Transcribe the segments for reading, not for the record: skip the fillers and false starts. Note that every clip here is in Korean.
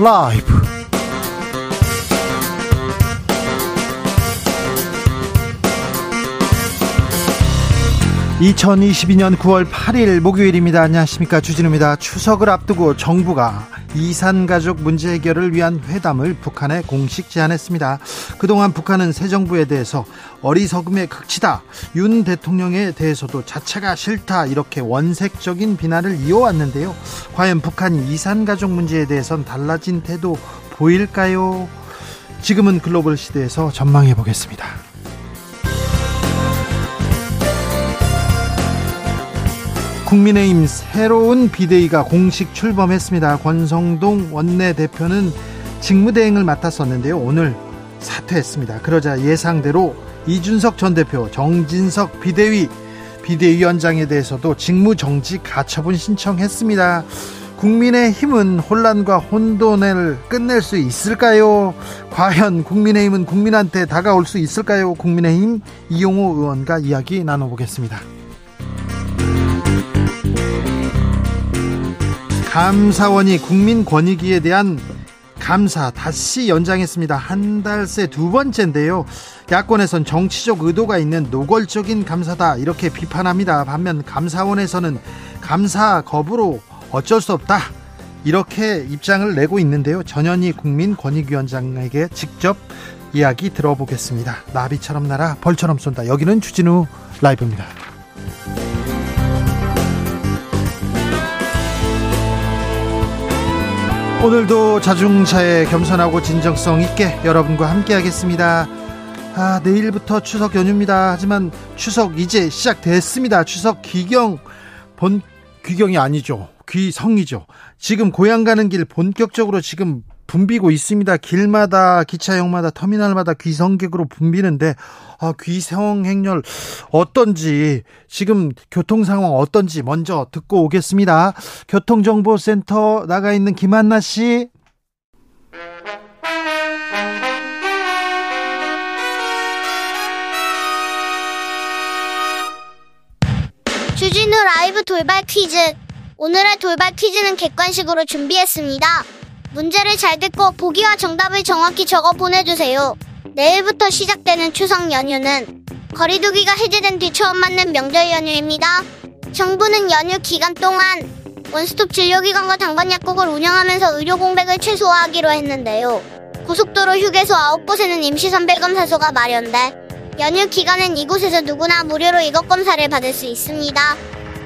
라이브 2022년 9월 8일 목요일입니다. 안녕하십니까, 주진우입니다. 추석을 앞두고 정부가 이산가족 문제 해결을 위한 회담을 북한에 공식 제안했습니다. 그동안 북한은 새 정부에 대해서 어리석음의 극치다, 윤 대통령에 대해서도 자체가 싫다, 이렇게 원색적인 비난을 이어왔는데요. 과연 북한이 이산가족 문제에 대해선 달라진 태도 보일까요? 지금은 글로벌 시대에서 전망해 보겠습니다. 국민의힘 새로운 비대위가 공식 출범했습니다. 권성동 원내대표는 직무대행을 맡았었는데요, 오늘 사퇴했습니다. 그러자 예상대로 이준석 전 대표, 정진석 비대위원장에 대해서도 직무정지 가처분 신청했습니다. 국민의힘은 혼란과 혼돈을 끝낼 수 있을까요? 과연 국민의힘은 국민한테 다가올 수 있을까요? 국민의힘 이용호 의원과 이야기 나눠보겠습니다. 감사원이 국민권익위에 대한 감사 다시 연장했습니다. 한 달 새 두 번째인데요. 야권에선 정치적 의도가 있는 노골적인 감사다, 이렇게 비판합니다. 반면 감사원에서는 감사 거부로 어쩔 수 없다, 이렇게 입장을 내고 있는데요. 전현희 국민권익위원장에게 직접 이야기 들어보겠습니다. 나비처럼 날아 벌처럼 쏜다. 여기는 주진우 라이브입니다. 오늘도 자중차에 겸손하고 진정성 있게 여러분과 함께 하겠습니다. 아, 내일부터 추석 연휴입니다. 하지만 추석 이제 시작됐습니다. 추석 귀경, 본 귀경이 아니죠, 귀성이죠. 지금 고향 가는 길 본격적으로 지금 붐비고 있습니다. 길마다, 기차역마다, 터미널마다 귀성객으로 붐비는데, 아, 귀성 행렬 어떤지, 지금 교통 상황 어떤지 먼저 듣고 오겠습니다. 교통정보센터 나가 있는 김한나 씨. 주진우 라이브 돌발 퀴즈. 오늘의 돌발 퀴즈는 객관식으로 준비했습니다. 문제를 잘 듣고 보기와 정답을 정확히 적어 보내주세요. 내일부터 시작되는 추석 연휴는 거리두기가 해제된 뒤 처음 맞는 명절 연휴입니다. 정부는 연휴 기간 동안 원스톱 진료기관과 당번 약국을 운영하면서 의료 공백을 최소화하기로 했는데요. 고속도로 휴게소 9곳에는 임시 선별검사소가 마련돼 연휴 기간엔 이곳에서 누구나 무료로 이것 검사를 받을 수 있습니다.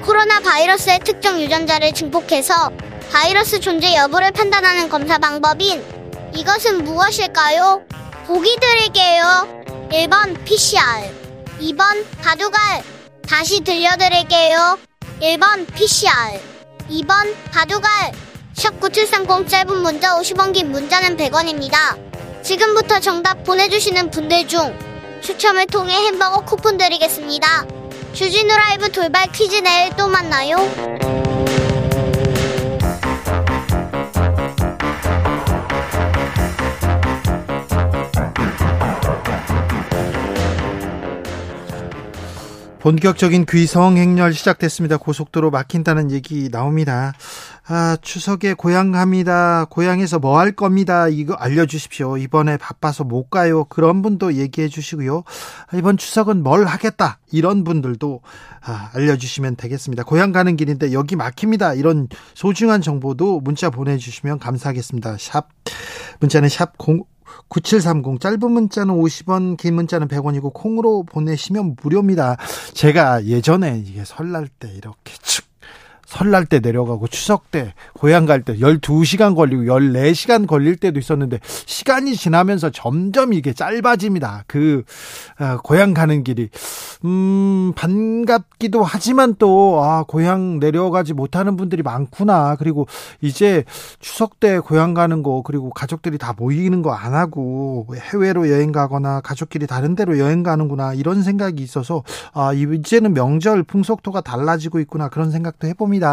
코로나 바이러스의 특정 유전자를 증폭해서 바이러스 존재 여부를 판단하는 검사 방법인 이것은 무엇일까요? 보기 드릴게요. 1번 PCR, 2번 바둑알. 다시 들려드릴게요. 1번 PCR, 2번 바둑알. 샵9730, 짧은 문자 50원, 긴 문자는 100원입니다. 지금부터 정답 보내주시는 분들 중 추첨을 통해 햄버거 쿠폰 드리겠습니다. 주진우 라이브 돌발 퀴즈, 내일 또 만나요. 본격적인 귀성 행렬 시작됐습니다. 고속도로 막힌다는 얘기 나옵니다. 아, 추석에 고향 갑니다, 고향에서 뭐 할 겁니다, 이거 알려주십시오. 이번에 바빠서 못 가요, 그런 분도 얘기해 주시고요. 이번 추석은 뭘 하겠다, 이런 분들도 알려주시면 되겠습니다. 고향 가는 길인데 여기 막힙니다, 이런 소중한 정보도 문자 보내주시면 감사하겠습니다. 샵, 문자는 샵 9730, 짧은 문자는 50원, 긴 문자는 100원이고 콩으로 보내시면 무료입니다. 제가 예전에 이게 설날 때 이렇게 설날 때 내려가고 추석 때 고향 갈 때 12시간 걸리고 14시간 걸릴 때도 있었는데, 시간이 지나면서 점점 이게 짧아집니다. 그 고향 가는 길이 반갑기도 하지만 또 고향 내려가지 못하는 분들이 많구나. 그리고 이제 추석 때 고향 가는 거, 그리고 가족들이 다 모이는 거 안 하고 해외로 여행 가거나 가족끼리 다른 데로 여행 가는구나, 이런 생각이 있어서 이제는 명절 풍속도가 달라지고 있구나, 그런 생각도 해봅니다.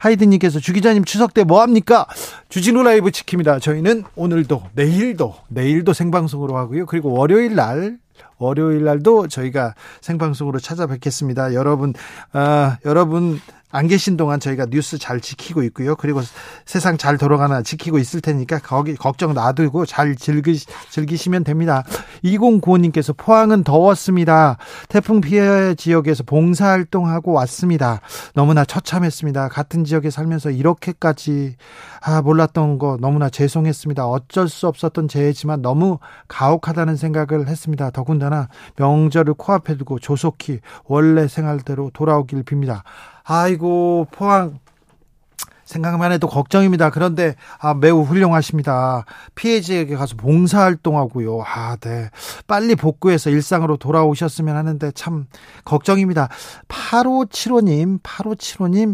하이든님께서, 주 기자님 추석 때 뭐합니까? 주진우 라이브 지킵니다. 저희는 오늘도 내일도 생방송으로 하고요. 그리고 월요일 날 월요일 날도 저희가 생방송으로 찾아뵙겠습니다. 여러분 안 계신 동안 저희가 뉴스 잘 지키고 있고요. 그리고 세상 잘 돌아가나 지키고 있을 테니까 거기 걱정 놔두고 잘 즐기시면 됩니다. 2095님께서 포항은 더웠습니다. 태풍 피해 지역에서 봉사활동하고 왔습니다. 너무나 처참했습니다. 같은 지역에 살면서 이렇게까지 몰랐던 거 너무나 죄송했습니다. 어쩔 수 없었던 재해지만 너무 가혹하다는 생각을 했습니다. 더군다나 명절을 코앞에 두고 조속히 원래 생활대로 돌아오길 빕니다. 아이고, 포항 생각만 해도 걱정입니다. 그런데 매우 훌륭하십니다. 피해 지역에 가서 봉사활동하고요. 네. 빨리 복구해서 일상으로 돌아오셨으면 하는데 참 걱정입니다. 8575님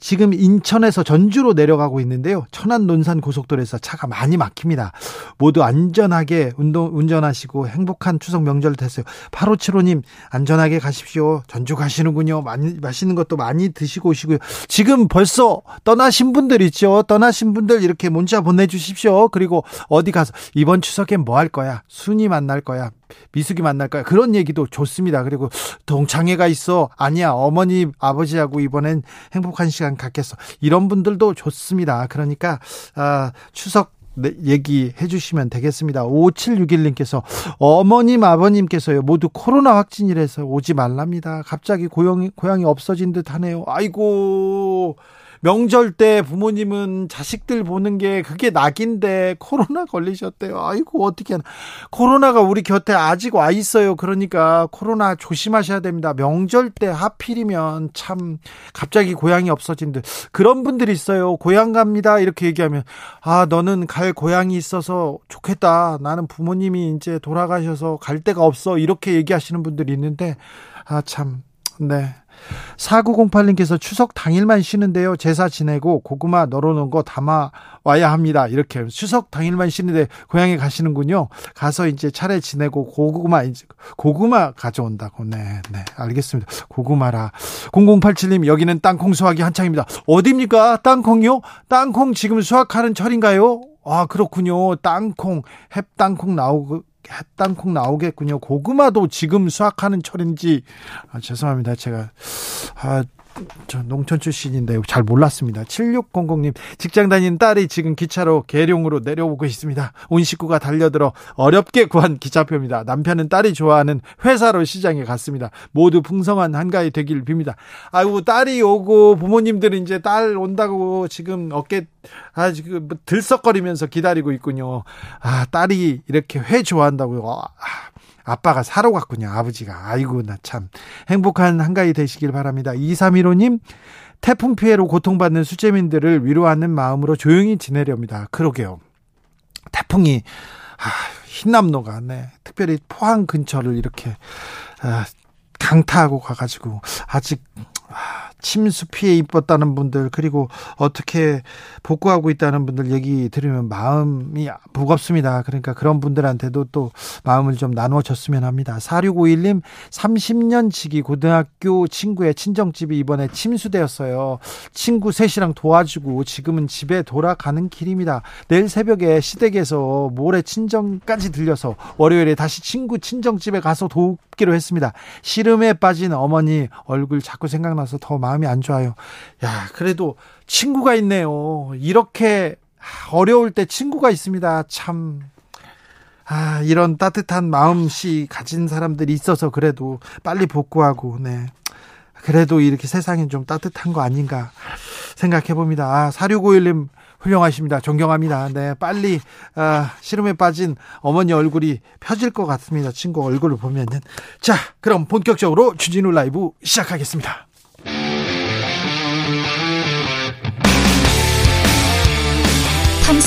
지금 인천에서 전주로 내려가고 있는데요. 천안 논산 고속도로에서 차가 많이 막힙니다. 모두 안전하게 운전하시고 행복한 추석 명절 되세요. 8575님 안전하게 가십시오. 전주 가시는군요. 맛있는 것도 많이 드시고 오시고요. 지금 벌써 떠나신 분들 있죠. 떠나신 분들 이렇게 문자 보내주십시오. 그리고 어디 가서 이번 추석엔 뭐 할 거야? 순이 만날 거야? 미숙이 만날까요? 그런 얘기도 좋습니다. 그리고 동창회가 있어. 아니야, 어머니 아버지하고 이번엔 행복한 시간 갖겠어. 이런 분들도 좋습니다. 그러니까 추석 얘기해 주시면 되겠습니다. 5761님께서 어머님 아버님께서요 모두 코로나 확진이라서 오지 말랍니다. 갑자기 고향이 없어진 듯 하네요. 아이고, 명절 때 부모님은 자식들 보는 게 그게 낙인데 코로나 걸리셨대요. 아이고, 어떻게 하나. 코로나가 우리 곁에 아직 와 있어요. 그러니까 코로나 조심하셔야 됩니다. 명절 때 하필이면 참 갑자기 고향이 없어진 듯. 그런 분들이 있어요. 고향 갑니다 이렇게 얘기하면 너는 갈 고향이 있어서 좋겠다. 나는 부모님이 이제 돌아가셔서 갈 데가 없어. 이렇게 얘기하시는 분들이 있는데 참. 네. 4908님께서 추석 당일만 쉬는데요. 제사 지내고 고구마 널어놓은 거 담아 와야 합니다. 이렇게 추석 당일만 쉬는데 고향에 가시는군요. 가서 이제 차례 지내고 고구마 가져온다고. 네, 알겠습니다. 고구마라. 0087님 여기는 땅콩 수확이 한창입니다. 어디입니까? 땅콩요? 땅콩 지금 수확하는 철인가요? 그렇군요. 땅콩, 햅땅콩 나오고. 햇땅콩 나오겠군요. 고구마도 지금 수확하는 철인지. 죄송합니다. 제가 저 농촌 출신인데 잘 몰랐습니다. 7600님 직장 다니는 딸이 지금 기차로 계룡으로 내려오고 있습니다. 온 식구가 달려들어 어렵게 구한 기차표입니다. 남편은 딸이 좋아하는 회사로 시장에 갔습니다. 모두 풍성한 한가위 되길 빕니다. 아이고, 딸이 오고 부모님들은 이제 딸 온다고 지금 어깨 지금 들썩거리면서 기다리고 있군요. 딸이 이렇게 회 좋아한다고요. 아빠가 사러 갔군요. 아버지가. 아이고, 나 참. 행복한 한가위 되시길 바랍니다. 2315님 태풍 피해로 고통받는 수재민들을 위로하는 마음으로 조용히 지내렵니다. 그러게요. 태풍이 흰남노가 특별히 포항 근처를 이렇게 강타하고 가가지고 아직 침수 피해 입었다는 분들, 그리고 어떻게 복구하고 있다는 분들 얘기 들으면 마음이 무겁습니다. 그러니까 그런 분들한테도 또 마음을 좀 나누어줬으면 합니다. 4651님 30년 지기 고등학교 친구의 친정집이 이번에 침수되었어요. 친구 셋이랑 도와주고 지금은 집에 돌아가는 길입니다. 내일 새벽에 시댁에서 모레 친정까지 들려서 월요일에 다시 친구 친정집에 가서 돕기로 했습니다. 시름에 빠진 어머니 얼굴 자꾸 생각나서 더 마음이 안 좋아요. 그래도 친구가 있네요. 이렇게 어려울 때 친구가 있습니다. 참. 이런 따뜻한 마음씨 가진 사람들이 있어서 그래도 빨리 복구하고, 그래도 이렇게 세상엔 좀 따뜻한 거 아닌가 생각해 봅니다. 4651님 훌륭하십니다. 존경합니다. 빨리 시름에 빠진 어머니 얼굴이 펴질 것 같습니다. 친구 얼굴을 보면은. 자, 그럼 본격적으로 주진우 라이브 시작하겠습니다.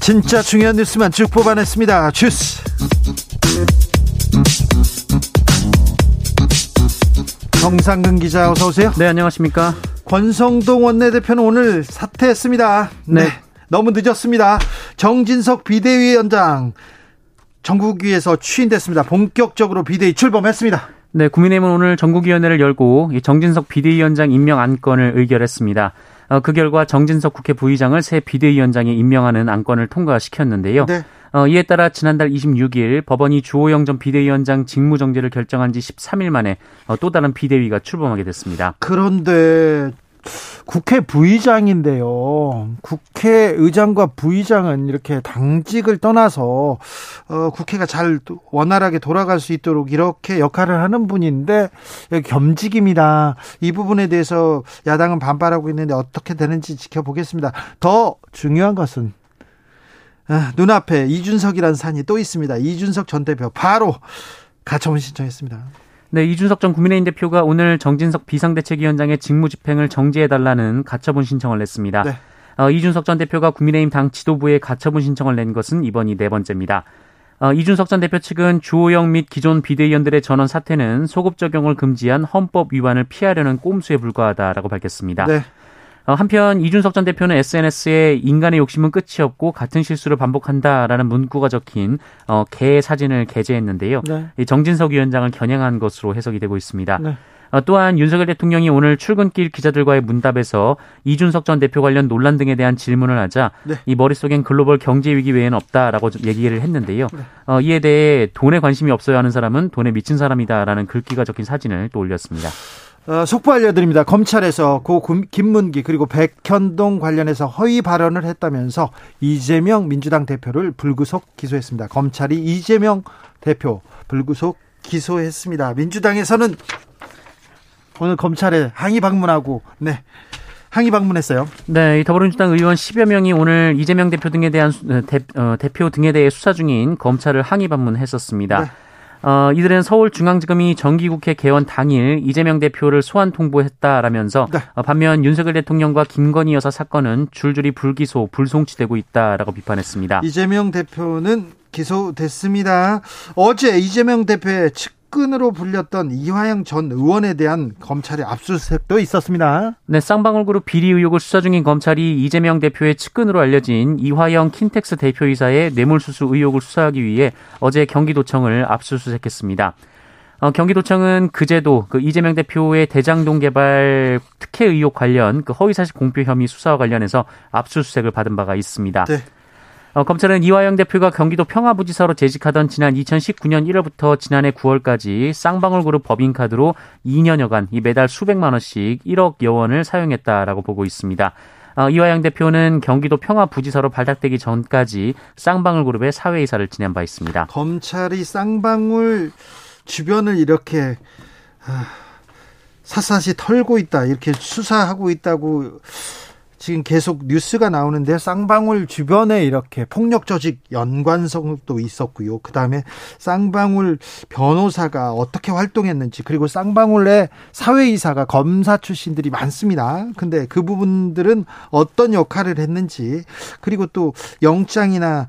진짜 중요한 뉴스만 쭉 뽑아냈습니다. 주스 정상근 기자 어서 오세요. 네, 안녕하십니까. 권성동 원내대표는 오늘 사퇴했습니다. 네, 너무 늦었습니다. 정진석 비대위원장 정국위에서 추인됐습니다. 본격적으로 비대위 출범했습니다. 네, 국민의힘은 오늘 전국위원회를 열고 정진석 비대위원장 임명 안건을 의결했습니다. 그 결과 정진석 국회 부의장을 새 비대위원장에 임명하는 안건을 통과시켰는데요. 네. 이에 따라 지난달 26일 법원이 주호영 전 비대위원장 직무정지를 결정한 지 13일 만에 또 다른 비대위가 출범하게 됐습니다. 그런데 국회 부의장인데요. 국회의장과 부의장은 이렇게 당직을 떠나서 국회가 잘 원활하게 돌아갈 수 있도록 이렇게 역할을 하는 분인데 겸직입니다. 이 부분에 대해서 야당은 반발하고 있는데 어떻게 되는지 지켜보겠습니다. 더 중요한 것은 눈앞에 이준석이라는 산이 또 있습니다. 이준석 전 대표 바로 가처분 신청했습니다. 네, 이준석 전 국민의힘 대표가 오늘 정진석 비상대책위원장의 직무집행을 정지해달라는 가처분 신청을 냈습니다. 네. 이준석 전 대표가 국민의힘 당 지도부에 가처분 신청을 낸 것은 이번이 네 번째입니다. 이준석 전 대표 측은 주호영 및 기존 비대위원들의 전원 사퇴는 소급 적용을 금지한 헌법 위반을 피하려는 꼼수에 불과하다라고 밝혔습니다. 네. 한편 이준석 전 대표는 SNS에 인간의 욕심은 끝이 없고 같은 실수를 반복한다라는 문구가 적힌 개 사진을 게재했는데요. 네. 정진석 위원장을 겨냥한 것으로 해석이 되고 있습니다. 네. 또한 윤석열 대통령이 오늘 출근길 기자들과의 문답에서 이준석 전 대표 관련 논란 등에 대한 질문을 하자 네. 이 머릿속엔 글로벌 경제 위기 외에는 없다라고 얘기를 했는데요. 네. 이에 대해 돈에 관심이 없어야 하는 사람은 돈에 미친 사람이다라는 글귀가 적힌 사진을 또 올렸습니다. 속보 알려드립니다. 검찰에서 고 김문기 그리고 백현동 관련해서 허위 발언을 했다면서 이재명 민주당 대표를 불구속 기소했습니다. 검찰이 이재명 대표 불구속 기소했습니다. 민주당에서는 오늘 검찰에 항의 방문하고 항의 방문했어요. 네, 더불어민주당 의원 10여 명이 오늘 이재명 대표 등에 대한 대표 등에 대해 수사 중인 검찰을 항의 방문했었습니다. 네. 이들은 서울중앙지검이 정기국회 개원 당일 이재명 대표를 소환 통보했다라면서 네. 반면 윤석열 대통령과 김건희 여사 사건은 줄줄이 불기소, 불송치되고 있다라고 비판했습니다. 이재명 대표는 기소됐습니다. 어제 이재명 대표의 측근으로 불렸던 이화영 전 의원에 대한 검찰의 압수수색도 있었습니다. 네, 쌍방울 그룹 비리 의혹을 수사 중인 검찰이 이재명 대표의 측근으로 알려진 이화영 킨텍스 대표이사의 뇌물수수 의혹을 수사하기 위해 어제 경기도청을 압수수색했습니다. 경기도청은 그제도 이재명 대표의 대장동 개발 특혜 의혹 관련 허위사실 공표 혐의 수사와 관련해서 압수수색을 받은 바가 있습니다. 네. 검찰은 이화영 대표가 경기도 평화부지사로 재직하던 지난 2019년 1월부터 지난해 9월까지 쌍방울그룹 법인카드로 2년여간 매달 수백만 원씩 1억여 원을 사용했다라고 보고 있습니다. 이화영 대표는 경기도 평화부지사로 발탁되기 전까지 쌍방울그룹의 사회이사를 지낸 바 있습니다. 검찰이 쌍방울 주변을 이렇게 샅샅이 털고 있다, 이렇게 수사하고 있다고 지금 계속 뉴스가 나오는데 쌍방울 주변에 이렇게 폭력 조직 연관성도 있었고요. 그다음에 쌍방울 변호사가 어떻게 활동했는지 그리고 쌍방울의 사회이사가 검사 출신들이 많습니다. 근데 그 부분들은 어떤 역할을 했는지 그리고 또 영장이나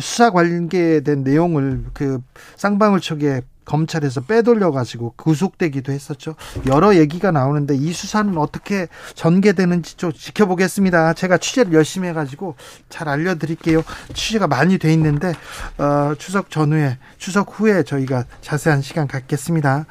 수사 관계된 내용을 그 쌍방울 쪽에 검찰에서 빼돌려가지고 구속되기도 했었죠. 여러 얘기가 나오는데 이 수사는 어떻게 전개되는지 좀 지켜보겠습니다. 제가 취재를 열심히 해가지고 잘 알려드릴게요. 취재가 많이 돼 있는데 추석 후에 저희가 자세한 시간 갖겠습니다.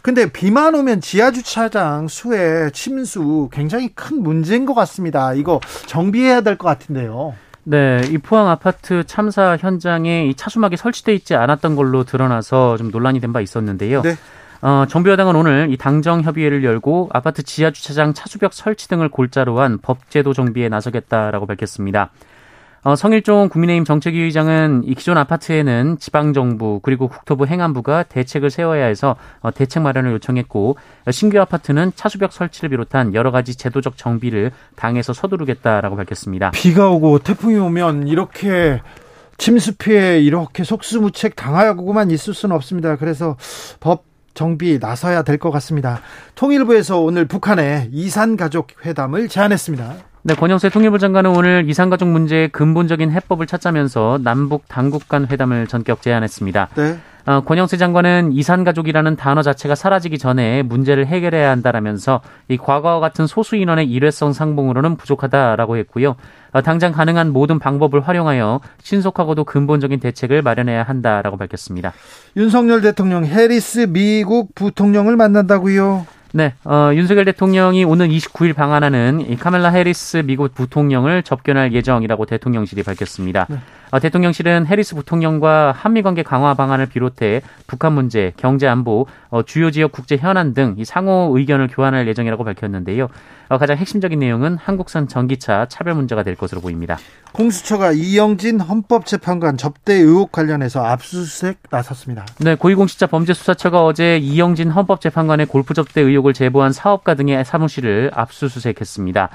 근데 비만 오면 지하주차장 수해 침수 굉장히 큰 문제인 것 같습니다. 이거 정비해야 될 것 같은데요. 네, 이 포항 아파트 참사 현장에 이 차수막이 설치돼 있지 않았던 걸로 드러나서 좀 논란이 된 바 있었는데요. 네. 정부 여당은 오늘 이 당정 협의회를 열고 아파트 지하 주차장 차수벽 설치 등을 골자로 한 법제도 정비에 나서겠다라고 밝혔습니다. 성일종 국민의힘 정책위 의장은 이 기존 아파트에는 지방정부 그리고 국토부 행안부가 대책을 세워야 해서 대책 마련을 요청했고 신규 아파트는 차수벽 설치를 비롯한 여러 가지 제도적 정비를 당에서 서두르겠다라고 밝혔습니다. 비가 오고 태풍이 오면 이렇게 침수 피해 이렇게 속수무책 당하고만 있을 수는 없습니다. 그래서 법 정비 나서야 될 것 같습니다. 통일부에서 오늘 북한에 이산가족 회담을 제안했습니다. 네, 권영세 통일부 장관은 오늘 이산가족 문제의 근본적인 해법을 찾자면서 남북 당국 간 회담을 전격 제안했습니다. 네. 권영세 장관은 이산가족이라는 단어 자체가 사라지기 전에 문제를 해결해야 한다라면서 이 과거와 같은 소수 인원의 일회성 상봉으로는 부족하다라고 했고요. 당장 가능한 모든 방법을 활용하여 신속하고도 근본적인 대책을 마련해야 한다라고 밝혔습니다. 윤석열 대통령 해리스 미국 부통령을 만난다고요? 네, 윤석열 대통령이 오는 29일 방한하는 이 카멜라 해리스 미국 부통령을 접견할 예정이라고 대통령실이 밝혔습니다. 네. 대통령실은 해리스 부통령과 한미관계 강화 방안을 비롯해 북한 문제, 경제 안보, 주요 지역 국제 현안 등 이 상호 의견을 교환할 예정이라고 밝혔는데요. 가장 핵심적인 내용은 한국산 전기차 차별 문제가 될 것으로 보입니다. 공수처가 이영진 헌법재판관 접대 의혹 관련해서 압수수색 나섰습니다. 네, 고위공직자범죄수사처가 어제 이영진 헌법재판관의 골프 접대 의혹을 제보한 사업가 등의 사무실을 압수수색했습니다.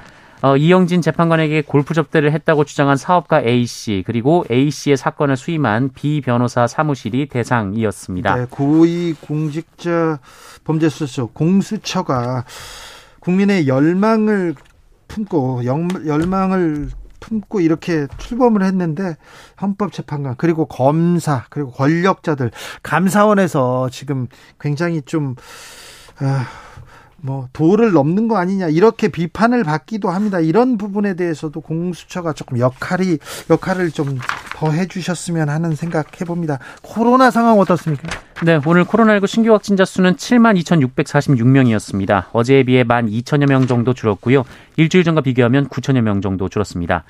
이영진 재판관에게 골프 접대를 했다고 주장한 사업가 A씨, 그리고 A씨의 사건을 수임한 B 변호사 사무실이 대상이었습니다. 네, 고위공직자범죄수사처 공수처가 국민의 열망을 품고 이렇게 출범을 했는데 헌법재판관 그리고 검사 그리고 권력자들 감사원에서 지금 굉장히 좀 도를 넘는 거 아니냐 이렇게 비판을 받기도 합니다. 이런 부분에 대해서도 공수처가 조금 역할을 좀 더 해주셨으면 하는 생각 해봅니다. 코로나 상황 어떻습니까? 네, 오늘 코로나19 신규 확진자 수는 72,646명이었습니다. 어제에 비해 12,000여 명 정도 줄었고요. 일주일 전과 비교하면 9,000여 명 정도 줄었습니다.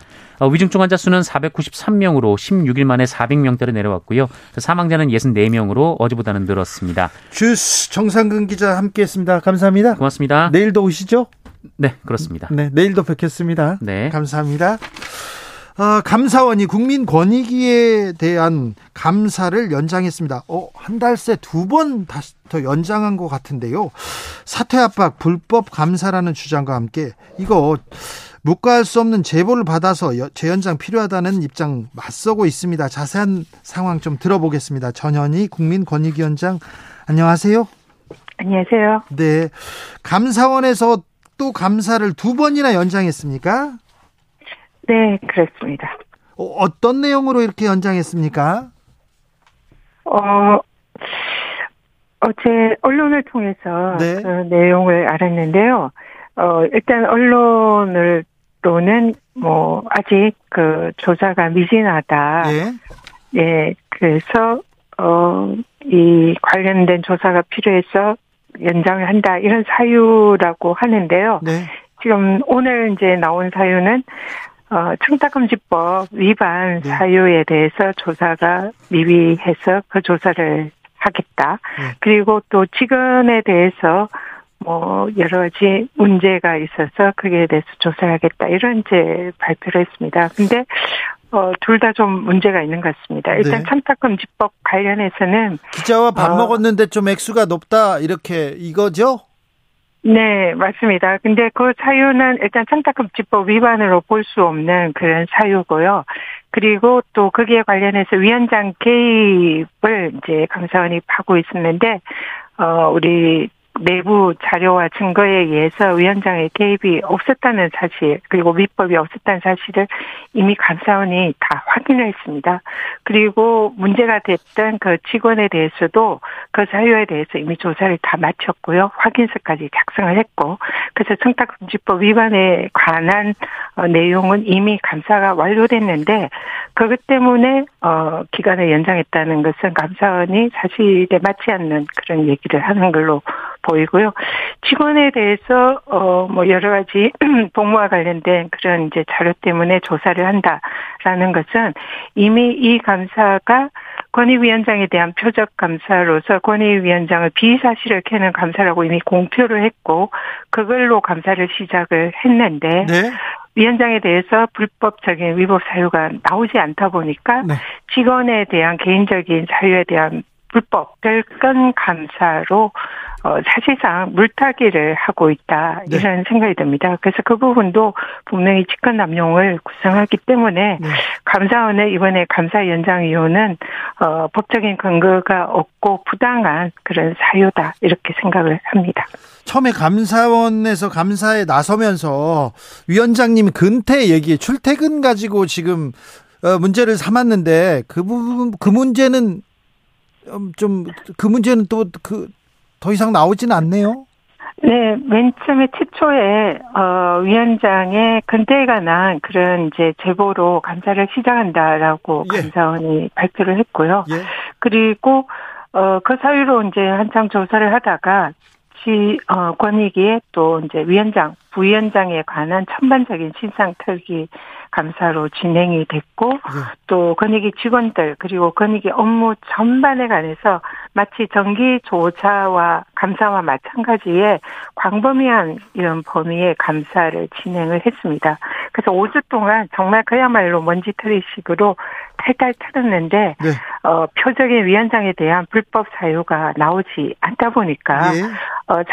위중증 환자 수는 493명으로 16일 만에 400명대로 내려왔고요. 사망자는 64명으로 어제보다는 늘었습니다. 주스 정상근 기자 함께했습니다. 감사합니다. 고맙습니다. 내일도 오시죠? 네, 그렇습니다. 네, 내일도 뵙겠습니다. 네, 감사합니다. 감사원이 국민권익위에 대한 감사를 연장했습니다. 한 달새 두 번 다시 더 연장한 것 같은데요. 사퇴 압박, 불법 감사라는 주장과 함께 이거 묵과할 수 없는 제보를 받아서 재연장 필요하다는 입장 맞서고 있습니다. 자세한 상황 좀 들어보겠습니다. 전현희 국민권익위원장 안녕하세요. 안녕하세요. 네, 감사원에서 또 감사를 두 번이나 연장했습니까? 네, 그렇습니다. 어떤 내용으로 이렇게 연장했습니까? 어제 언론을 통해서 네. 그 내용을 알았는데요. 일단 언론으로는 아직 그 조사가 미진하다. 네. 예, 그래서 이 관련된 조사가 필요해서 연장을 한다 이런 사유라고 하는데요. 네. 지금 오늘 이제 나온 사유는 청탁금지법 위반 네. 사유에 대해서 조사가 미비해서 그 조사를 하겠다. 네. 그리고 또 직원에 대해서 여러 가지 문제가 있어서 그게 대해서 조사하겠다. 이런 이제 발표를 했습니다. 근데, 둘 다 좀 문제가 있는 것 같습니다. 일단 네. 청탁금지법 관련해서는. 기자와 밥 먹었는데 좀 액수가 높다. 이렇게 이거죠? 네, 맞습니다. 근데 그 사유는 일단 청탁금지법 위반으로 볼 수 없는 그런 사유고요. 그리고 또 거기에 관련해서 위원장 개입을 이제 감사원이 하고 있었는데, 우리 내부 자료와 증거에 의해서 위원장의 개입이 없었다는 사실, 그리고 위법이 없었다는 사실을 이미 감사원이 다 확인을 했습니다. 그리고 문제가 됐던 그 직원에 대해서도 그 사유에 대해서 이미 조사를 다 마쳤고요. 확인서까지 작성을 했고, 그래서 청탁금지법 위반에 관한 내용은 이미 감사가 완료됐는데, 그것 때문에 기간을 연장했다는 것은 감사원이 사실에 맞지 않는 그런 얘기를 하는 걸로 보이고요. 직원에 대해서 여러 가지 복무와 관련된 그런 이제 자료 때문에 조사를 한다라는 것은 이미 이 감사가 권익위원장에 대한 표적 감사로서 권익위원장을 비사실을 캐는 감사라고 이미 공표를 했고 그걸로 감사를 시작을 했는데 네. 위원장에 대해서 불법적인 위법 사유가 나오지 않다 보니까 네. 직원에 대한 개인적인 사유에 대한 불법 별건 감사로 사실상 물타기를 하고 있다 네. 이런 생각이 듭니다. 그래서 그 부분도 분명히 직권남용을 구성하기 때문에 네. 감사원의 이번에 감사연장이유는 법적인 근거가 없고 부당한 그런 사유다 이렇게 생각을 합니다. 처음에 감사원에서 감사에 나서면서 위원장님 근태 얘기 출퇴근 가지고 지금 문제를 삼았는데 그 부분 그 문제는 좀 그 문제는 또 그 더 이상 나오진 않네요. 네, 맨 처음에 최초에 위원장의 근태에 관한 그런 이제 제보로 감사를 시작한다라고 예. 감사원이 발표를 했고요. 예. 그리고 그 사이로 이제 한참 조사를 하다가 권익위에 또 이제 위원장, 부위원장에 관한 천반적인 신상털기 감사로 진행이 됐고 네. 또 권익위 직원들 그리고 권익위 업무 전반에 관해서 마치 정기 조사와 감사와 마찬가지에 광범위한 이런 범위의 감사를 진행을 했습니다. 그래서 5주 동안 정말 그야말로 먼지털이식으로 탈탈 털었는데 네. 표적인 위원장에 대한 불법 사유가 나오지 않다 보니까 네.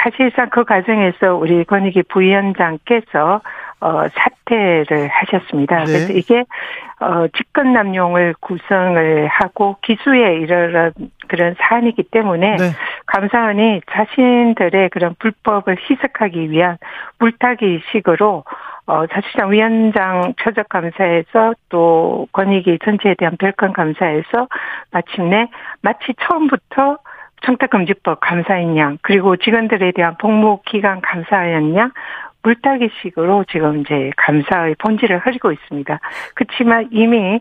사실상 그 과정에서 우리 권익위 부위원장께서 사퇴를 하셨습니다. 네. 그래서 이게 직권 남용을 구성을 하고 기수에 이르는 그런 사안이기 때문에 네. 감사원이 자신들의 그런 불법을 희석하기 위한 물타기식으로 사실상 위원장 표적 감사에서 또 권익위 전체에 대한 별건 감사에서 마침내 마치 처음부터 청탁금지법 감사인 양 그리고 직원들에 대한 복무기간 감사인 양 물타기식으로 지금 이제 감사의 본질을 흐리고 있습니다. 그렇지만 이미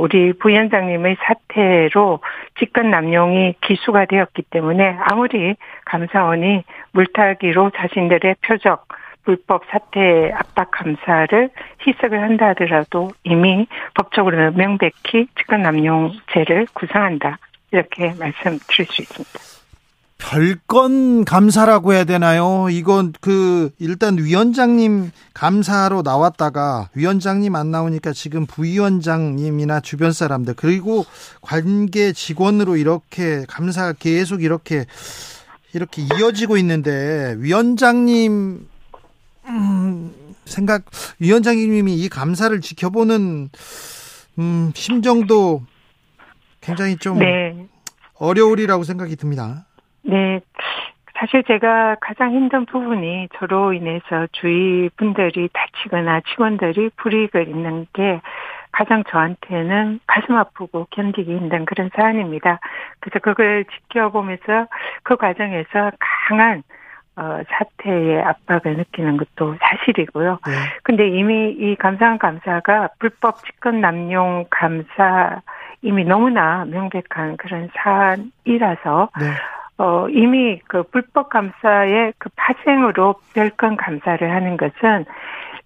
우리 부위원장님의 사태로 직권 남용이 기수가 되었기 때문에 아무리 감사원이 물타기로 자신들의 표적 불법 사태 압박 감사를 희석을 한다 하더라도 이미 법적으로는 명백히 직권 남용죄를 구성한다. 이렇게 말씀드릴 수 있습니다. 별건 감사라고 해야 되나요? 이건 일단 위원장님 감사로 나왔다가 위원장님 안 나오니까 지금 부위원장님이나 주변 사람들 그리고 관계 직원으로 이렇게 감사 계속 이렇게 이어지고 있는데 위원장님 생각 위원장님이 이 감사를 지켜보는 심정도 굉장히 좀 네. 어려우리라고 생각이 듭니다. 네. 사실 제가 가장 힘든 부분이 저로 인해서 주위 분들이 다치거나 직원들이 불이익을 입는 게 가장 저한테는 가슴 아프고 견디기 힘든 그런 사안입니다. 그래서 그걸 지켜보면서 그 과정에서 강한 사태의 압박을 느끼는 것도 사실이고요. 네. 근데 이미 이 감사원 감사가 불법 직권 남용 감사 이미 너무나 명백한 그런 사안이라서 네. 이미 그 불법 감사의 그 파생으로 별건 감사를 하는 것은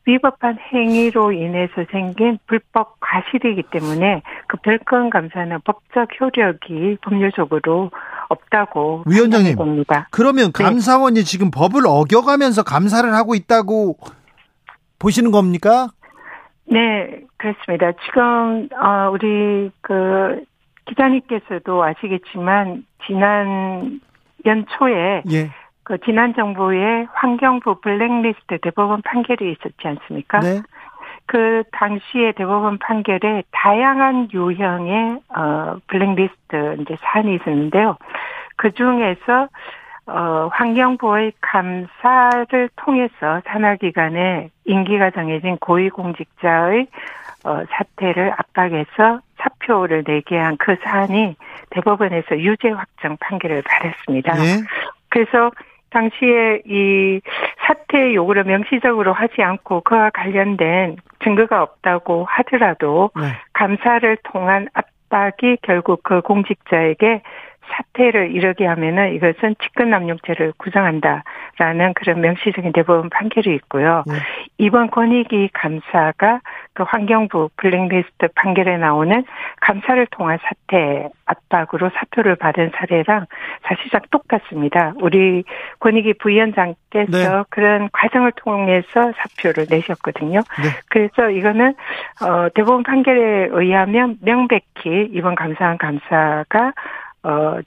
위법한 행위로 인해서 생긴 불법 과실이기 때문에 그 별건 감사는 법적 효력이 법률적으로 없다고 위원장님. 겁니다. 그러면 감사원이 네. 지금 법을 어겨가면서 감사를 하고 있다고 보시는 겁니까? 네, 그렇습니다. 지금 우리 기자님께서도 아시겠지만 지난 연초에 예. 그 지난 정부의 환경부 블랙리스트 대법원 판결이 있었지 않습니까? 네. 그 당시의 대법원 판결에 다양한 유형의 블랙리스트 이제 사안이 있었는데요. 그 중에서 환경부의 감사를 통해서 산하기관에 임기가 정해진 고위공직자의 사태를 압박해서 사표를 내게 한 그 사안이 대법원에서 유죄 확정 판결을 받았습니다. 네. 그래서 당시에 이 사퇴 요구를 명시적으로 하지 않고 그와 관련된 증거가 없다고 하더라도 네. 감사를 통한 압박이 결국 그 공직자에게 사퇴를 이르게 하면은 이것은 직권남용죄를 구성한다라는 그런 명시적인 대법원 판결이 있고요. 네. 이번 권익위 감사가 그 환경부 블랙리스트 판결에 나오는 감사를 통한 사퇴 압박으로 사표를 받은 사례랑 사실상 똑같습니다. 우리 권익위 부위원장께서 네. 그런 과정을 통해서 사표를 내셨거든요. 네. 그래서 이거는 대법원 판결에 의하면 명백히 이번 감사원 감사가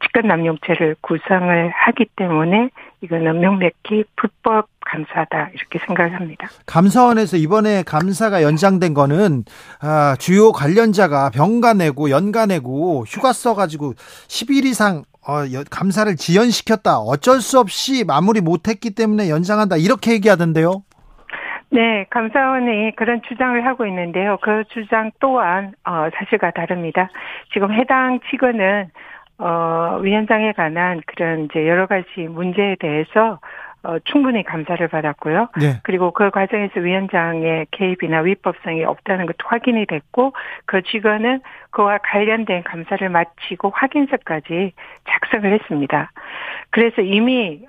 직권남용죄를 구성을 하기 때문에 이거는 명백히 불법 감사다 이렇게 생각을 합니다. 감사원에서 이번에 감사가 연장된 거는 주요 관련자가 병가 내고 연가 내고 휴가 써가지고 10일 이상 감사를 지연시켰다. 어쩔 수 없이 마무리 못했기 때문에 연장한다 이렇게 얘기하던데요. 네, 감사원이 그런 주장을 하고 있는데요. 그 주장 또한 사실과 다릅니다. 지금 해당 직원은 위원장에 관한 그런 이제 여러 가지 문제에 대해서 충분히 감사를 받았고요. 네. 그리고 그 과정에서 위원장의 개입이나 위법성이 없다는 것도 확인이 됐고, 그 직원은 그와 관련된 감사를 마치고 확인서까지 작성을 했습니다. 그래서 이미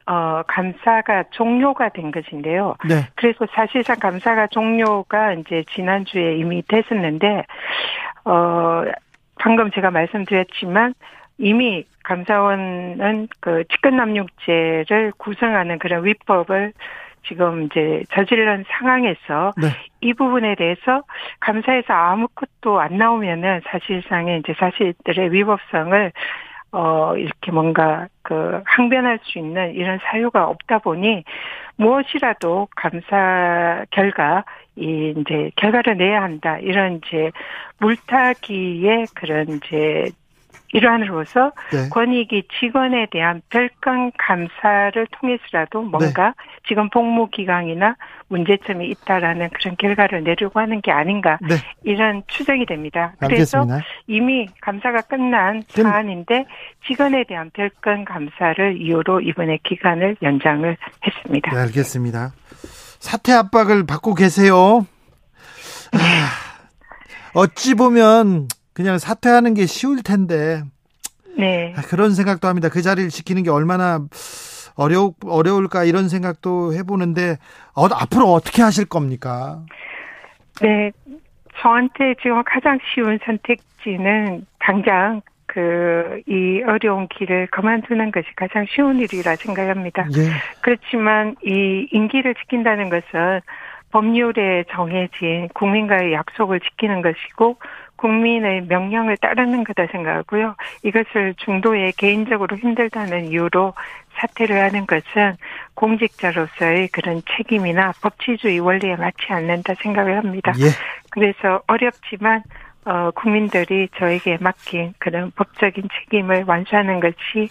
감사가 종료가 된 것인데요. 네. 그래서 사실상 감사가 종료가 이제 지난주에 이미 됐었는데, 방금 제가 말씀드렸지만 이미 감사원은 그 직권남용죄를 구성하는 그런 위법을 지금 이제 저질른 상황에서 네. 이 부분에 대해서 감사에서 아무것도 안 나오면은 사실상의 이제 사실들의 위법성을 이렇게 뭔가 그 항변할 수 있는 이런 사유가 없다 보니 무엇이라도 감사 결과 이 이제 결과를 내야 한다 이런 이제 물타기의 그런 이제 일환으로서 네. 권익위 직원에 대한 별건 감사를 통해서라도 뭔가 네. 지금 복무 기강이나 문제점이 있다라는 그런 결과를 내려고 하는 게 아닌가 네. 이런 추정이 됩니다. 알겠습니다. 그래서 이미 감사가 끝난 사안인데 직원에 대한 별건 감사를 이유로 이번에 기간을 연장을 했습니다. 네, 알겠습니다. 사퇴 압박을 받고 계세요. 네. 어찌 보면 그냥 사퇴하는 게 쉬울 텐데 네. 그런 생각도 합니다. 그 자리를 지키는 게 얼마나 어려울까 이런 생각도 해보는데 앞으로 어떻게 하실 겁니까? 네, 저한테 지금 가장 쉬운 선택지는 당장 이 어려운 길을 그만두는 것이 가장 쉬운 일이라 생각합니다. 예. 그렇지만 이 임기를 지킨다는 것은 법률에 정해진 국민과의 약속을 지키는 것이고 국민의 명령을 따르는 거다 생각하고요. 이것을 중도에 개인적으로 힘들다는 이유로 사퇴를 하는 것은 공직자로서의 그런 책임이나 법치주의 원리에 맞지 않는다 생각을 합니다. 예. 그래서 어렵지만 국민들이 저에게 맡긴 그런 법적인 책임을 완수하는 것이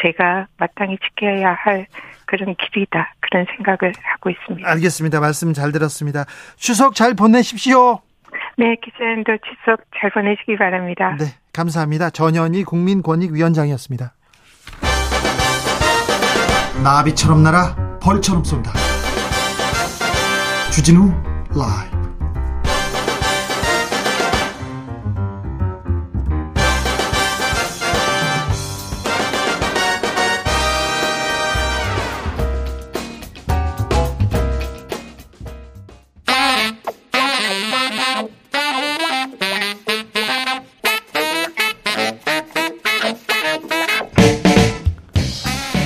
제가 마땅히 지켜야 할 그런 길이다. 그런 생각을 하고 있습니다. 알겠습니다. 말씀 잘 들었습니다. 추석 잘 보내십시오. 네, 기자님도 추석 잘 보내시기 바랍니다. 네, 감사합니다. 전현희 국민권익위원장이었습니다. 나비처럼 날아 벌처럼 쏜다. 주진우 라이브.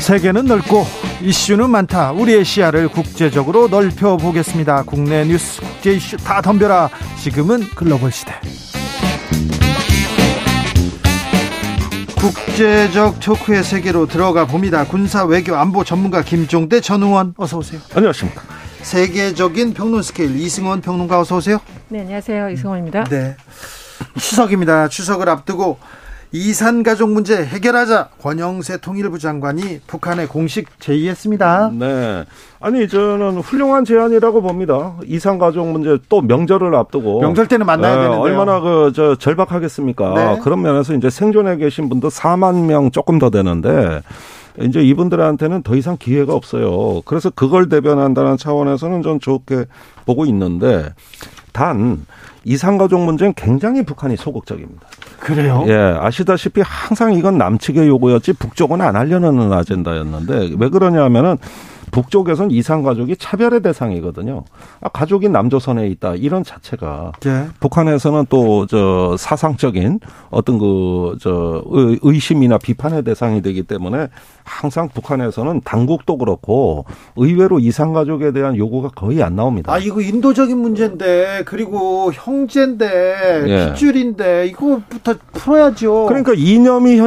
세계는 넓고 이슈는 많다. 우리의 시야를 국제적으로 넓혀보겠습니다. 국내 뉴스, 국제 이슈 다 덤벼라. 지금은 글로벌 시대. 국제적 토크의 세계로 들어가 봅니다. 군사 외교 안보 전문가 김종대 전 의원 어서 오세요. 안녕하십니까. 세계적인 평론 스케일 이승원 평론가 어서 오세요. 네, 안녕하세요. 이승원입니다. 네. 추석입니다. 추석을 앞두고 이산가족 문제 해결하자 권영세 통일부 장관이 북한에 공식 제의했습니다. 네, 아니 저는 훌륭한 제안이라고 봅니다. 이산가족 문제 또 명절을 앞두고 명절 때는 만나야 되는데요. 얼마나 절박하겠습니까? 네. 그런 면에서 이제 생존해 계신 분도 4만 명 조금 더 되는데 이제 이분들한테는 더 이상 기회가 없어요. 그래서 그걸 대변한다는 차원에서는 전 좋게 보고 있는데 단 이산가족 문제는 굉장히 북한이 소극적입니다. 그래요? 예, 아시다시피 항상 이건 남측의 요구였지 북쪽은 안 하려는 아젠다였는데 왜 그러냐 하면은 북쪽에선 이산가족이 차별의 대상이거든요. 아, 가족이 남조선에 있다 이런 자체가 네. 북한에서는 또 저 사상적인 어떤 의심이나 비판의 대상이 되기 때문에 항상 북한에서는 당국도 그렇고 의외로 이산가족에 대한 요구가 거의 안 나옵니다. 아 이거 인도적인 문제인데 그리고 형제인데 예. 핏줄인데 이거부터 풀어야죠. 그러니까 이념이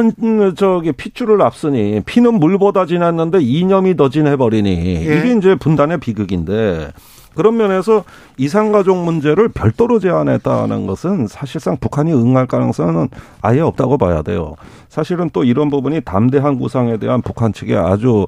핏줄을 앞서니 피는 물보다 진했는데 이념이 더 진해버리니. 예. 이게 이제 분단의 비극인데 그런 면에서 이산가족 문제를 별도로 제안했다는 것은 사실상 북한이 응할 가능성은 아예 없다고 봐야 돼요. 사실은 또 이런 부분이 담대한 구상에 대한 북한 측의 아주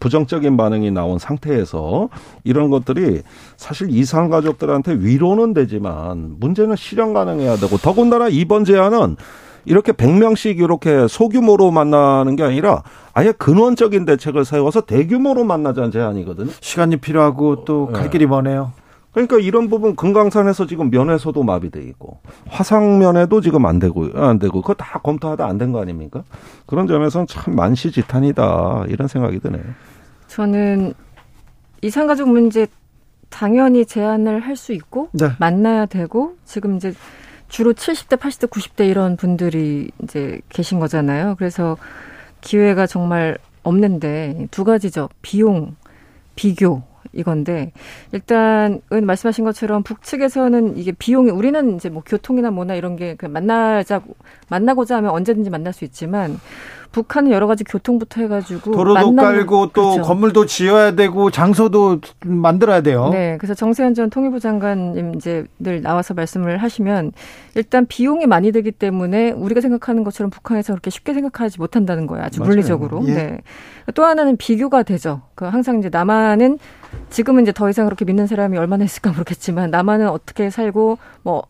부정적인 반응이 나온 상태에서 이런 것들이 사실 이산가족들한테 위로는 되지만 문제는 실현 가능해야 되고 더군다나 이번 제안은 이렇게 100명씩 이렇게 소규모로 만나는 게 아니라 아예 근원적인 대책을 세워서 대규모로 만나자는 제안이거든요. 시간이 필요하고 또 갈 길이 머네요. 그러니까 이런 부분 금강산에서 지금 면에서도 마비돼 있고 화상면에도 지금 안 되고 그거 다 검토하다 안 된 거 아닙니까? 그런 점에서는 참 만시지탄이다 이런 생각이 드네요. 저는 이산가족 문제 당연히 제안을 할 수 있고 네. 만나야 되고 지금 이제 주로 70대, 80대, 90대 이런 분들이 이제 계신 거잖아요. 그래서 기회가 정말 없는데 두 가지죠. 비용, 비교. 이건데 일단은 말씀하신 것처럼 북측에서는 이게 비용이 우리는 이제 뭐 교통이나 뭐나 이런 게 그냥 만나고자 하면 언제든지 만날 수 있지만 북한은 여러 가지 교통부터 해가지고 도로도 깔고 또 그렇죠. 건물도 지어야 되고 장소도 만들어야 돼요. 네, 그래서 정세현 전 통일부 장관님 이제 늘 나와서 말씀을 하시면 일단 비용이 많이 들기 때문에 우리가 생각하는 것처럼 북한에서 그렇게 쉽게 생각하지 못한다는 거예요. 아주 맞아요. 물리적으로. 예. 네. 또 하나는 비교가 되죠. 항상 이제 남한은 지금은 이제 더 이상 그렇게 믿는 사람이 얼마나 있을까 모르겠지만 남한은 어떻게 살고 뭐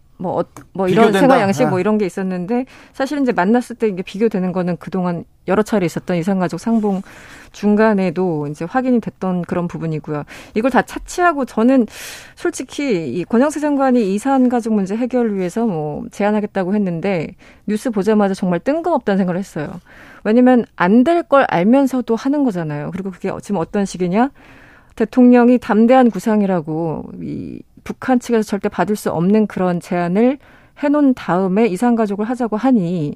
이런 생활 양식 뭐 이런 게 있었는데 사실은 이제 만났을 때 이게 비교되는 거는 그동안 여러 차례 있었던 이산가족 상봉 중간에도 이제 확인이 됐던 그런 부분이고요. 이걸 다 차치하고 저는 솔직히 이 권영세 장관이 이산가족 문제 해결을 위해서 뭐 제안하겠다고 했는데 뉴스 보자마자 정말 뜬금없다는 생각을 했어요. 왜냐면 안 될 걸 알면서도 하는 거잖아요. 그리고 그게 지금 어떤 식이냐? 대통령이 담대한 구상이라고 이 북한 측에서 절대 받을 수 없는 그런 제안을 해놓은 다음에 이산가족을 하자고 하니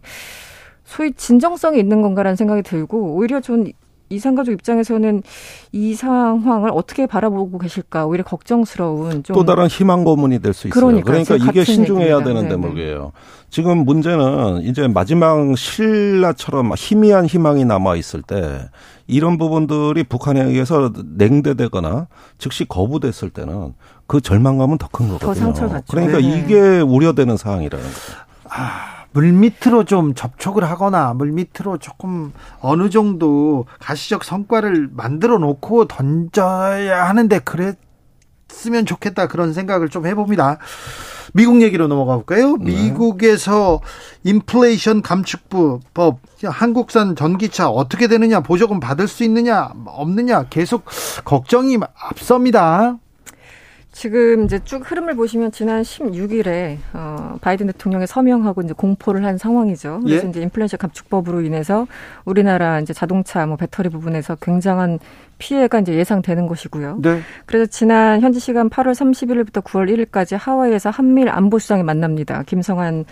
소위 진정성이 있는 건가라는 생각이 들고 오히려 전 이산가족 입장에서는 이 상황을 어떻게 바라보고 계실까 오히려 걱정스러운 좀 또 다른 희망 고문이 될 수 있어요. 그러니까 이게 신중해야 얘기입니다. 되는 대목이에요. 지금 문제는 이제 마지막 신라처럼 희미한 희망이 남아 있을 때 이런 부분들이 북한에 의해서 냉대되거나 즉시 거부됐을 때는 그 절망감은 더 큰 거거든요. 더 상처받죠. 그러니까 네네. 이게 우려되는 상황이라는 거죠. 물밑으로 좀 접촉을 하거나 물밑으로 조금 어느 정도 가시적 성과를 만들어 놓고 던져야 하는데 그랬으면 좋겠다 그런 생각을 좀 해봅니다. 미국 얘기로 넘어가 볼까요? 네. 미국에서 인플레이션 감축법, 한국산 전기차 어떻게 되느냐, 보조금 받을 수 있느냐, 없느냐 계속 걱정이 앞섭니다. 지금 이제 쭉 흐름을 보시면 지난 16일에 바이든 대통령이 서명하고 이제 공포를 한 상황이죠. 그래서 예? 이제 인플레이션 감축법으로 인해서 우리나라 이제 자동차 뭐 배터리 부분에서 굉장한 피해가 이제 예상되는 것이고요. 네. 그래서 지난 현지 시간 8월 31일부터 9월 1일까지 하와이에서 한미일 안보수장이 만납니다. 김성환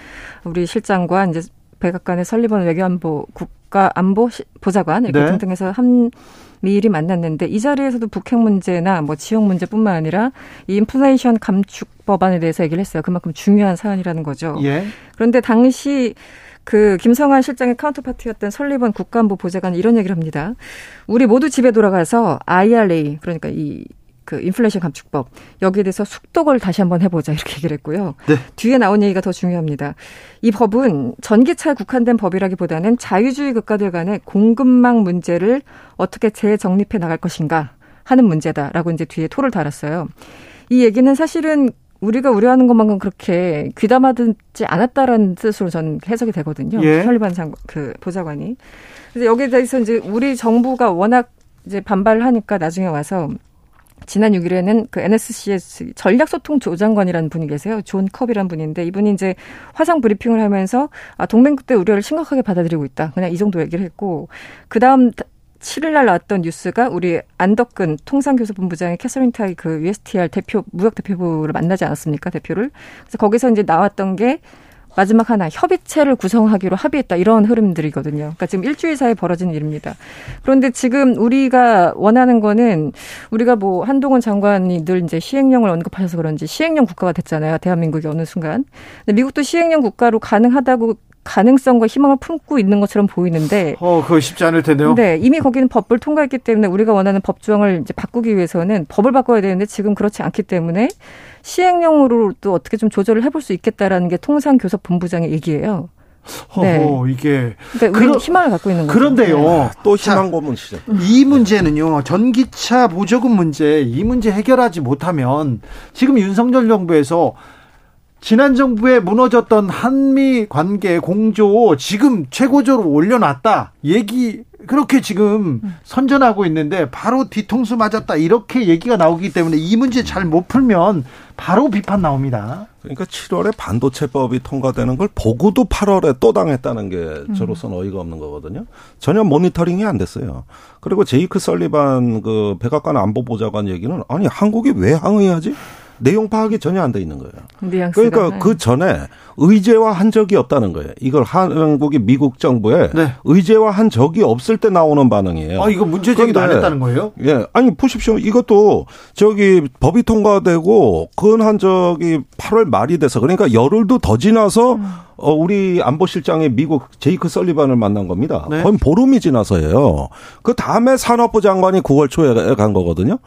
우리 실장과 이제 백악관의 설리번 외교안보 국가안보보좌관 이렇게 네. 등등해서 한미일이 만났는데 이 자리에서도 북핵 문제나 뭐 지역 문제뿐만 아니라 이 인플레이션 감축 법안에 대해서 얘기를 했어요. 그만큼 중요한 사안이라는 거죠. 예. 그런데 당시 그 김성환 실장의 카운터파트였던 설리번 국가안보보좌관이 이런 얘기를 합니다. 우리 모두 집에 돌아가서 IRA 그러니까 이 그 인플레이션 감축법 여기에 대해서 숙독을 다시 한번 해보자 이렇게 얘기를 했고요. 네. 뒤에 나온 얘기가 더 중요합니다. 이 법은 전기차에 국한된 법이라기보다는 자유주의 국가들 간의 공급망 문제를 어떻게 재정립해 나갈 것인가 하는 문제다라고 이제 뒤에 토를 달았어요. 이 얘기는 사실은 우리가 우려하는 것만큼 그렇게 귀담아 듣지 않았다라는 뜻으로 저는 해석이 되거든요. 설리반 예. 그 보좌관이. 그래서 여기에 대해서 이제 우리 정부가 워낙 이제 반발을 하니까 나중에 와서 지난 6일에는 그 NSCS 전략소통조장관이라는 분이 계세요. 존 컵이라는 분인데 이분이 이제 화상 브리핑을 하면서 동맹국대 우려를 심각하게 받아들이고 있다. 그냥 이 정도 얘기를 했고 그다음 7일 날 나왔던 뉴스가 우리 안덕근 통상교섭본부장의 캐서린 타이 그 USTR 대표 무역대표부를 만나지 않았습니까? 대표를. 그래서 거기서 이제 나왔던 게 마지막 하나 협의체를 구성하기로 합의했다 이런 흐름들이거든요. 그러니까 지금 일주일 사이에 벌어진 일입니다. 그런데 지금 우리가 원하는 거는 우리가 뭐 한동훈 장관이 늘 이제 시행령을 언급하셔서 그런지 시행령 국가가 됐잖아요. 대한민국이 어느 순간. 근데 미국도 시행령 국가로 가능하다고 가능성과 희망을 품고 있는 것처럼 보이는데. 그거 쉽지 않을 텐데요. 네. 이미 거기는 법을 통과했기 때문에 우리가 원하는 법조항을 이제 바꾸기 위해서는 법을 바꿔야 되는데 지금 그렇지 않기 때문에 시행령으로 또 어떻게 좀 조절을 해볼 수 있겠다라는 게 통상교섭본부장의 얘기예요. 네. 이게. 그러니까 우리는 희망을 갖고 있는 거죠. 그런데요. 네. 또 희망 고문시죠. 이 문제는요. 전기차 보조금 문제, 이 문제 해결하지 못하면 지금 윤석열 정부에서 지난 정부에 무너졌던 한미 관계 공조 지금 최고조로 올려놨다 얘기 그렇게 지금 선전하고 있는데 바로 뒤통수 맞았다 이렇게 얘기가 나오기 때문에 이 문제 잘 못 풀면 바로 비판 나옵니다. 그러니까 7월에 반도체법이 통과되는 걸 보고도 8월에 또 당했다는 게 저로서는 어이가 없는 거거든요. 전혀 모니터링이 안 됐어요. 그리고 제이크 설리반 그 백악관 안보보좌관 얘기는 아니 한국이 왜 항의하지? 내용 파악이 전혀 안 돼 있는 거예요. 그러니까 그 전에 의제화한 적이 없다는 거예요. 이걸 한국이 미국 정부에 네. 의제화한 적이 없을 때 나오는 반응이에요. 아, 이거 문제제기도 안 했다는 거예요? 예, 아니 보십시오. 이것도 저기 법이 통과되고 근한 저기 8월 말이 돼서 그러니까 열흘도 더 지나서 우리 안보실장이 미국 제이크 설리반을 만난 겁니다. 네. 거의 보름이 지나서예요. 그 다음에 산업부 장관이 9월 초에 간 거거든요.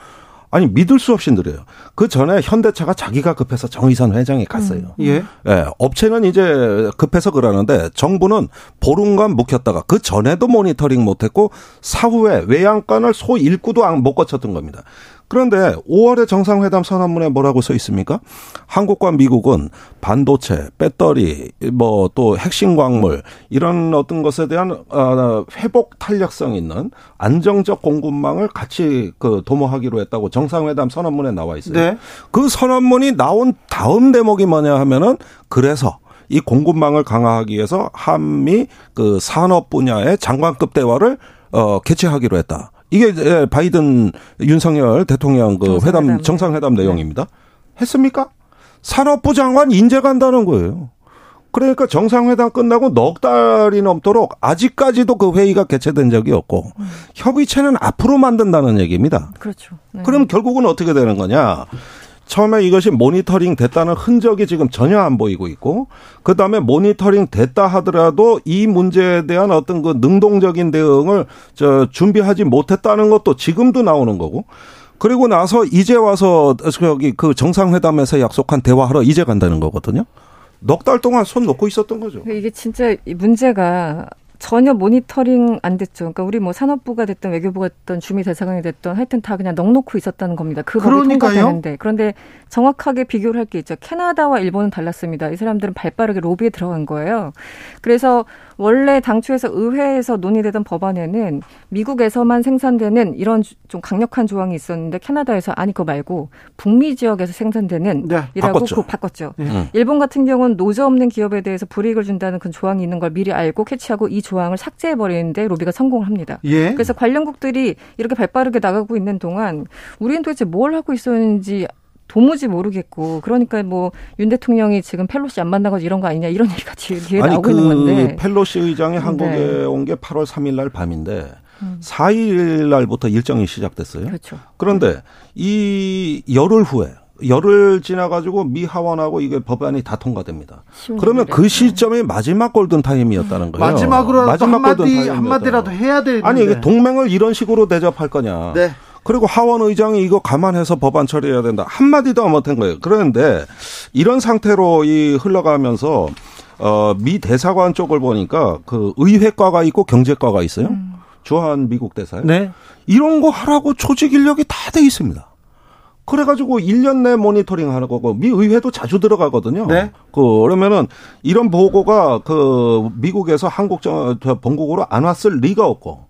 아니 믿을 수 없이 느려요. 그 전에 현대차가 자기가 급해서 정의선 회장이 갔어요. 예. 예. 업체는 이제 급해서 그러는데 정부는 보름간 묵혔다가 그 전에도 모니터링 못했고 사후에 외양간을 소 일구도 못 거쳤던 겁니다. 그런데 5월에 정상회담 선언문에 뭐라고 써 있습니까? 한국과 미국은 반도체, 배터리, 뭐 또 핵심 광물 이런 어떤 것에 대한 회복 탄력성 있는 안정적 공급망을 같이 그 도모하기로 했다고 정상회담 선언문에 나와 있어요. 네. 그 선언문이 나온 다음 대목이 뭐냐 하면은 그래서 이 공급망을 강화하기 위해서 한미 그 산업 분야의 장관급 대화를 개최하기로 했다. 이게 바이든 윤석열 대통령 그 회담 정상회담 내용입니다. 했습니까? 산업부 장관 인재 간다는 거예요. 그러니까 정상회담 끝나고 넉 달이 넘도록 아직까지도 그 회의가 개최된 적이 없고 협의체는 앞으로 만든다는 얘기입니다. 그렇죠. 네. 그럼 결국은 어떻게 되는 거냐? 처음에 이것이 모니터링 됐다는 흔적이 지금 전혀 안 보이고 있고 그다음에 모니터링 됐다 하더라도 이 문제에 대한 어떤 그 능동적인 대응을 준비하지 못했다는 것도 지금도 나오는 거고 그리고 나서 이제 와서 저기 그 정상회담에서 약속한 대화하러 이제 간다는 거거든요. 넉 달 동안 손 놓고 있었던 거죠. 이게 진짜 문제가 전혀 모니터링 안 됐죠. 그러니까 우리 뭐 산업부가 됐든 외교부가 됐든 주미 대사관이 됐든 하여튼 다 그냥 넋 놓고 있었다는 겁니다. 그 법이 통과되는데. 그런데 정확하게 비교를 할 게 있죠. 캐나다와 일본은 달랐습니다. 이 사람들은 발빠르게 로비에 들어간 거예요. 그래서 원래 당초에서 의회에서 논의되던 법안에는 미국에서만 생산되는 이런 좀 강력한 조항이 있었는데 캐나다에서 아니 그거 말고 북미 지역에서 생산되는 네, 이라고 바꿨죠. 네. 일본 같은 경우는 노조 없는 기업에 대해서 불이익을 준다는 그 조항이 있는 걸 미리 알고 캐치하고 이 조항을 삭제해버리는데 로비가 성공을 합니다. 예. 그래서 관련국들이 이렇게 발빠르게 나가고 있는 동안 우리는 도대체 뭘 하고 있었는지 도무지 모르겠고 그러니까 뭐 윤 대통령이 지금 펠로시 안 만나가지고 이런 거 아니냐 이런 얘기가 뒤에 나오고 있는 건데. 펠로시 의장이 한국에 온 게 8월 3일 날 밤인데 4일 날부터 일정이 시작됐어요. 그렇죠. 그런데 이 열흘 후에 열흘 지나가지고 미 하원하고 이게 법안이 다 통과됩니다. 그러면 그 시점이 마지막 골든타임이었다는 거예요. 마지막으로 한마디라도 해야 되는데. 아니 이게 동맹을 이런 식으로 대접할 거냐. 네. 그리고 하원 의장이 이거 감안해서 법안 처리해야 된다. 한마디도 안 못한 거예요. 그런데 이런 상태로 이 흘러가면서 미 대사관 쪽을 보니까 그 의회과가 있고 경제과가 있어요. 주한 미국 대사요. 네. 이런 거 하라고 조직 인력이 다 돼 있습니다. 그래가지고 1년 내 모니터링 하는 거고, 미 의회도 자주 들어가거든요. 네. 그러면은 이런 보고가 그 미국에서 한국 본국으로 안 왔을 리가 없고,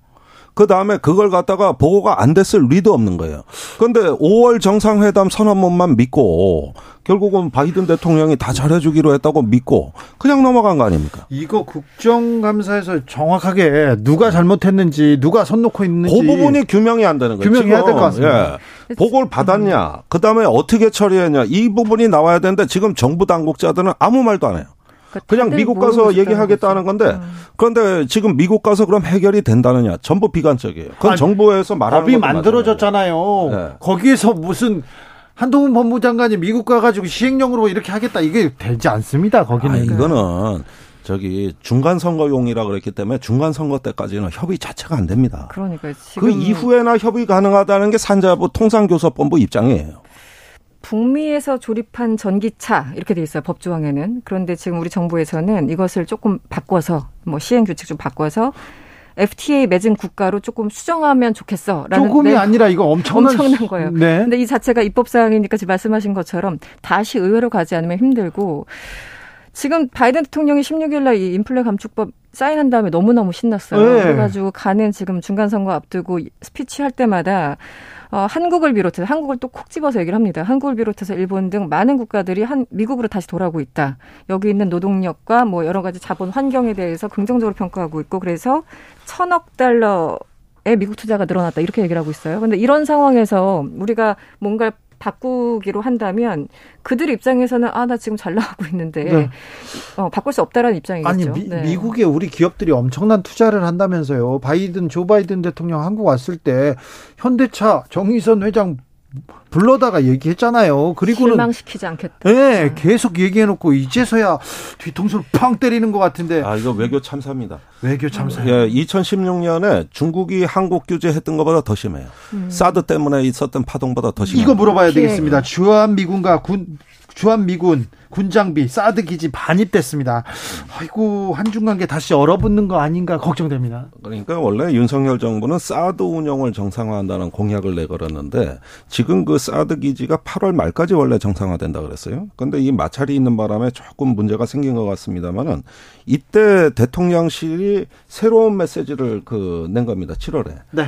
그 다음에 그걸 갖다가 보고가 안 됐을 리도 없는 거예요. 그런데 5월 정상회담 선언문만 믿고, 결국은 바이든 대통령이 다 잘해주기로 했다고 믿고, 그냥 넘어간 거 아닙니까? 이거 국정감사에서 정확하게 누가 잘못했는지, 누가 손 놓고 있는지. 그 부분이 규명이 안 되는 거예요. 규명해야 될 것 같습니다. 예. 보고를 받았냐, 그 다음에 어떻게 처리했냐, 이 부분이 나와야 되는데 지금 정부 당국자들은 아무 말도 안 해요. 그냥 미국 가서 얘기하겠다는 건데 그런데 지금 미국 가서 그럼 해결이 된다느냐 전부 비관적이에요. 그건 아니, 정부에서 말하는 법이 만들어졌잖아요. 네. 거기에서 무슨 한동훈 법무장관이 미국 가가지고 시행령으로 이렇게 하겠다 이게 되지 않습니다. 거기는 이거는 저기 중간 선거용이라 그랬기 때문에 중간 선거 때까지는 협의 자체가 안 됩니다. 그러니까 그 이후에나 협의 가능하다는 게 산자부 통상교섭본부 입장이에요. 북미에서 조립한 전기차 이렇게 돼 있어요. 법조항에는. 그런데 지금 우리 정부에서는 이것을 조금 바꿔서 뭐 시행 규칙 좀 바꿔서 FTA 맺은 국가로 조금 수정하면 좋겠어라는. 조금이 아니라 이거 엄청난 거예요. 네. 근데 이 자체가 입법 사항이니까 지금 말씀하신 것처럼 다시 의회로 가지 않으면 힘들고. 지금 바이든 대통령이 16일 날 이 인플레 감축법 사인한 다음에 너무너무 신났어요. 네. 그래가지고 가는 지금 중간선거 앞두고 스피치 할 때마다 한국을 비롯해서, 한국을 또 콕 집어서 얘기를 합니다. 한국을 비롯해서 일본 등 많은 국가들이 미국으로 다시 돌아오고 있다. 여기 있는 노동력과 뭐 여러 가지 자본 환경에 대해서 긍정적으로 평가하고 있고, 그래서 1,000억 달러의 미국 투자가 늘어났다. 이렇게 얘기를 하고 있어요. 그런데 이런 상황에서 우리가 뭔가 바꾸기로 한다면 그들 입장에서는 아, 나 지금 잘 나가고 있는데 네. 바꿀 수 없다라는 입장이겠죠. 아니 네. 미국에 우리 기업들이 엄청난 투자를 한다면서요. 조 바이든 대통령 한국 왔을 때 현대차 정의선 회장 불러다가 얘기했잖아요. 그리고는 실망시키지 않겠다. 네, 계속 얘기해놓고 이제서야 뒤통수를 팡 때리는 것 같은데. 아, 이거 외교 참사입니다. 외교 참사. 예, 2016년에 중국이 한국 규제했던 것보다 더 심해요. 사드 때문에 있었던 파동보다 더 심해요. 이거 물어봐야 되겠습니다. 주한미군 군장비 사드 기지 반입됐습니다. 아이고, 한중관계 다시 얼어붙는 거 아닌가 걱정됩니다. 그러니까 원래 윤석열 정부는 사드 운영을 정상화한다는 공약을 내걸었는데 지금 그 사드 기지가 8월 말까지 원래 정상화된다 그랬어요. 그런데 이 마찰이 있는 바람에 조금 문제가 생긴 것 같습니다만은 이때 대통령실이 새로운 메시지를 낸 겁니다. 7월에. 네.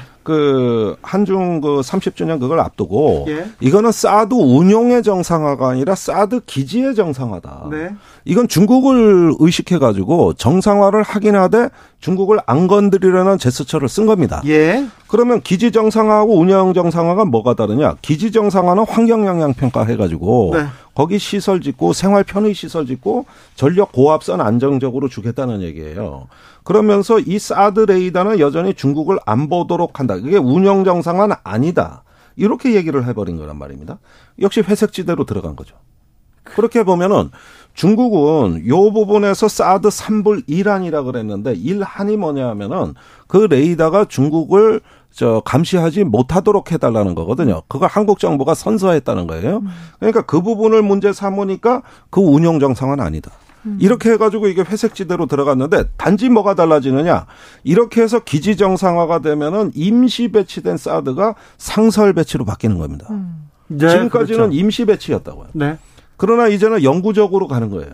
한중 30주년 그걸 앞두고 예. 이거는 사드 운용의 정상화가 아니라 사드 기지의 정상화다. 네. 이건 중국을 의식해가지고 정상화를 하긴 하되 중국을 안 건드리려는 제스처를 쓴 겁니다. 예. 그러면 기지 정상화하고 운영 정상화가 뭐가 다르냐? 기지 정상화는 환경 영향 평가해가지고 네. 거기 시설 짓고 생활 편의 시설 짓고 전력 고압선 안정적으로 주겠다는 얘기예요. 그러면서 이 사드 레이더는 여전히 중국을 안 보도록 한다. 이게 운영 정상화는 아니다. 이렇게 얘기를 해버린 거란 말입니다. 역시 회색지대로 들어간 거죠. 그렇게 보면은 중국은 이 부분에서 사드 3불 1한이라고 그랬는데 1한이 뭐냐 하면은 그 레이더가 중국을 감시하지 못하도록 해달라는 거거든요. 그걸 한국 정부가 선서했다는 거예요. 그러니까 그 부분을 문제 삼으니까 그 운용 정상은 아니다. 이렇게 해가지고 이게 회색지대로 들어갔는데 단지 뭐가 달라지느냐. 이렇게 해서 기지 정상화가 되면은 임시 배치된 사드가 상설 배치로 바뀌는 겁니다. 네, 지금까지는 그렇죠. 임시 배치였다고요. 네. 그러나 이제는 영구적으로 가는 거예요.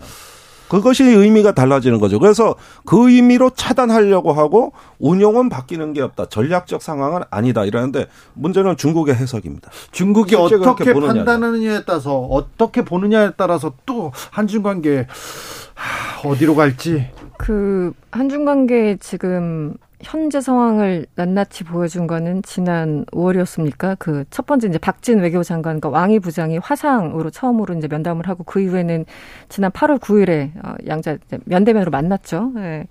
그것이 의미가 달라지는 거죠. 그래서 그 의미로 차단하려고 하고 운용은 바뀌는 게 없다. 전략적 상황은 아니다. 이러는데 문제는 중국의 해석입니다. 중국이 어떻게 판단하느냐에 따라서 또 한중 관계 어디로 갈지. 한중 관계 지금 현재 상황을 낱낱이 보여준 거는 지난 5월이었습니까? 그 첫 번째 이제 박진 외교부 장관과 왕이 부장이 화상으로 처음으로 이제 면담을 하고 그 이후에는 지난 8월 9일에 양자 면대면으로 만났죠. 예.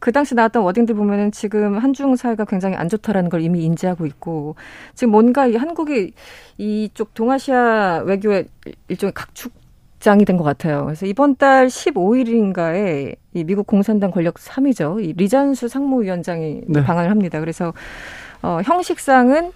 그 당시 나왔던 워딩들 보면은 지금 한중 사이가 굉장히 안 좋다라는 걸 이미 인지하고 있고 지금 뭔가 이 한국이 이쪽 동아시아 외교의 일종의 각축장이 된 것 같아요. 그래서 이번 달 15일인가에 이 미국 공산당 권력 3위죠. 이 리잔수 상무위원장이 네. 방한을 합니다. 그래서 형식상은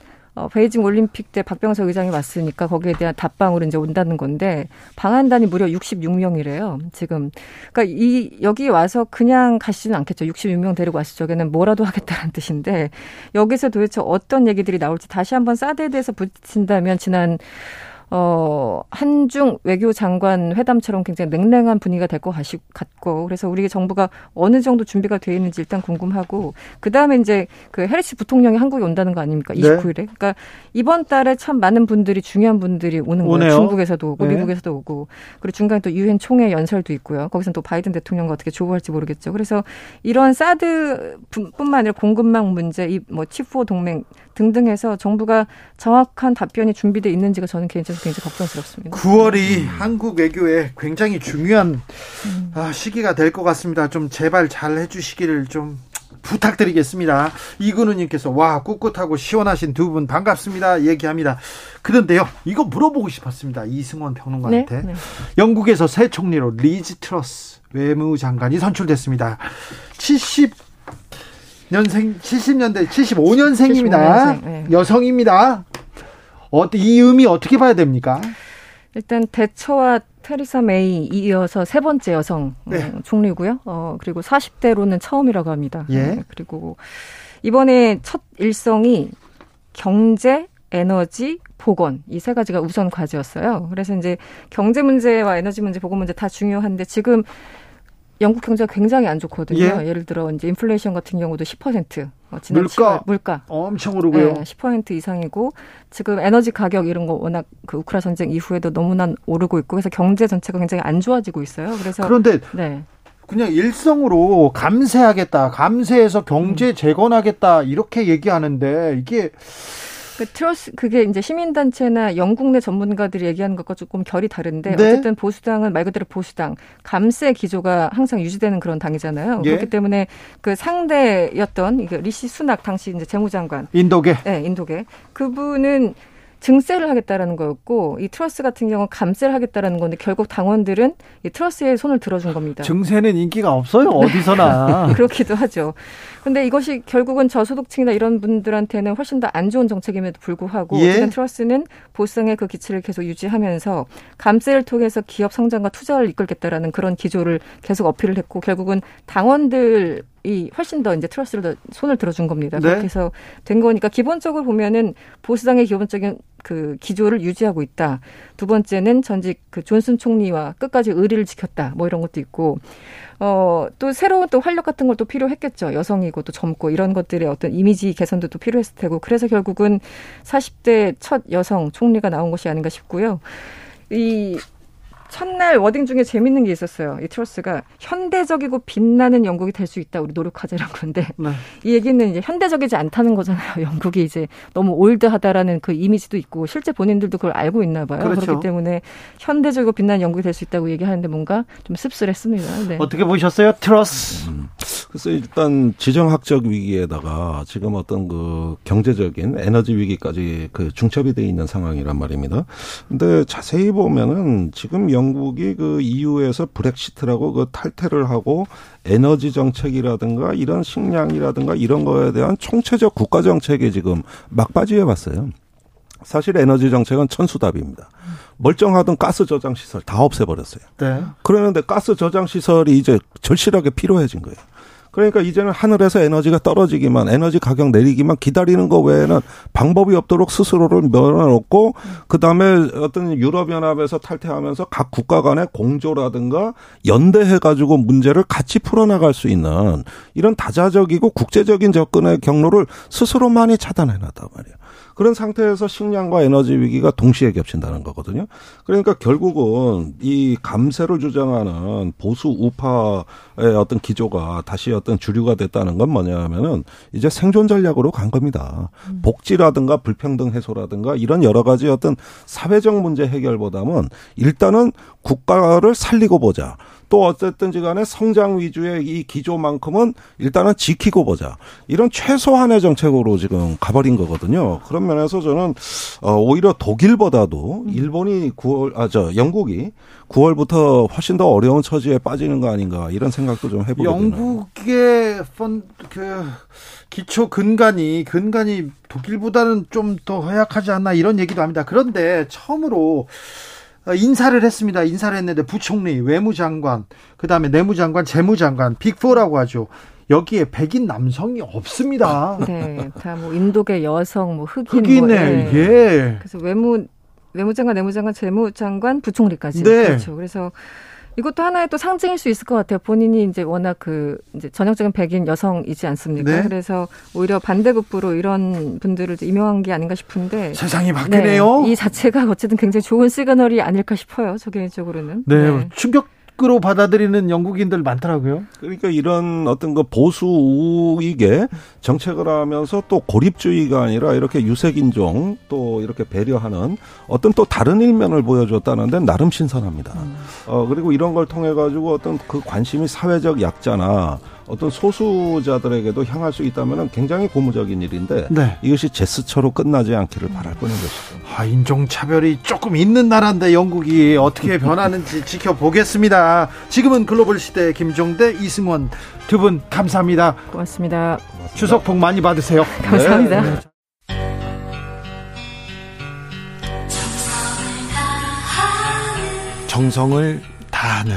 베이징 올림픽 때 박병석 의장이 왔으니까 거기에 대한 답방으로 이제 온다는 건데 방한단이 무려 66명이래요. 지금 그러니까 여기 와서 그냥 가시지는 않겠죠. 66명 데리고 왔을 적에는 뭐라도 하겠다는 뜻인데 여기서 도대체 어떤 얘기들이 나올지 다시 한번 사드에 대해서 붙인다면 지난 한중 외교 장관 회담처럼 굉장히 냉랭한 분위기가 될 것 같고, 그래서 우리 정부가 어느 정도 준비가 되어 있는지 일단 궁금하고, 그 다음에 이제 해리스 부통령이 한국에 온다는 거 아닙니까? 29일에. 네. 그러니까 이번 달에 참 많은 분들이, 중요한 분들이 오는 오네요. 거예요. 중국에서도 오고, 네. 미국에서도 오고, 그리고 중간에 또 유엔 총회 연설도 있고요. 거기서는 또 바이든 대통령과 어떻게 조우할지 모르겠죠. 그래서 이런 사드 뿐만 아니라 공급망 문제, T4 동맹 등등 해서 정부가 정확한 답변이 준비되어 있는지가 저는 개인적으로 굉장히 걱정스럽습니다. 9월이 한국 외교에 굉장히 중요한 시기가 될 것 같습니다. 좀 제발 잘 해주시기를 좀 부탁드리겠습니다. 이근우님께서 꿋꿋하고 시원하신 두 분 반갑습니다. 얘기합니다. 그런데요, 이거 물어보고 싶었습니다. 이승원 평론가한테. 네? 네. 영국에서 새 총리로 리즈 트러스 외무장관이 선출됐습니다. 75년생입니다. 네. 여성입니다. 이 의미 어떻게 봐야 됩니까? 일단 대처와 테리사 메이 이어서 세 번째 여성 네. 총리고요. 그리고 40대로는 처음이라고 합니다. 예. 그리고 이번에 첫 일성이 경제, 에너지, 보건 이 세 가지가 우선 과제였어요. 그래서 이제 경제 문제와 에너지 문제, 보건 문제 다 중요한데 지금 영국 경제가 굉장히 안 좋거든요. 예. 예를 들어 이제 인플레이션 같은 경우도 10%. 지난 물가 엄청 오르고요. 네, 10% 이상이고 지금 에너지 가격 이런 거 워낙 그 우크라 전쟁 이후에도 너무나 오르고 있고 그래서 경제 전체가 굉장히 안 좋아지고 있어요. 그래서 그런데 네. 그냥 일성으로 감세하겠다, 감세해서 경제 재건하겠다 이렇게 얘기하는데 이게. 그게 이제 시민단체나 영국 내 전문가들이 얘기하는 것과 조금 결이 다른데 네? 어쨌든 보수당은 말 그대로 보수당 감세 기조가 항상 유지되는 그런 당이잖아요. 예? 그렇기 때문에 그 상대였던 리시 수낙 당시 이제 재무장관 인도계 네, 인도계 그분은 증세를 하겠다라는 거였고 이 트러스 같은 경우는 감세를 하겠다라는 건데 결국 당원들은 이 트러스에 손을 들어준 겁니다. 증세는 인기가 없어요. 어디서나. 그렇기도 하죠. 그런데 이것이 결국은 저소득층이나 이런 분들한테는 훨씬 더 안 좋은 정책임에도 불구하고 예? 어쨌든 트러스는 보수당의 그 기치를 계속 유지하면서 감세를 통해서 기업 성장과 투자를 이끌겠다라는 그런 기조를 계속 어필을 했고 결국은 당원들 이 훨씬 더 이제 트러스를 더 손을 들어준 겁니다. 네. 그렇게 해서 된 거니까 기본적으로 보면은 보수당의 기본적인 그 기조를 유지하고 있다. 두 번째는 전직 그 존슨 총리와 끝까지 의리를 지켰다. 뭐 이런 것도 있고, 또 새로운 또 활력 같은 것도 필요했겠죠. 여성이고 또 젊고 이런 것들의 어떤 이미지 개선도 또 필요했을 테고. 그래서 결국은 40대 첫 여성 총리가 나온 것이 아닌가 싶고요. 이 첫날 워딩 중에 재밌는 게 있었어요. 이 트러스가 현대적이고 빛나는 영국이 될 수 있다. 우리 노력하자라는 건데 네. 이 얘기는 이제 현대적이지 않다는 거잖아요. 영국이 이제 너무 올드하다라는 그 이미지도 있고 실제 본인들도 그걸 알고 있나 봐요. 그렇죠. 그렇기 때문에 현대적이고 빛나는 영국이 될 수 있다고 얘기하는데 뭔가 좀 씁쓸했습니다. 네. 어떻게 보셨어요? 트러스. 글쎄 일단 지정학적 위기에다가 지금 어떤 그 경제적인 에너지 위기까지 그 중첩이 돼 있는 상황이란 말입니다. 근데 자세히 보면은 지금 영국이 그 EU에서 브렉시트라고 그 탈퇴를 하고 에너지 정책이라든가 이런 식량이라든가 이런 거에 대한 총체적 국가 정책에 지금 막바지에 왔어요. 사실 에너지 정책은 천수답입니다. 멀쩡하던 가스 저장 시설 다 없애버렸어요. 네. 그러는데 가스 저장 시설이 이제 절실하게 필요해진 거예요. 그러니까 이제는 하늘에서 에너지가 떨어지기만, 에너지 가격 내리기만 기다리는 거 외에는 방법이 없도록 스스로를 밀어놓고, 그 다음에 어떤 유럽연합에서 탈퇴하면서 각 국가 간의 공조라든가 연대해가지고 문제를 같이 풀어나갈 수 있는 이런 다자적이고 국제적인 접근의 경로를 스스로 많이 차단해놨단 말이에요. 그런 상태에서 식량과 에너지 위기가 동시에 겹친다는 거거든요. 그러니까 결국은 이 감세를 주장하는 보수 우파의 어떤 기조가 다시 어떤 주류가 됐다는 건 뭐냐 하면은 이제 생존 전략으로 간 겁니다. 복지라든가 불평등 해소라든가 이런 여러 가지 어떤 사회적 문제 해결보다는 일단은 국가를 살리고 보자. 또 어쨌든지 간에 성장 위주의 이 기조만큼은 일단은 지키고 보자. 이런 최소한의 정책으로 지금 가버린 거거든요. 그런 면에서 저는 오히려 독일보다도 일본이 영국이 9월부터 훨씬 더 어려운 처지에 빠지는 거 아닌가 이런 생각도 좀 해보거든요. 영국의 기초 근간이 독일보다는 좀 더 허약하지 않나 이런 얘기도 합니다. 그런데 처음으로 인사를 했습니다. 인사를 했는데 부총리, 외무장관, 그다음에 내무장관, 재무장관, 빅4라고 하죠. 여기에 백인 남성이 없습니다. 네, 다 뭐 인도계 여성, 뭐 흑인이네. 뭐, 예. 예. 그래서 외무장관, 내무장관, 재무장관, 부총리까지. 네. 그렇죠. 그래서 이것도 하나의 또 상징일 수 있을 것 같아요. 본인이 이제 워낙 그 이제 전형적인 백인 여성이지 않습니까? 네. 그래서 오히려 반대급부로 이런 분들을 임명한 게 아닌가 싶은데 세상이 바뀌네요. 네. 이 자체가 어쨌든 굉장히 좋은 시그널이 아닐까 싶어요. 저 개인적으로는. 네, 네. 충격으로 받아들이는 영국인들 많더라고요. 그러니까 이런 어떤 그 보수 우익의 정책을 하면서 또 고립주의가 아니라 이렇게 유색인종 또 이렇게 배려하는 어떤 또 다른 일면을 보여줬다는 데는 나름 신선합니다. 그리고 이런 걸 통해 가지고 어떤 그 관심이 사회적 약자나 어떤 소수자들에게도 향할 수 있다면은 굉장히 고무적인 일인데 네. 이것이 제스처로 끝나지 않기를 바랄 뻔한 것이죠. 아, 인종차별이 조금 있는 나라인데 영국이 어떻게 변하는지 지켜보겠습니다. 지금은 글로벌 시대 김종대, 이승원 두 분 감사합니다. 고맙습니다. 추석 복 많이 받으세요. 감사합니다. 네. 정성을 다하는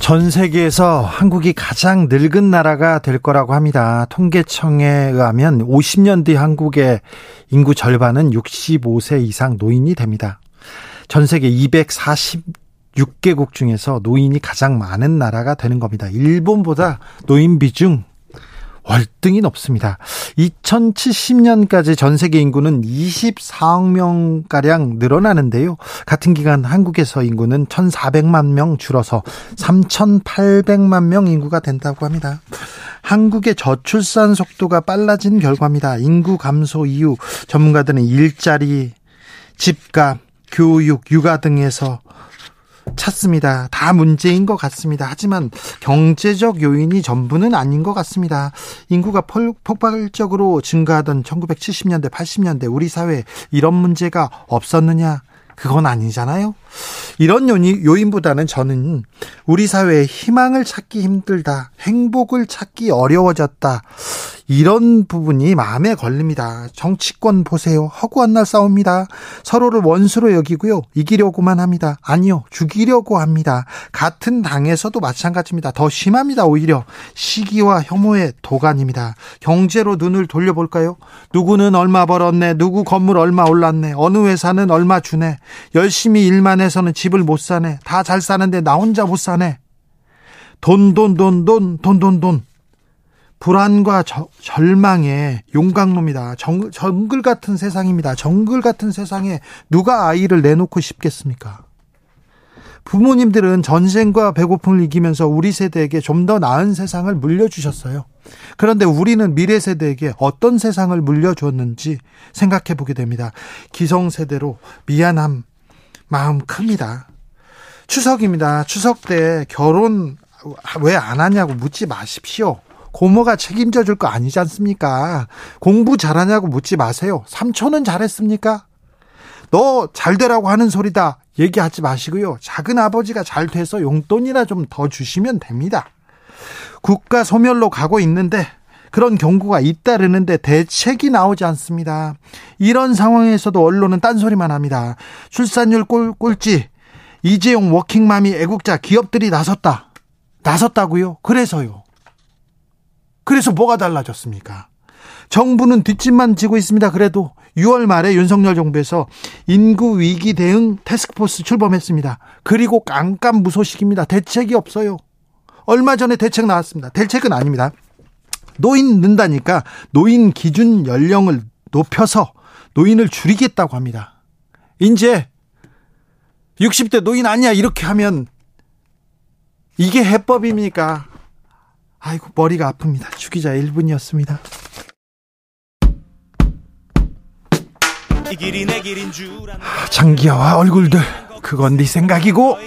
전 세계에서 한국이 가장 늙은 나라가 될 거라고 합니다. 통계청에 의하면 50년 뒤 한국의 인구 절반은 65세 이상 노인이 됩니다. 전 세계 246개국 중에서 노인이 가장 많은 나라가 되는 겁니다. 일본보다 노인 비중 월등히 높습니다. 2070년까지 전 세계 인구는 24억 명가량 늘어나는데요. 같은 기간 한국에서 인구는 1,400만 명 줄어서 3,800만 명 인구가 된다고 합니다. 한국의 저출산 속도가 빨라진 결과입니다. 인구 감소 이후 전문가들은 일자리, 집값, 교육, 육아 등에서 찾습니다. 다 문제인 것 같습니다. 하지만 경제적 요인이 전부는 아닌 것 같습니다. 인구가 폭발적으로 증가하던 1970년대, 80년대 우리 사회에 이런 문제가 없었느냐? 그건 아니잖아요. 이런 요인보다는 저는 우리 사회에 희망을 찾기 힘들다, 행복을 찾기 어려워졌다, 이런 부분이 마음에 걸립니다. 정치권 보세요. 허구한 날 싸웁니다. 서로를 원수로 여기고요, 이기려고만 합니다. 아니요, 죽이려고 합니다. 같은 당에서도 마찬가지입니다. 더 심합니다. 오히려 시기와 혐오의 도가니입니다. 경제로 눈을 돌려볼까요? 누구는 얼마 벌었네, 누구 건물 얼마 올랐네, 어느 회사는 얼마 주네, 열심히 일만 해서는 집을 못 사네, 다 잘 사는데 나 혼자 못 사네. 돈. 불안과 절망의 용광로입니다. 정글 같은 세상입니다. 정글 같은 세상에 누가 아이를 내놓고 싶겠습니까? 부모님들은 전쟁과 배고픔을 이기면서 우리 세대에게 좀 더 나은 세상을 물려주셨어요. 그런데 우리는 미래 세대에게 어떤 세상을 물려줬는지 생각해 보게 됩니다. 기성세대로 미안함 마음 큽니다. 추석입니다. 추석 때 결혼 왜 안 하냐고 묻지 마십시오. 고모가 책임져 줄 거 아니지 않습니까? 공부 잘하냐고 묻지 마세요. 삼촌은 잘했습니까? 너 잘되라고 하는 소리다 얘기하지 마시고요, 작은 아버지가 잘 돼서 용돈이나 좀 더 주시면 됩니다. 국가 소멸로 가고 있는데, 그런 경고가 잇따르는데 대책이 나오지 않습니다. 이런 상황에서도 언론은 딴소리만 합니다. 출산율 꼴찌, 이재용 워킹맘이 애국자, 기업들이 나섰다고요? 그래서 뭐가 달라졌습니까? 정부는 뒷짐만 지고 있습니다. 그래도 6월 말에 윤석열 정부에서 인구 위기 대응 태스크포스 출범했습니다. 그리고 깜깜무소식입니다. 대책이 없어요. 얼마 전에 대책 나왔습니다. 대책은 아닙니다. 노인 는다니까 노인 기준 연령을 높여서 노인을 줄이겠다고 합니다. 이제 60대 노인 아니야 이렇게 하면 이게 해법입니까? 아이고, 머리가 아픕니다. 주 기자 1분이었습니다. 장기하와 얼굴들, 그건 네 생각이고.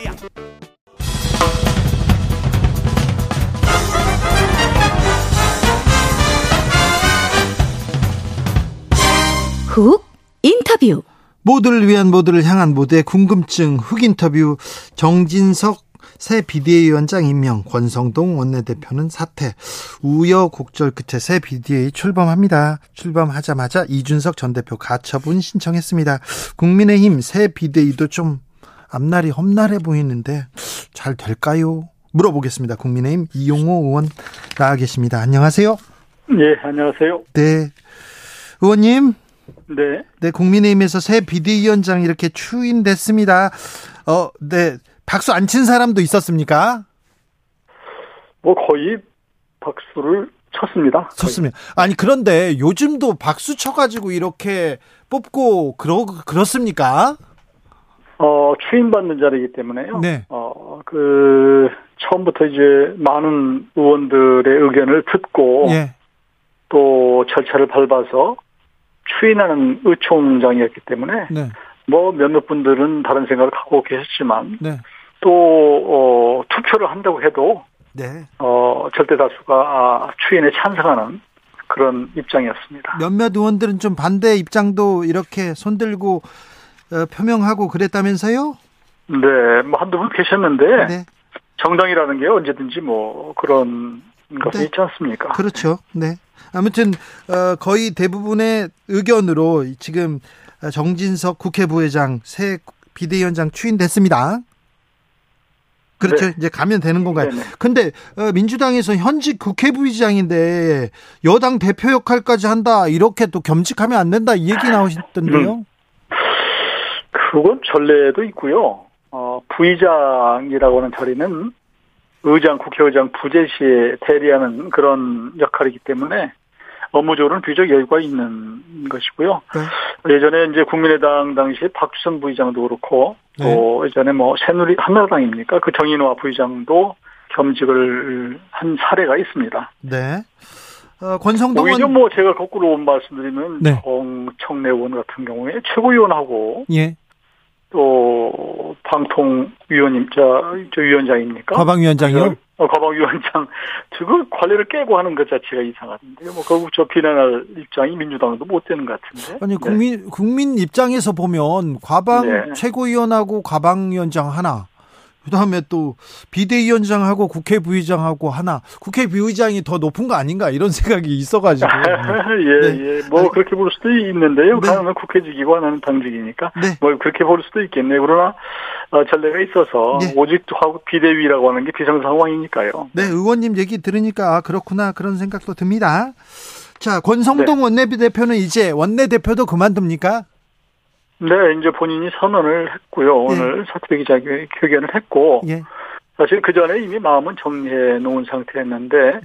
훅 인터뷰. 모두를 위한, 모두를 향한, 모두의 궁금증 훅 인터뷰. 정진석 새 비대위원장 임명, 권성동 원내대표는 사퇴. 우여곡절 끝에 새 비대위 출범합니다. 출범하자마자 이준석 전 대표 가처분 신청했습니다. 국민의힘 새 비대위도 좀 앞날이 험난해 보이는데 잘 될까요? 물어보겠습니다. 국민의힘 이용호 의원 나와 계십니다. 안녕하세요. 네, 안녕하세요. 네, 의원님. 네. 네, 국민의힘에서 새 비대위원장 이렇게 추인됐습니다. 네. 박수 안 친 사람도 있었습니까? 거의 박수를 쳤습니다. 쳤습니다. 아니, 그런데 요즘도 박수 쳐가지고 이렇게 뽑고 그렇습니까? 추임받는 자리이기 때문에요. 네. 처음부터 이제 많은 의원들의 의견을 듣고, 예, 또 절차를 밟아서 추인하는 의총장이었기 때문에, 네, 몇몇 분들은 다른 생각을 갖고 계셨지만, 네, 또 투표를 한다고 해도, 네, 절대 다수가 추인에 찬성하는 그런 입장이었습니다. 몇몇 의원들은 좀 반대 입장도 이렇게 손들고 표명하고 그랬다면서요? 네, 뭐 한두 분 계셨는데 네. 정당이라는 게 언제든지 뭐 그런 것이 네. 있지 않습니까? 그렇죠. 네. 아무튼 거의 대부분의 의견으로 지금 정진석 국회부회장 새 비대위원장 추인됐습니다. 그렇죠. 네. 이제 가면 되는 건가요? 네네. 근데 민주당에서 현직 국회부의장인데 여당 대표 역할까지 한다. 이렇게 또 겸직하면 안 된다. 이 얘기 나오셨던데요. 그건 전례도 있고요. 부의장이라고 하는 자리는 의장, 국회의장 부재시에 대리하는 그런 역할이기 때문에 업무적으로는 비교적 여유가 있는 것이고요. 네. 예전에 이제 국민의당 당시 박주선 부의장도 그렇고 네. 또 예전에 뭐 새누리 한나라당입니까? 그 정인화 부의장도 겸직을 한 사례가 있습니다. 네. 권성동 의원 오히려 뭐 제가 거꾸로 말씀드리면 네. 정청래 의원 같은 경우에 최고위원하고 예. 또 방통위원님 저 위원장입니까? 과방위원장이요? 과방위원장 지금 관리를 깨고 하는 것 자체가 이상한데요. 뭐 결국 저 비난할 입장이 민주당도 못 되는 것 같은데. 아니 국민 입장에서 보면 과방 네. 최고위원하고 과방위원장 하나, 그다음에 또 비대위원장하고 국회부의장하고 하나, 국회부의장이 더 높은 거 아닌가 이런 생각이 있어가지고. 예, 네. 예. 뭐 아니, 그렇게 볼 수도 있는데요. 네. 하나는 국회직이고 하나는 당직이니까. 네. 뭐 그렇게 볼 수도 있겠네요. 그러나 전례가 있어서 네. 오직 비대위라고 하는 게 비상상황이니까요. 네, 의원님 얘기 들으니까 그렇구나 그런 생각도 듭니다. 자, 권성동 네. 원내대표는 이제 원내대표도 그만둡니까? 네, 이제 본인이 선언을 했고요. 오늘 사퇴 기자회견을 했고 예. 사실 그 전에 이미 마음은 정리해 놓은 상태였는데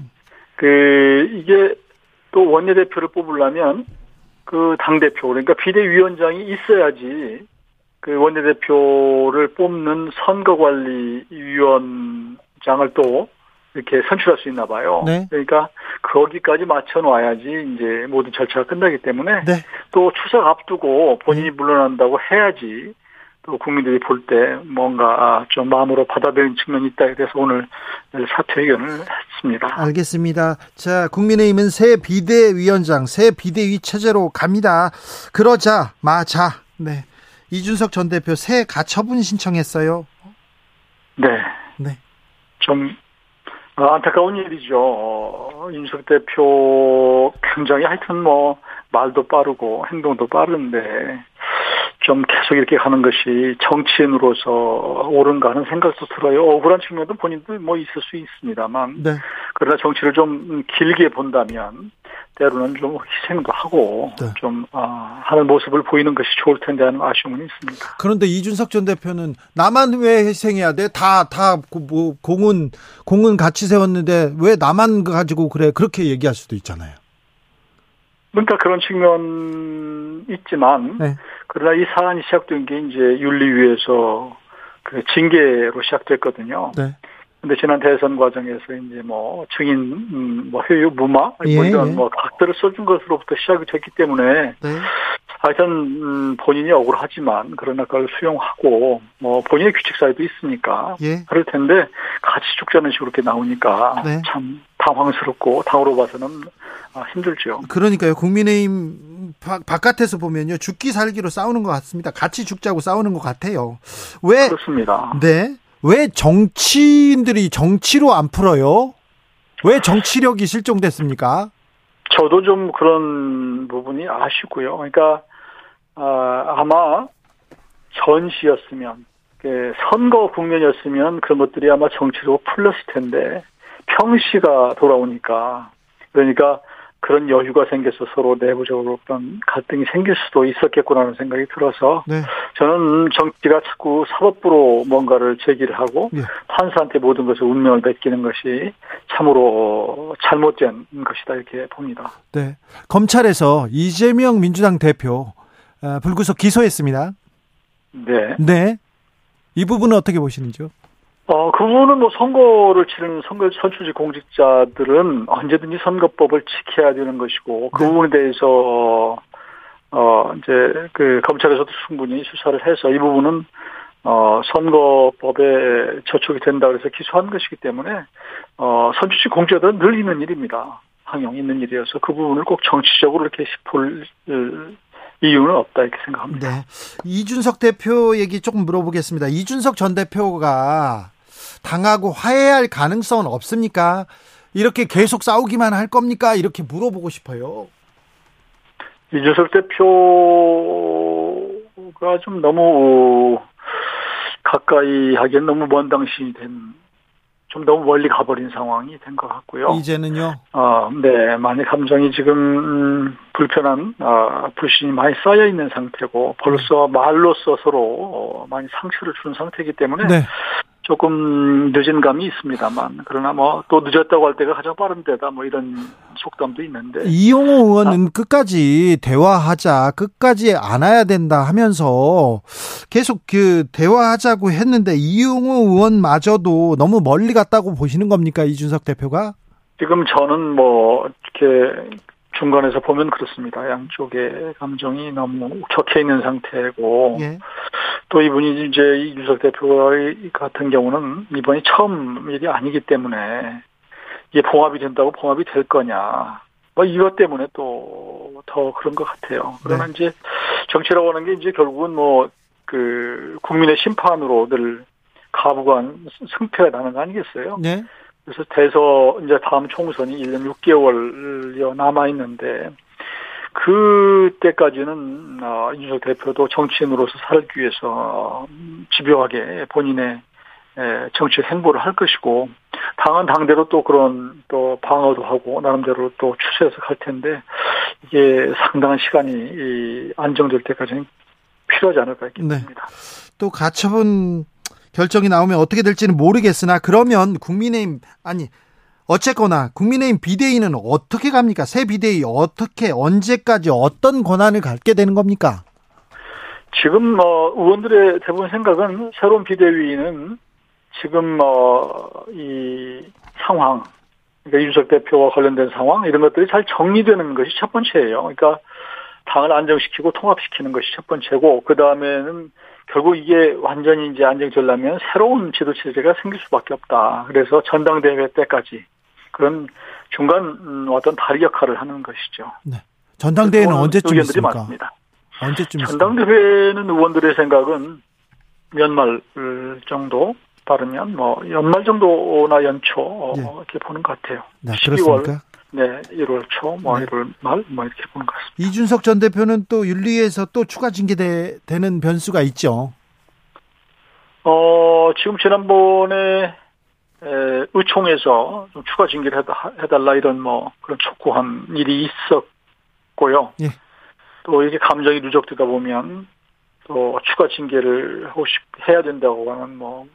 이게 또 원내대표를 뽑으려면 그 당대표 그러니까 비대위원장이 있어야지 그 원내대표를 뽑는 선거관리위원장을 또 이렇게 선출할 수 있나 봐요. 네. 그러니까 거기까지 맞춰놔야지 이제 모든 절차가 끝나기 때문에 네. 또 추석 앞두고 본인이 물러난다고 해야지 또 국민들이 볼 때 뭔가 좀 마음으로 받아들인 측면이 있다. 그래서 오늘 사퇴 의견을 했습니다. 알겠습니다. 자, 국민의힘은 새 비대위원장, 새 비대위 체제로 갑니다. 그러자마자 네. 이준석 전 대표 새 가처분 신청했어요. 네. 네. 좀 안타까운 일이죠. 이준석 대표 굉장히 하여튼 뭐 말도 빠르고 행동도 빠른데 좀 계속 이렇게 가는 것이 정치인으로서 옳은가 하는 생각도 들어요. 억울한 측면도 본인도 뭐 있을 수 있습니다만 네. 그러나 정치를 좀 길게 본다면 때로는 좀 희생도 하고 네. 좀 하는 모습을 보이는 것이 좋을 텐데 하는 아쉬움은 있습니다. 그런데 이준석 전 대표는 나만 왜 희생해야 돼? 다 공은 같이 세웠는데 왜 나만 가지고 그래? 그렇게 얘기할 수도 있잖아요. 그러니까 그런 측면 있지만 네. 그러나 이 사안이 시작된 게 이제 윤리위에서 그 징계로 시작됐거든요. 네. 근데 지난 대선 과정에서 이제 뭐 증인, 뭐 회유 무마, 뭐 이런 예. 뭐 각들을 써준 것으로부터 시작이 됐기 때문에 네. 하여튼 본인이 억울하지만 그러나 그걸 수용하고 뭐 본인의 규칙 사유도 있으니까 예. 그럴 텐데 같이 죽자는 식으로 이렇게 나오니까 네. 참 당황스럽고 당으로 봐서는 힘들죠. 그러니까요. 국민의힘 바깥에서 보면요 죽기 살기로 싸우는 것 같습니다. 같이 죽자고 싸우는 것 같아요. 왜? 그렇습니다. 네. 왜 정치인들이 정치로 안 풀어요? 왜 정치력이 실종됐습니까? 저도 좀 그런 부분이 아쉽고요. 그러니까 아마 전시였으면 선거 국면이었으면 그런 것들이 아마 정치로 풀렸을 텐데 평시가 돌아오니까 그러니까 그런 여유가 생겨서 서로 내부적으로 어떤 갈등이 생길 수도 있었겠구나 하는 생각이 들어서 네. 저는 정치가 자꾸 사법부로 뭔가를 제기를 하고 네. 판사한테 모든 것을 운명을 맡기는 것이 참으로 잘못된 것이다 이렇게 봅니다. 네, 검찰에서 이재명 민주당 대표 불구속 기소했습니다. 네. 네. 이 부분은 어떻게 보시는지요? 그분은 뭐 선거를 치르는 선출직 공직자들은 언제든지 선거법을 지켜야 되는 것이고, 그 네. 부분에 대해서, 이제, 검찰에서도 충분히 수사를 해서 이 부분은, 선거법에 저촉이 된다고 해서 기소한 것이기 때문에, 선출직 공직자들은 늘 있는 일입니다. 방향이 있는 일이어서 그 부분을 꼭 정치적으로 이렇게 짚을 이유는 없다 이렇게 생각합니다. 네. 이준석 대표 얘기 조금 물어보겠습니다. 이준석 전 대표가 당하고 화해할 가능성은 없습니까? 이렇게 계속 싸우기만 할 겁니까? 이렇게 물어보고 싶어요. 이준석 대표가 좀 너무 가까이 하기엔 너무 먼 당신이 된, 좀 너무 멀리 가버린 상황이 된 것 같고요. 이제는요? 네. 많이 감정이 지금 불편한, 불신이 많이 쌓여있는 상태고, 벌써 말로써 서로 많이 상처를 준 상태이기 때문에, 네. 조금 늦은 감이 있습니다만, 그러나 뭐 또 늦었다고 할 때가 가장 빠른 때다 뭐 이런 속담도 있는데, 이용호 의원은 끝까지 대화하자, 끝까지 안아야 된다 하면서 계속 그 대화하자고 했는데, 이용호 의원마저도 너무 멀리 갔다고 보시는 겁니까, 이준석 대표가? 지금 저는 뭐 이렇게 중간에서 보면 그렇습니다. 양쪽의 감정이 너무 격해 있는 상태고, 예. 또 이분이 이제 이준석 대표 같은 경우는 이번이 처음 일이 아니기 때문에 이게 봉합이 된다고 봉합이 될 거냐, 뭐 이것 때문에 또 더 그런 것 같아요. 그러나 네. 이제 정치라고 하는 게 이제 결국은 뭐 그 국민의 심판으로 늘 가부간 승패가 나는 거 아니겠어요? 네. 그래서 이제 다음 총선이 1년 6개월여 남아있는데, 그때까지는, 이준석 대표도 정치인으로서 살기 위해서 집요하게 본인의 정치 행보를 할 것이고, 당은 당대로 또 그런 또 방어도 하고, 나름대로 또 추세해서 갈 텐데, 이게 상당한 시간이 안정될 때까지는 필요하지 않을까 싶습니다. 네. 또 가처분 결정이 나오면 어떻게 될지는 모르겠으나, 그러면 국민의힘 비대위는 어떻게 갑니까? 새 비대위 어떻게, 언제까지 어떤 권한을 갖게 되는 겁니까? 지금 의원들의 대부분 생각은, 새로운 비대위는 지금 이 상황, 그러니까 이준석 대표와 관련된 상황, 이런 것들이 잘 정리되는 것이 첫 번째예요. 그러니까 당을 안정시키고 통합시키는 것이 첫 번째고, 그 다음에는 결국 이게 완전히 이제 안정되려면 새로운 지도 체제가 생길 수밖에 없다. 그래서 전당대회 때까지 그런 중간 어떤 다리 역할을 하는 것이죠. 네. 전당대회는 언제쯤 있습니까? 많습니다. 언제쯤 전당대회는 있습니까? 의원들의 생각은 연말 정도 빠르면 뭐 연말 정도나 연초 네. 이렇게 보는 것 같아요. 네, 12월. 그렇습니까? 네, 1월 초, 뭐 1월 말, 뭐 이렇게 보는 것 같습니다. 이준석 전 대표는 또 윤리에서 또 추가 징계되는 변수가 있죠. 지금 지난번에 의총에서 좀 추가 징계를 해달라 이런 뭐 그런 촉구한 일이 있었고요. 예. 또 이게 감정이 누적되다 보면 또 추가 징계를 해야 된다고 하는 뭐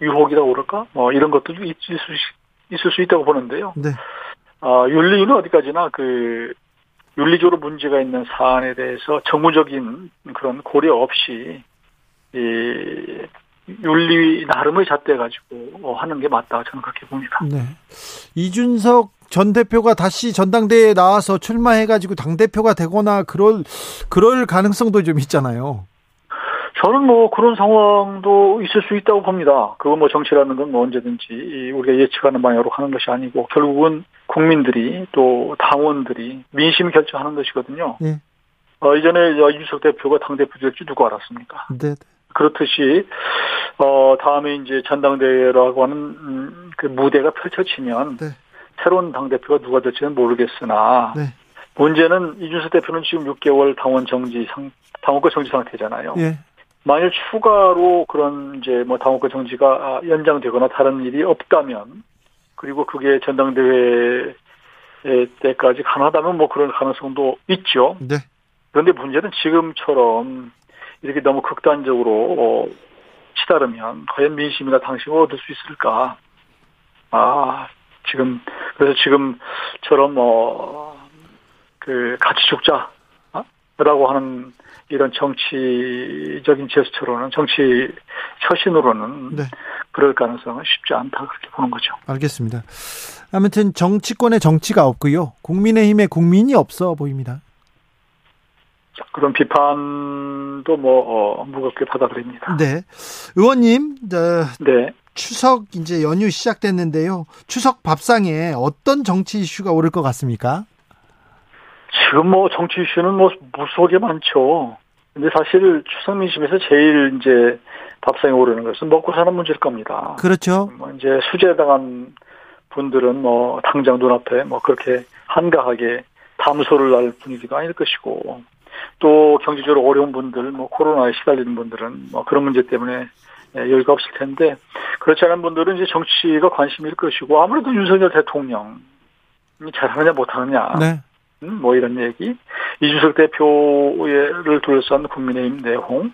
유혹이라고 그럴까? 뭐 이런 것들도 있을 수 있다고 보는데요. 네. 윤리위는 어디까지나 그 윤리적으로 문제가 있는 사안에 대해서 정무적인 그런 고려 없이 이 윤리위 나름의 잣대 가지고 하는 게 맞다, 저는 그렇게 봅니다. 네. 이준석 전 대표가 다시 전당대회에 나와서 출마해가지고 당 대표가 되거나 그럴 가능성도 좀 있잖아요. 저는 뭐 그런 상황도 있을 수 있다고 봅니다. 그건 뭐 정치라는 건 뭐 언제든지 우리가 예측하는 방향으로 가는 것이 아니고, 결국은 국민들이 또 당원들이 민심이 결정하는 것이거든요. 네. 이전에 이준석 대표가 당대표 될지 누가 알았습니까? 네. 그렇듯이 다음에 이제 전당대회라고 하는 그 무대가 펼쳐지면 네. 새로운 당대표가 누가 될지는 모르겠으나 네. 문제는 이준석 대표는 지금 6개월 당원권 정지 상태잖아요. 네. 만일 추가로 그런 이제 뭐 당원권 정지가 연장되거나 다른 일이 없다면, 그리고 그게 전당대회 때까지 가능하다면 뭐 그런 가능성도 있죠. 네. 그런데 문제는 지금처럼 이렇게 너무 극단적으로 치달으면 과연 민심이나 당심을 얻을 수 있을까? 그래서 지금처럼 그 같이 죽자라고 하는 이런 정치적인 제스처로는, 정치 처신으로는 네. 그럴 가능성은 쉽지 않다, 그렇게 보는 거죠. 알겠습니다. 아무튼 정치권의 정치가 없고요, 국민의힘의 국민이 없어 보입니다. 그런 비판도 무겁게 받아들입니다. 네, 의원님, 네. 추석 이제 연휴 시작됐는데요. 추석 밥상에 어떤 정치 이슈가 오를 것 같습니까? 지금 뭐 정치 이슈는 뭐 무수하게 많죠. 근데 사실 추석 민심에서 제일 이제 밥상에 오르는 것은 먹고 사는 문제일 겁니다. 그렇죠. 뭐 이제 수재당한 분들은 뭐 당장 눈앞에 뭐 그렇게 한가하게 담소를 날 분위기도 아닐 것이고, 또 경제적으로 어려운 분들, 뭐 코로나에 시달리는 분들은 뭐 그런 문제 때문에 여유가 없을 텐데, 그렇지 않은 분들은 이제 정치가 관심일 것이고, 아무래도 윤석열 대통령이 잘하느냐 못하느냐, 네. 뭐 이런 얘기, 이준석 대표를 둘러싼 국민의힘 내홍,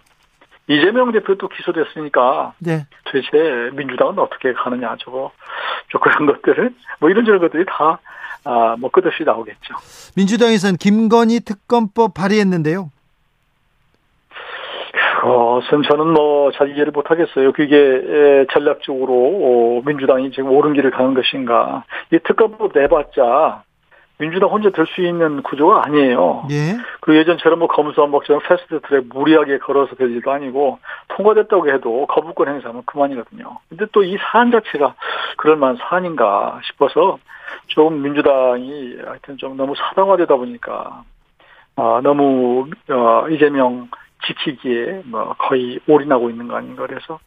이재명 대표도 기소됐으니까 네. 도대체 민주당은 어떻게 가느냐, 저거 그런 것들을 뭐 이런저런 것들이 다 뭐 끝없이 나오겠죠. 민주당에서는 김건희 특검법 발의했는데요. 그것은 저는 뭐 잘 이해를 못하겠어요. 그게 전략적으로 민주당이 지금 옳은 길을 가는 것인가. 이 특검법 내봤자 민주당 혼자 들 수 있는 구조가 아니에요. 예. 그 예전처럼 뭐 검수완박처럼 패스트 트랙 무리하게 걸어서 되지도 아니고, 통과됐다고 해도 거부권 행사하면 그만이거든요. 근데 또 이 사안 자체가 그럴 만한 사안인가 싶어서, 좀 민주당이 하여튼 좀 너무 사당화되다 보니까, 너무, 이재명 지키기에 뭐 거의 올인하고 있는 거 아닌가. 그래서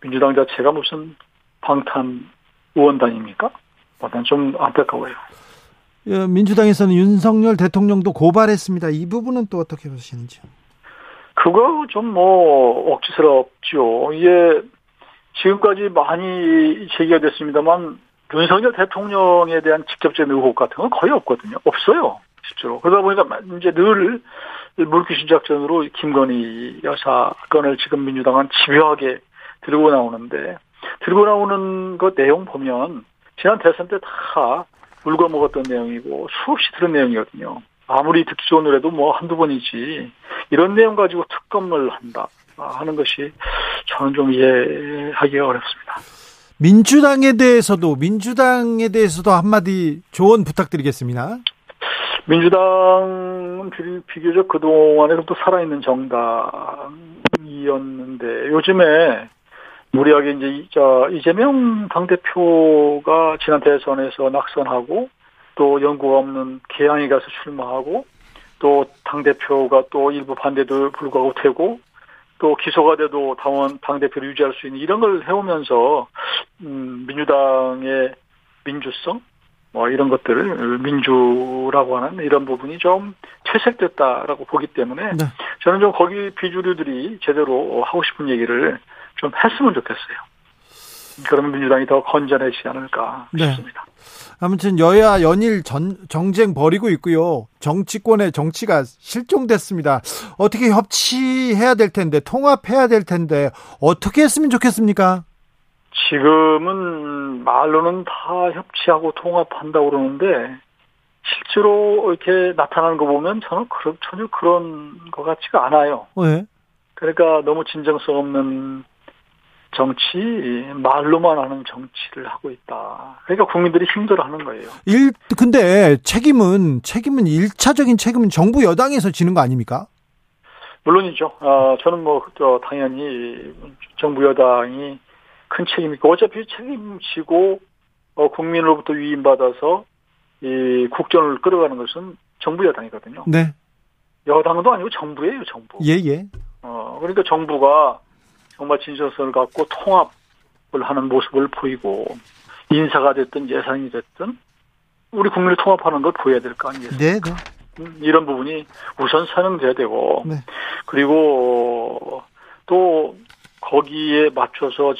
민주당 자체가 무슨 방탄 의원단입니까? 난 좀 안타까워요. 민주당에서는 윤석열 대통령도 고발했습니다. 이 부분은 또 어떻게 보시는지요? 그거 좀 뭐 억지스럽죠. 이게 지금까지 많이 제기가 됐습니다만, 윤석열 대통령에 대한 직접적인 의혹 같은 건 거의 없거든요. 없어요, 실제로. 그러다 보니까 이제 늘 물귀신 작전으로 김건희 여사 건을 지금 민주당은 집요하게 들고 나오는데, 들고 나오는 것 내용 보면 지난 대선 때 다 울고 먹었던 내용이고 수없이 들은 내용이거든요. 아무리 듣기 좋은 노래도 뭐 한두 번이지, 이런 내용 가지고 특검을 한다 하는 것이 저는 좀 이해하기가 어렵습니다. 민주당에 대해서도 한마디 조언 부탁드리겠습니다. 민주당은 비교적 그동안에 또 살아있는 정당이었는데, 요즘에 무리하게 이제 이재명 당대표가 지난 대선에서 낙선하고, 또 연고가 없는 개항에 가서 출마하고, 또 당대표가 또 일부 반대도 불구하고 되고, 또 기소가 돼도 당원 당대표를 유지할 수 있는 이런 걸 해오면서 민주당의 민주성 뭐 이런 것들을, 민주라고 하는 이런 부분이 좀 퇴색됐다라고 보기 때문에 네. 저는 좀 거기 비주류들이 제대로 하고 싶은 얘기를 좀 했으면 좋겠어요. 그러면 민주당이 더 건전해지지 않을까 싶습니다. 네. 아무튼 여야 연일 정쟁 벌이고 있고요. 정치권의 정치가 실종됐습니다. 어떻게 협치해야 될 텐데, 통합해야 될 텐데 어떻게 했으면 좋겠습니까? 지금은 말로는 다 협치하고 통합한다고 그러는데, 실제로 이렇게 나타나는 거 보면 저는 전혀 그런 것 같지가 않아요. 네. 그러니까 너무 진정성 없는 정치, 말로만 하는 정치를 하고 있다. 그러니까 국민들이 힘들어하는 거예요. 근데 책임은 1차적인 책임은 정부 여당에서 지는 거 아닙니까? 물론이죠. 저는 뭐 당연히 정부 여당이 큰 책임이 있고, 어차피 책임지고 국민으로부터 위임받아서 이 국정을 끌어가는 것은 정부 여당이거든요. 네. 여당도 아니고 정부예요, 정부. 예. 그러니까 정부가 정말 진정성을 갖고 통합을 하는 모습을 보이고, 인사가 됐든 예산이 됐든 우리 국민을 통합하는 걸 보여야 될 거 아니겠습니까? 네. 이런 부분이 우선 선행돼야 되고, 네. 그리고 또 거기에 맞춰서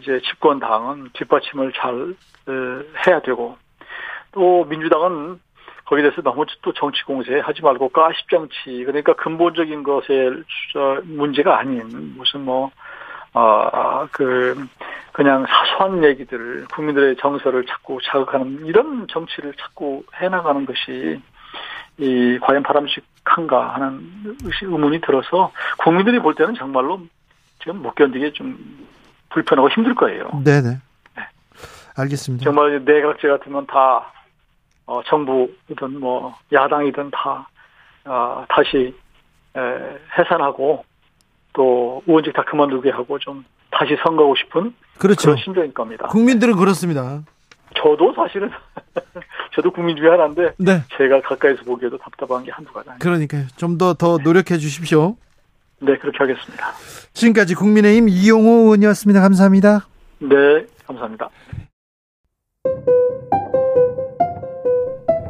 이제 집권당은 뒷받침을 잘 해야 되고, 또 민주당은 거기에 대해서 너무 또 정치 공세하지 말고 가십 정치, 그러니까 근본적인 것에 문제가 아닌 무슨 뭐 그냥 사소한 얘기들을, 국민들의 정서를 자꾸 자극하는 이런 정치를 자꾸 해나가는 것이 이 과연 바람직한가 하는 의문이 들어서, 국민들이 볼 때는 정말로 지금 못 견디게 좀 불편하고 힘들 거예요. 네네. 네. 알겠습니다. 정말 내각제 같으면 다 정부이든 뭐 야당이든 다 다시 해산하고 또 의원직 다 그만두게 하고 좀 다시 선거하고 싶은 그렇죠. 그런 심정일 겁니다. 국민들은 그렇습니다. 저도 사실은 저도 국민 중에 하나인데 네. 제가 가까이서 보기에도 답답한 게 한두 가지입니다. 그러니까요. 좀 더 노력해 주십시오. 네, 그렇게 하겠습니다. 지금까지 국민의힘 이용호 의원이었습니다. 감사합니다. 네, 감사합니다.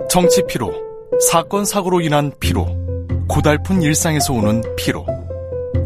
정치 피로, 사건 사고로 인한 피로, 고달픈 일상에서 오는 피로.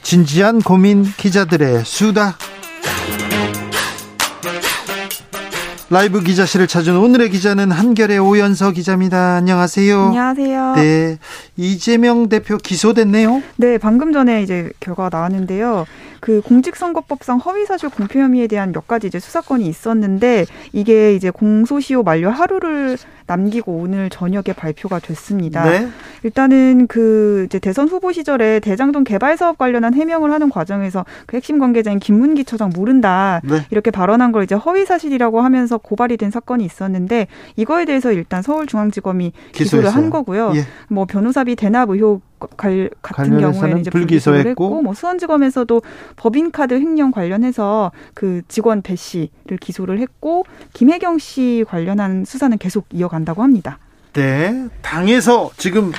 진지한 고민 기자들의 수다. 라이브 기자실을 찾은 오늘의 기자는 한겨레 오연서 기자입니다. 안녕하세요. 안녕하세요. 네, 이재명 대표 기소됐네요. 네, 방금 전에 이제 결과가 나왔는데요. 그 공직선거법상 허위사실 공표 혐의에 대한 몇 가지 이제 수사권이 있었는데 이게 이제 공소시효 만료 하루를 남기고 오늘 저녁에 발표가 됐습니다. 네. 일단은 그 이제 대선 후보 시절에 대장동 개발 사업 관련한 해명을 하는 과정에서 그 핵심 관계자인 김문기 처장 모른다 네. 이렇게 발언한 걸 이제 허위사실이라고 하면서 고발이 된 사건이 있었는데 이거에 대해서 일단 서울중앙지검이 기소를 한 거고요. 예. 뭐 변호사비 대납 의혹 같은 경우에는 이제 불기소를 했고 뭐 수원지검에서도 법인카드 횡령 관련해서 그 직원 배 씨를 기소를 했고 김혜경 씨 관련한 수사는 계속 이어간다고 합니다. 네. 당에서 지금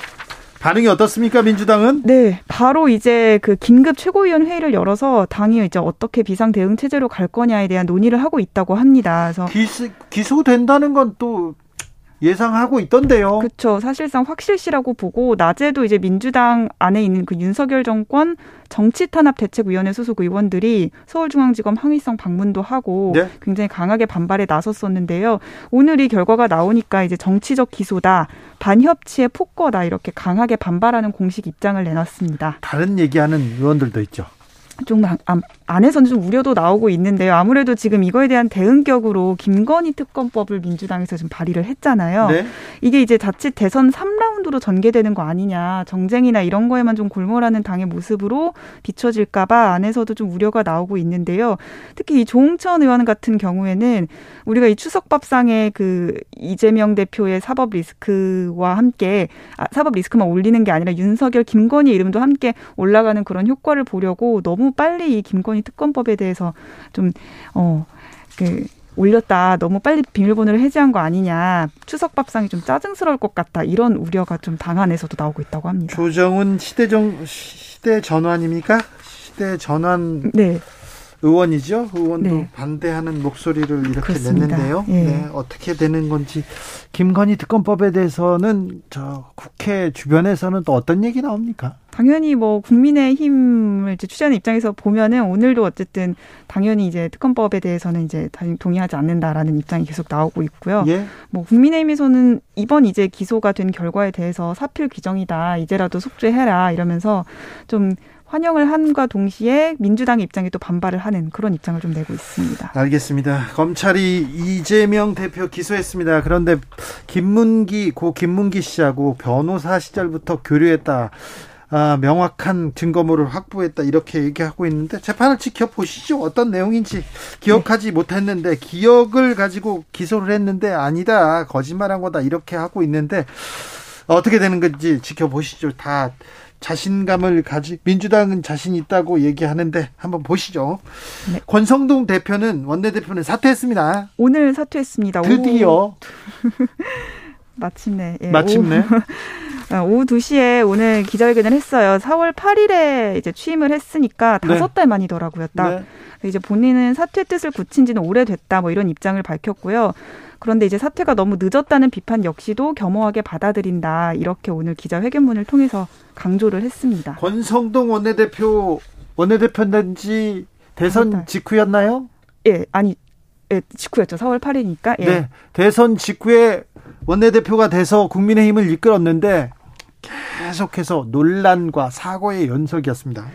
반응이 어떻습니까? 민주당은? 네. 바로 이제 그 긴급 최고위원 회의를 열어서 당이 이제 어떻게 비상 대응 체제로 갈 거냐에 대한 논의를 하고 있다고 합니다. 그래서 기소된다는 건 또 예상하고 있던데요. 그렇죠. 사실상 확실시라고 보고 낮에도 이제 민주당 안에 있는 그 윤석열 정권 정치탄압대책위원회 소속 의원들이 서울중앙지검 항의성 방문도 하고 네? 굉장히 강하게 반발에 나섰었는데요. 오늘 이 결과가 나오니까 이제 정치적 기소다, 반협치의 폭거다 이렇게 강하게 반발하는 공식 입장을 내놨습니다. 다른 얘기하는 의원들도 있죠. 좀 안에서는 좀 우려도 나오고 있는데요. 아무래도 지금 이거에 대한 대응격으로 김건희 특검법을 민주당에서 지금 발의를 했잖아요. 네. 이게 이제 자칫 대선 3라운드로 전개되는 거 아니냐. 정쟁이나 이런 거에만 좀 골몰하는 당의 모습으로 비춰질까 봐 안에서도 좀 우려가 나오고 있는데요. 특히 이 조홍천 의원 같은 경우에는 우리가 이 추석밥상에 그 이재명 대표의 사법 리스크와 함께 사법 리스크만 올리는 게 아니라 윤석열, 김건희 이름도 함께 올라가는 그런 효과를 보려고 너무 빨리 이 김건희 특검법에 대해서 좀 올렸다. 너무 빨리 비밀번호를 해제한 거 아니냐. 추석 밥상이 좀 짜증스러울 것 같다. 이런 우려가 좀 당 안에서도 나오고 있다고 합니다. 조정은 시대 전환입니까? 시대 전환 네. 의원이죠. 의원도 네. 반대하는 목소리를 이렇게 그렇습니다. 냈는데요. 예. 네, 어떻게 되는 건지. 김건희 특검법에 대해서는 저 국회 주변에서는 또 어떤 얘기 나옵니까? 당연히 뭐 국민의힘을 이제 취재하는 입장에서 보면은 오늘도 어쨌든 당연히 이제 특검법에 대해서는 이제 동의하지 않는다라는 입장이 계속 나오고 있고요. 예. 뭐 국민의힘에서는 이번 이제 기소가 된 결과에 대해서 사필 규정이다. 이제라도 속죄해라 이러면서 좀 환영을 함과 동시에 민주당의 입장에 또 반발을 하는 그런 입장을 좀 내고 있습니다. 알겠습니다. 검찰이 이재명 대표 기소했습니다. 그런데 김문기 씨하고 변호사 시절부터 교류했다. 명확한 증거물을 확보했다 이렇게 얘기하고 있는데 재판을 지켜보시죠. 어떤 내용인지 기억하지 네. 못했는데 기억을 가지고 기소를 했는데 아니다 거짓말한 거다 이렇게 하고 있는데 어떻게 되는 건지 지켜보시죠. 다 자신감을 가지 민주당은 자신 있다고 얘기하는데 한번 보시죠. 네. 권성동 대표는 원내대표는 사퇴했습니다. 오늘 사퇴했습니다. 드디어 마침내 예. 마침내 오후 2시에 오늘 기자회견을 했어요. 4월 8일에 이제 취임을 했으니까 5달 만이더라고요. 딱. 네. 이제 본인은 사퇴 뜻을 굳힌 지는 오래됐다. 뭐 이런 입장을 밝혔고요. 그런데 이제 사퇴가 너무 늦었다는 비판 역시도 겸허하게 받아들인다. 이렇게 오늘 기자회견문을 통해서 강조를 했습니다. 권성동 원내대표인지 대선 직후였나요? 예, 아니, 예, 직후였죠. 4월 8일이니까. 예. 네, 대선 직후에 원내대표가 돼서 국민의힘을 이끌었는데 계속해서 논란과 사고의 연속이었습니다.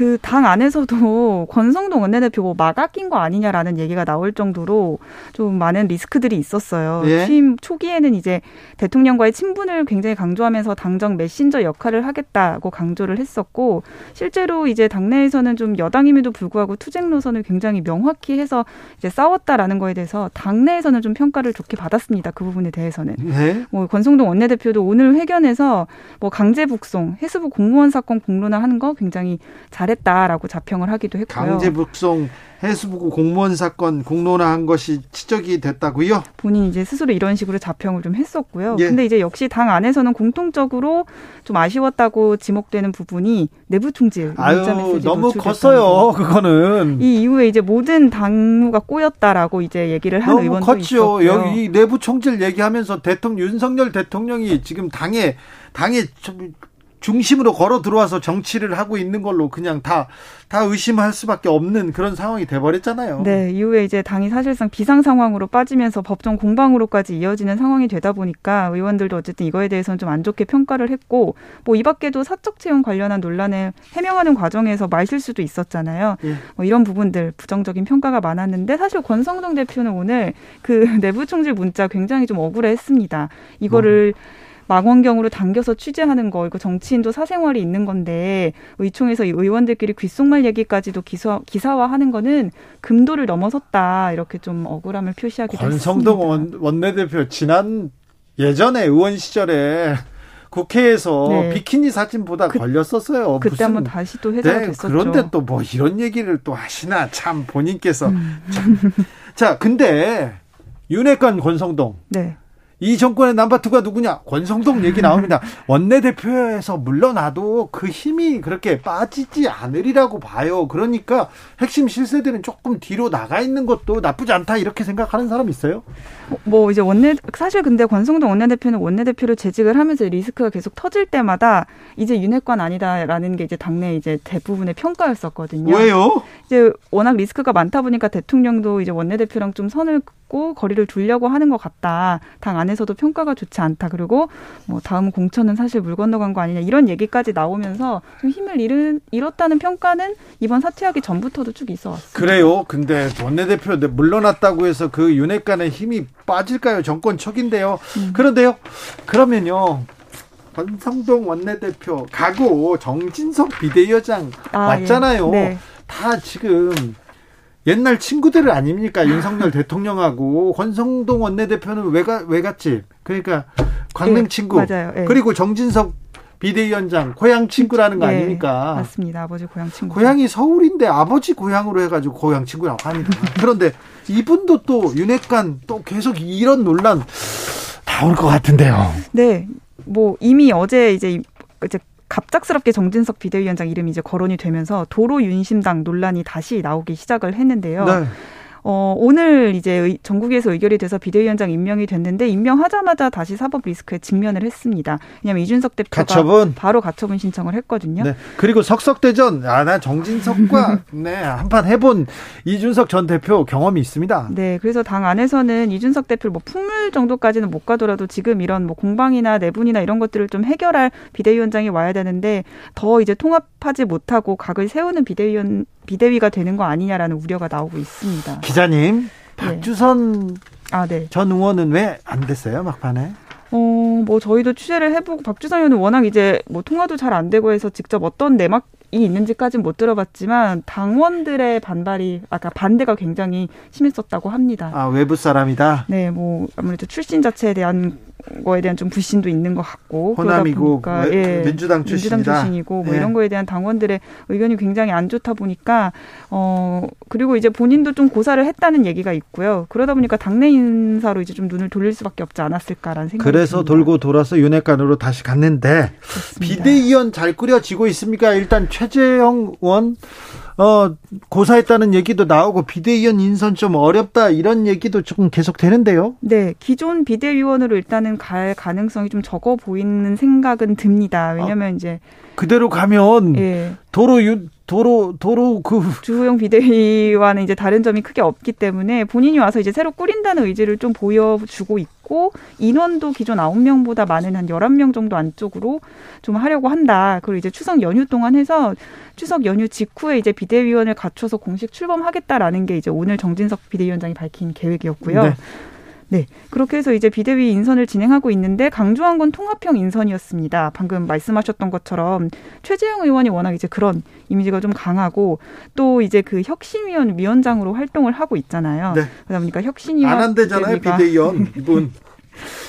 그 당 안에서도 권성동 원내대표 마가 낀 거 아니냐라는 얘기가 나올 정도로 좀 많은 리스크들이 있었어요. 예? 취임 초기에는 이제 대통령과의 친분을 굉장히 강조하면서 당정 메신저 역할을 하겠다고 강조를 했었고, 실제로 이제 당내에서는 좀 여당임에도 불구하고 투쟁 노선을 굉장히 명확히 해서 이제 싸웠다라는 거에 대해서 당내에서는 좀 평가를 좋게 받았습니다. 그 부분에 대해서는. 예? 뭐 권성동 원내대표도 오늘 회견에서 뭐 강제 북송, 해수부 공무원 사건 공론화하는 거 굉장히 잘했다라고 자평을 하기도 했고요. 강제 북송, 해수부 공무원 사건 공론화한 것이 지적이 됐다고요? 본인이 이제 스스로 이런 식으로 자평을 좀 했었고요. 예. 근데 이제 역시 당 안에서는 공통적으로 좀 아쉬웠다고 지목되는 부분이 내부 총질. 아유, 너무 컸어요. 그거는. 이 이후에 이제 모든 당무가 꼬였다라고 이제 얘기를 한 의원도 컸죠. 있었고요. 너무 컸죠. 여기 내부 총질 얘기하면서 윤석열 대통령이 지금 당에 좀 중심으로 걸어 들어와서 정치를 하고 있는 걸로 그냥 다 의심할 수밖에 없는 그런 상황이 돼버렸잖아요. 네, 이후에 이제 당이 사실상 비상 상황으로 빠지면서 법정 공방으로까지 이어지는 상황이 되다 보니까 의원들도 어쨌든 이거에 대해서는 좀 안 좋게 평가를 했고, 뭐 이 밖에도 사적 채용 관련한 논란을 해명하는 과정에서 말실수도 있었잖아요. 예. 뭐 이런 부분들 부정적인 평가가 많았는데, 사실 권성동 대표는 오늘 그 내부 총질 문자 굉장히 좀 억울해했습니다. 이거를 망원경으로 당겨서 취재하는 거, 이거 정치인도 사생활이 있는 건데 의총에서 이 의원들끼리 귓속말 얘기까지도 기사화하는 거는 금도를 넘어섰다, 이렇게 좀 억울함을 표시하게 됐습니다. 권성동 원내대표 예전에 의원 시절에 국회에서 비키니 사진보다 걸렸었어요. 그때 한번 다시 또 회자가 됐었죠. 그런데 또 뭐 이런 얘기를 또 하시나, 참 본인께서. 자, 근데 윤핵관 권성동. 네. 이 정권의 넘버 2가 누구냐? 권성동 얘기 나옵니다. 원내대표에서 물러나도 그 힘이 그렇게 빠지지 않으리라고 봐요. 그러니까 핵심 실세들은 조금 뒤로 나가 있는 것도 나쁘지 않다, 이렇게 생각하는 사람 있어요? 뭐 이제 사실 근데 권성동 원내대표는 원내대표로 재직을 하면서 리스크가 계속 터질 때마다 이제 윤핵관 아니다라는 게 이제 당내 이제 대부분의 평가였었거든요. 왜요? 이제 워낙 리스크가 많다 보니까 대통령도 이제 원내대표랑 좀 선을 긋고 거리를 두려고 하는 것 같다. 당 안에 에서도 평가가 좋지 않다. 그리고 뭐 다음 공천은 사실 물 건너간 거 아니냐, 이런 얘기까지 나오면서 좀 힘을 잃었다는 평가는 이번 사퇴하기 전부터도 쭉 있어 왔어요. 그래요. 근데 원내대표 물러났다고 해서 그 윤핵관의 힘이 빠질까요? 정권 척인데요. 그런데요. 그러면요. 권성동 원내대표 가고 정진석 비대위원장 왔잖아요. 예. 네. 다 지금 옛날 친구들 아닙니까? 윤석열 대통령하고 권성동 원내대표는 외갓집, 그러니까 강릉 친구. 맞아요. 예. 그리고 정진석 비대위원장 고향 친구라는 거 아닙니까? 맞습니다. 아버지 고향 친구. 고향이 서울인데 아버지 고향으로 해가지고 고향 친구라고 합니다. 그런데 이분도 또 윤핵관 또 계속 이런 논란 나올 것 같은데요. 네, 뭐 이미 어제 이제 갑작스럽게 정진석 비대위원장 이름이 이제 거론이 되면서 도로 윤심당 논란이 다시 나오기 시작을 했는데요. 네. 오늘 이제 전국에서 의결이 돼서 비대위원장 임명이 됐는데, 임명하자마자 다시 사법 리스크에 직면을 했습니다. 왜냐하면 이준석 대표가 바로 가처분 신청을 했거든요. 네. 그리고 석석대전, 나 정진석과 한판 해본 이준석 전 대표 경험이 있습니다. 네, 그래서 당 안에서는 이준석 대표를 뭐 품을 정도까지는 못 가더라도 지금 이런 뭐 공방이나 내분이나 이런 것들을 좀 해결할 비대위원장이 와야 되는데, 더 이제 통합하지 못하고 각을 세우는 비대위가 되는 거 아니냐라는 우려가 나오고 있습니다. 기자님, 박주선 전 의원은 왜 안 됐어요, 막판에? 뭐 저희도 취재를 해보고, 박주선 의원은 워낙 이제 뭐 통화도 잘 안 되고 해서 직접 어떤 내막이 있는지까지는 못 들어봤지만 당원들의 반대가 굉장히 심했었다고 합니다. 아, 외부 사람이다. 네, 뭐 아무래도 출신 자체에 대한 거에 대한 좀 불신도 있는 것 같고, 호남이고 보니까, 민주당 출신이고 뭐 이런 거에 대한 당원들의 의견이 굉장히 안 좋다 보니까 그리고 이제 본인도 좀 고사를 했다는 얘기가 있고요. 그러다 보니까 당내 인사로 이제 좀 눈을 돌릴 수밖에 없지 않았을까라는 생각이 듭니다. 그래서 돌고 돌아서 윤핵관으로 다시 갔는데, 그렇습니다. 비대위원 잘 꾸려지고 있습니까? 일단 최재형 의원 고사했다는 얘기도 나오고, 비대위원 인선 좀 어렵다, 이런 얘기도 조금 계속 되는데요. 네, 기존 비대위원으로 일단은 갈 가능성이 좀 적어 보이는 생각은 듭니다. 왜냐하면 이제 그대로 가면 도로 그 주호영 비대위와는 이제 다른 점이 크게 없기 때문에 본인이 와서 이제 새로 꾸린다는 의지를 좀 보여주고 있고, 인원도 기존 9명보다 많은 한 11명 정도 안쪽으로 좀 하려고 한다. 그리고 이제 추석 연휴 동안 해서 추석 연휴 직후에 이제 비대위원을 갖춰서 공식 출범하겠다라는 게 이제 오늘 정진석 비대위원장이 밝힌 계획이었고요. 네. 그렇게 해서 이제 비대위 인선을 진행하고 있는데 강조한 건 통합형 인선이었습니다. 방금 말씀하셨던 것처럼 최재형 의원이 워낙 이제 그런 이미지가 좀 강하고 또 이제 그 혁신위원 위원장으로 활동을 하고 있잖아요. 네. 그러다 보니까 혁신위원 안 한대잖아요, 비대위원 이분.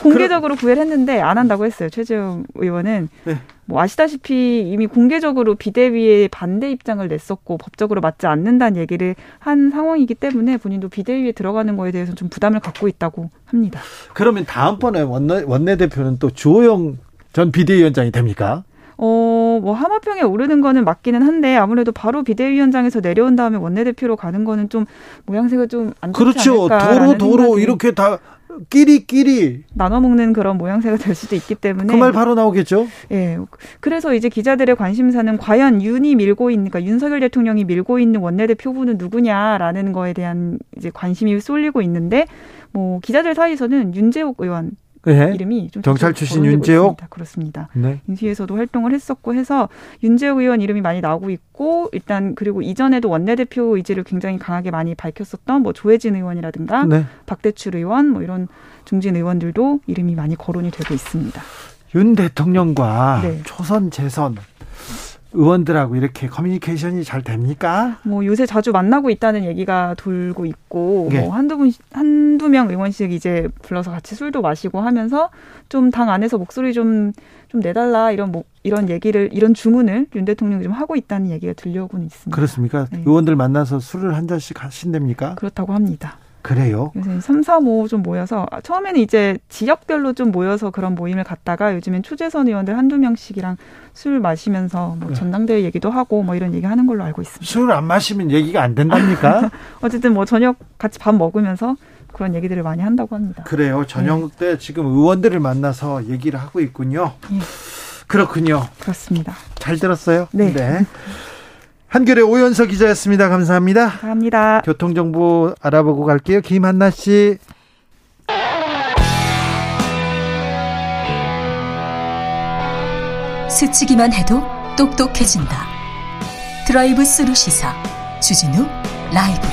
공개적으로 구애를 했는데 안 한다고 했어요. 최재형 의원은. 네. 뭐 아시다시피 이미 공개적으로 비대위에 반대 입장을 냈었고 법적으로 맞지 않는다는 얘기를 한 상황이기 때문에 본인도 비대위에 들어가는 거에 대해서 좀 부담을 갖고 있다고 합니다. 그러면 다음번에 원내대표는 또 주호영 전 비대위원장이 됩니까? 뭐 하마평에 오르는 거는 맞기는 한데 아무래도 바로 비대위원장에서 내려온 다음에 원내대표로 가는 거는 좀 모양새가 좀 안 좋지 않을까라는 생각이. 그렇죠. 도로 이렇게 다 끼리끼리 나눠먹는 그런 모양새가 될 수도 있기 때문에. 그 말 바로 나오겠죠. 예. 그래서 이제 기자들의 관심사는 과연 윤석열 대통령이 밀고 있는 원내대표 후보는 누구냐라는 거에 대한 이제 관심이 쏠리고 있는데, 뭐 기자들 사이에서는 윤재욱 의원. 네. 이름이 좀 경찰 출신 윤재욱. 그렇습니다. 네. 인수위에서도 활동을 했었고 해서 윤재욱 의원 이름이 많이 나오고 있고, 일단 그리고 이전에도 원내대표 의지를 굉장히 강하게 많이 밝혔었던 뭐 조혜진 의원이라든가 네. 박대출 의원 뭐 이런 중진 의원들도 이름이 많이 거론이 되고 있습니다. 윤 대통령과 네. 초선 재선 의원들하고 이렇게 커뮤니케이션이 잘 됩니까? 뭐 요새 자주 만나고 있다는 얘기가 돌고 있고 네. 뭐 한두 명 의원씩 이제 불러서 같이 술도 마시고 하면서 좀 당 안에서 목소리 좀 내달라 이런 얘기를, 이런 주문을 윤 대통령이 좀 하고 있다는 얘기가 들려오고는 있습니다. 그렇습니까? 네. 의원들 만나서 술을 한 잔씩 하신답니까? 그렇다고 합니다. 그래요? 요새 3, 4, 5 좀 모여서 처음에는 이제 지역별로 좀 모여서 그런 모임을 갖다가 요즘엔 초재선 의원들 한두 명씩이랑 술 마시면서 뭐 전당대회 얘기도 하고 뭐 이런 얘기하는 걸로 알고 있습니다. 술 안 마시면 얘기가 안 된답니까? 어쨌든 뭐 저녁 같이 밥 먹으면서 그런 얘기들을 많이 한다고 합니다. 그래요. 저녁 때 지금 의원들을 만나서 얘기를 하고 있군요. 네. 그렇군요. 그렇습니다. 잘 들었어요? 네. 네. 한겨레 오연서 기자였습니다. 감사합니다. 감사합니다. 교통정보 알아보고 갈게요. 김한나 씨. 스치기만 해도 똑똑해진다. 드라이브 스루 시사 주진우 라이브.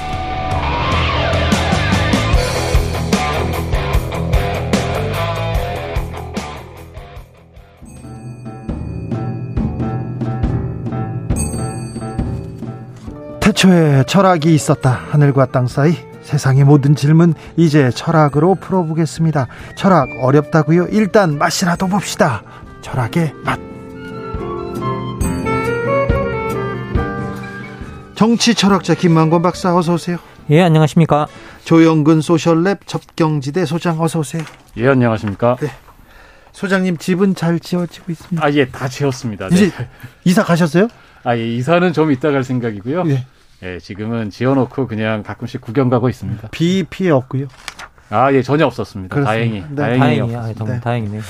태초에 철학이 있었다. 하늘과 땅 사이 세상의 모든 질문 이제 철학으로 풀어보겠습니다. 철학 어렵다고요? 일단 맛이라도 봅시다. 철학의 맛. 정치 철학자 김만권 박사 어서 오세요. 예, 안녕하십니까. 조영근 소셜랩 접경지대 소장 어서 오세요. 예, 안녕하십니까. 네. 소장님 집은 잘 지어지고 있습니다. 아, 예, 다 지었습니다. 네. 이사 가셨어요? 아, 예, 이사는 좀 이따 갈 생각이고요. 네. 예, 지금은 지어놓고 그냥 가끔씩 구경 가고 있습니다. 비 피해 없고요. 아, 예, 전혀 없었습니다. 그렇습니다. 다행이에요. 아, 정말 네. 다행이네요.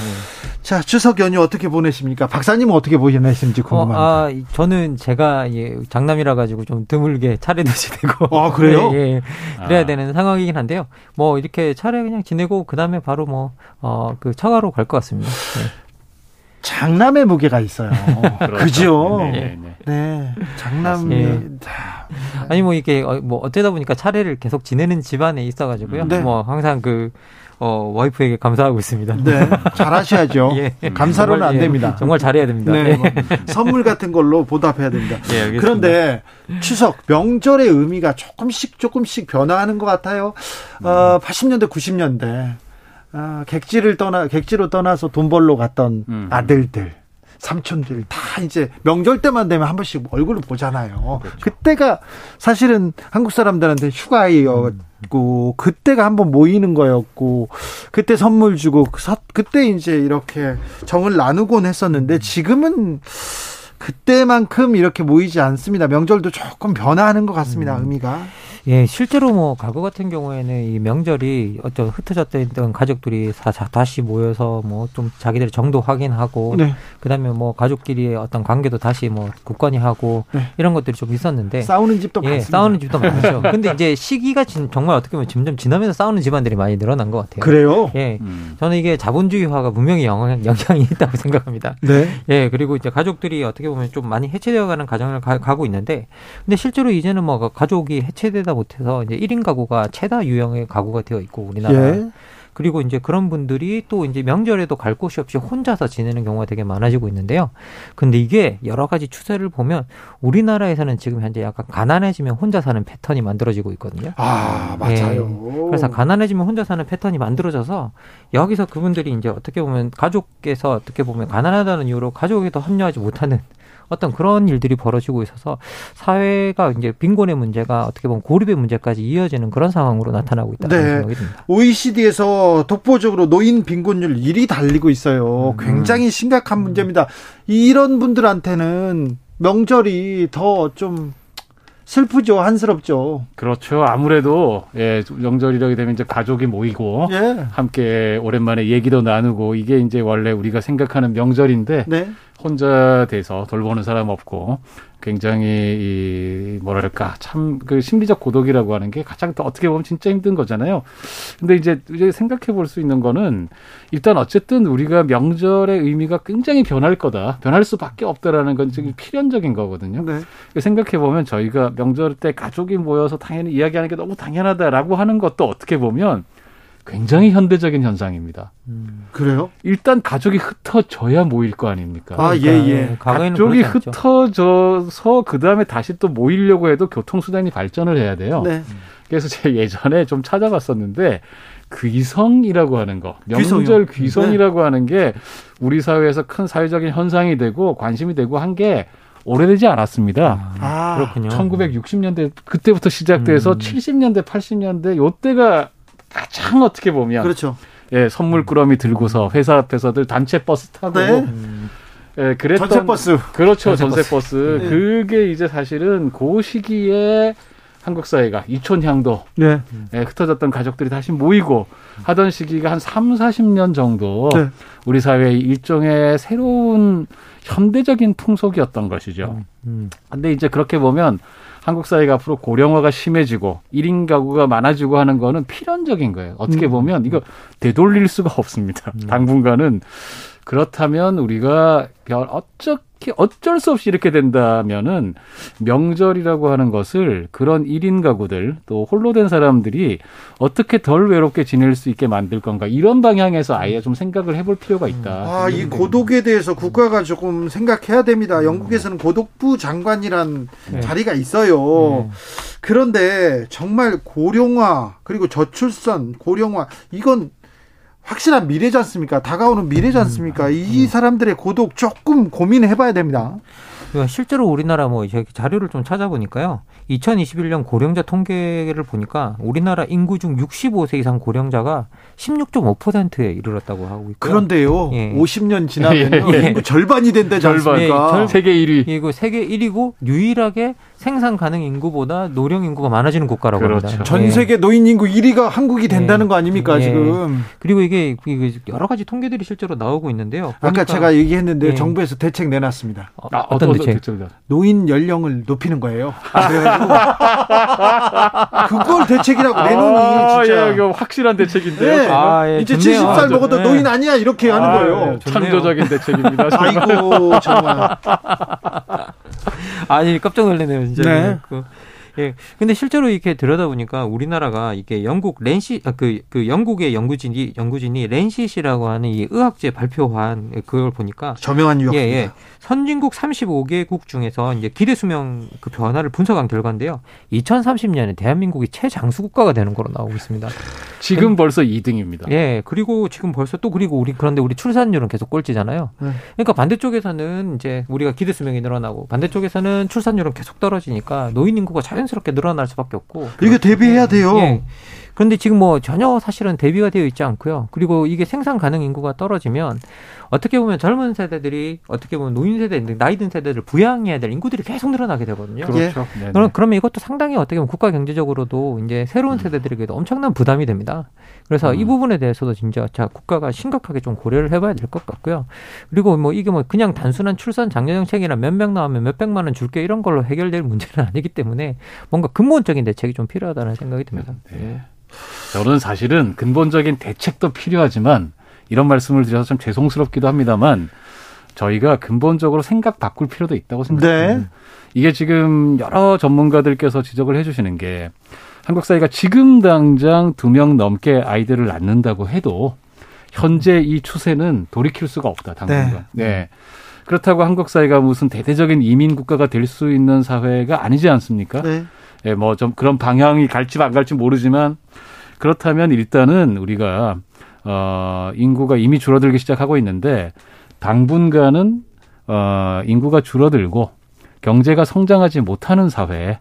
자, 추석 연휴 어떻게 보내십니까? 박사님은 어떻게 보내시는지 궁금합니다. 저는 제가 장남이라 가지고 좀 드물게 차례도 지내고. 아, 그래요? 예, 그래야 되는 상황이긴 한데요. 뭐 이렇게 차례 그냥 지내고 그 다음에 바로 그 처가로 갈 것 같습니다. 네. 장남의 무게가 있어요. 그죠? 네. 장남이. 네. 아니, 어쩌다 보니까 차례를 계속 지내는 집안에 있어가지고요. 네. 항상 와이프에게 감사하고 있습니다. 네. 잘하셔야죠. 예. 감사로는 정말, 안 됩니다. 정말 잘해야 됩니다. 네. 뭐, 선물 같은 걸로 보답해야 됩니다. 예, 그런데 추석, 명절의 의미가 조금씩 변화하는 것 같아요. 80년대, 90년대. 객지로 떠나서 돈 벌러 갔던 아들들, 삼촌들 다 이제 명절 때만 되면 한 번씩 얼굴을 보잖아요. 그렇죠. 그때가 사실은 한국 사람들한테 휴가였고 그때가 한번 모이는 거였고 그때 선물 주고 그때 이제 이렇게 정을 나누곤 했었는데 지금은 그때만큼 이렇게 모이지 않습니다. 명절도 조금 변화하는 것 같습니다. 의미가. 예, 실제로 뭐 과거 같은 경우에는 이 명절이 어떤 흩어졌던 있던 가족들이 다시 모여서 뭐 좀 자기들의 정도 확인하고, 네. 그다음에 뭐 가족끼리의 어떤 관계도 다시 뭐 굳건히 하고, 네. 이런 것들이 좀 있었는데 싸우는 집도 많습니다. 예, 싸우는 집도 많죠. 근데 이제 시기가 정말 어떻게 보면 점점 지나면서 싸우는 집안들이 많이 늘어난 것 같아요. 그래요? 예, 저는 이게 자본주의화가 분명히 영향이 있다고 생각합니다. 네. 예, 그리고 이제 가족들이 어떻게 보면 좀 많이 해체되어가는 과정을 가고 있는데, 근데 실제로 이제는 뭐 가족이 해체되다 못해서 이제 1인 가구가 최다 유형의 가구가 되어 있고 우리나라. 예. 그리고 이제 그런 분들이 또 이제 명절에도 갈 곳이 없이 혼자서 지내는 경우가 되게 많아지고 있는데요. 근데 이게 여러 가지 추세를 보면 우리나라에서는 지금 현재 약간 가난해지면 혼자 사는 패턴이 만들어지고 있거든요. 아, 맞아요. 네. 그래서 가난해지면 혼자 사는 패턴이 만들어져서 여기서 그분들이 이제 어떻게 보면 가족에서 어떻게 보면 가난하다는 이유로 가족에도 합류하지 못하는 어떤 그런 일들이 벌어지고 있어서 사회가 이제 빈곤의 문제가 어떻게 보면 고립의 문제까지 이어지는 그런 상황으로 나타나고 있다는, 네. 생각이 듭니다. OECD에서 독보적으로 노인 빈곤율 1위 달리고 있어요. 굉장히 심각한 문제입니다. 이런 분들한테는 명절이 더 좀 슬프죠, 한스럽죠. 그렇죠. 아무래도, 예, 명절이라게 되면 이제 가족이 모이고, 예. 함께 오랜만에 얘기도 나누고, 이게 이제 원래 우리가 생각하는 명절인데, 네. 혼자 돼서 돌보는 사람 없고, 굉장히, 뭐랄까, 참, 그 심리적 고독이라고 하는 게 가장 또 어떻게 보면 진짜 힘든 거잖아요. 근데 이제 생각해 볼 수 있는 거는, 일단 어쨌든 우리가 명절의 의미가 굉장히 변할 거다. 변할 수밖에 없다라는 건 지금 필연적인 거거든요. 네. 생각해 보면 저희가 명절 때 가족이 모여서 당연히 이야기하는 게 너무 당연하다라고 하는 것도 어떻게 보면 굉장히 현대적인 현상입니다. 그래요? 일단 가족이 흩어져야 모일 거 아닙니까? 아, 그러니까 예. 가족이 흩어져서 그 다음에 다시 또 모이려고 해도 교통수단이 발전을 해야 돼요. 네. 그래서 제가 예전에 좀 찾아봤었는데 귀성이라고 하는 거, 명절 귀성이라고, 네. 하는 게 우리 사회에서 큰 사회적인 현상이 되고 관심이 되고 한 게 오래되지 않았습니다. 아, 그렇군요. 1960년대 그때부터 시작돼서 70년대, 80년대 요때가 가장 어떻게 보면, 그렇죠. 예, 선물 꾸러미 들고서 회사 앞에서들 단체 버스 타고, 네. 예, 그랬던 전세 버스, 그렇죠, 전세 버스. 네. 그게 이제 사실은 그 시기에 한국 사회가 이촌향도, 네. 예, 흩어졌던 가족들이 다시 모이고 하던 시기가 한 30-40년 정도, 네. 우리 사회의 일종의 새로운 현대적인 풍속이었던 것이죠. 근데 이제 그렇게 보면 한국 사회가 앞으로 고령화가 심해지고 1인 가구가 많아지고 하는 거는 필연적인 거예요. 어떻게 보면 이거 되돌릴 수가 없습니다. 당분간은. 그렇다면 우리가 어쩔 수 없이 이렇게 된다면은 명절이라고 하는 것을 그런 1인 가구들 또 홀로 된 사람들이 어떻게 덜 외롭게 지낼 수 있게 만들 건가, 이런 방향에서 아예 좀 생각을 해볼 필요가 있다. 아, 이 고독에 대해서 국가가 조금 생각해야 됩니다. 영국에서는 고독부 장관이란, 네. 자리가 있어요. 네. 그런데 정말 고령화 그리고 저출산, 고령화 이건 확실한 미래지 않습니까? 다가오는 미래지 않습니까? 이 사람들의 고독 조금 고민해봐야 됩니다. 실제로 우리나라 뭐 자료를 좀 찾아보니까요, 2021년 고령자 통계를 보니까 우리나라 인구 중 65세 이상 고령자가 16.5%에 이르렀다고 하고 있고요. 그런데요, 예. 50년 지나면 인구 절반이 된다지 않습니까? 세계 1위. 이거 세계 1위고 유일하게 생산 가능 인구보다 노령 인구가 많아지는 국가라고, 그렇죠. 합니다. 전 세계, 예. 노인 인구 1위가 한국이 된다는, 예. 거 아닙니까, 예. 지금? 그리고 이게 여러 가지 통계들이 실제로 나오고 있는데요. 아까 제가 얘기했는데, 예. 정부에서 대책 내놨습니다. 어떤 대책? 노인 연령을 높이는 거예요. 그걸 대책이라고 내놓는 게 진짜. 예, 확실한 대책인데요. 네. 아, 예, 이제 좋네요. 70살 먹어도, 예. 노인 아니야 이렇게 하는 거예요. 예, 창조적인 대책입니다. 아이고 정말. 아니, 깜짝 놀랐네요 진짜. 네. 예. 근데 실제로 이렇게 들여다보니까 우리나라가 이게 영국 렌시, 영국의 연구진이 렌시시라고 하는 이 의학제 발표한 그걸 보니까 저명한 유학입니다. 예, 예. 선진국 35개국 중에서 이제 기대 수명 그 변화를 분석한 결과인데요. 2030년에 대한민국이 최장수 국가가 되는 거로 나오고 있습니다. 지금 벌써 2등입니다. 예. 그리고 지금 벌써 또 그런데 우리 출산율은 계속 꼴찌잖아요. 네. 그러니까 반대쪽에서는 이제 우리가 기대 수명이 늘어나고 반대쪽에서는 출산율은 계속 떨어지니까 노인 인구가 자연스럽게 늘어날 수밖에 없고, 이게 대비해야 돼요. 예. 그런데 지금 뭐 전혀 사실은 대비가 되어 있지 않고요. 그리고 이게 생산 가능 인구가 떨어지면 어떻게 보면 젊은 세대들이 어떻게 보면 노인 세대, 나이 든 세대를 부양해야 될 인구들이 계속 늘어나게 되거든요. 그렇죠. 예. 그러면 이것도 상당히 어떻게 보면 국가 경제적으로도 이제 새로운 세대들에게도 엄청난 부담이 됩니다. 그래서 이 부분에 대해서도 진짜 국가가 심각하게 좀 고려를 해봐야 될 것 같고요. 그리고 뭐 이게 뭐 그냥 단순한 출산 장려 정책이나 몇 명 나오면 몇백만 원 줄게 이런 걸로 해결될 문제는 아니기 때문에 뭔가 근본적인 대책이 좀 필요하다는 생각이 듭니다. 네. 저는 사실은 근본적인 대책도 필요하지만 이런 말씀을 드려서 참 죄송스럽기도 합니다만 저희가 근본적으로 생각 바꿀 필요도 있다고 생각합니다. 네. 이게 지금 여러 전문가들께서 지적을 해주시는 게 한국 사회가 지금 당장 2명 넘게 아이들을 낳는다고 해도 현재 이 추세는 돌이킬 수가 없다. 당분간. 네. 네. 그렇다고 한국 사회가 무슨 대대적인 이민 국가가 될 수 있는 사회가 아니지 않습니까? 네. 네, 뭐 좀 그런 방향이 갈지 안 갈지 모르지만 그렇다면 일단은 우리가 인구가 이미 줄어들기 시작하고 있는데 당분간은 인구가 줄어들고 경제가 성장하지 못하는 사회에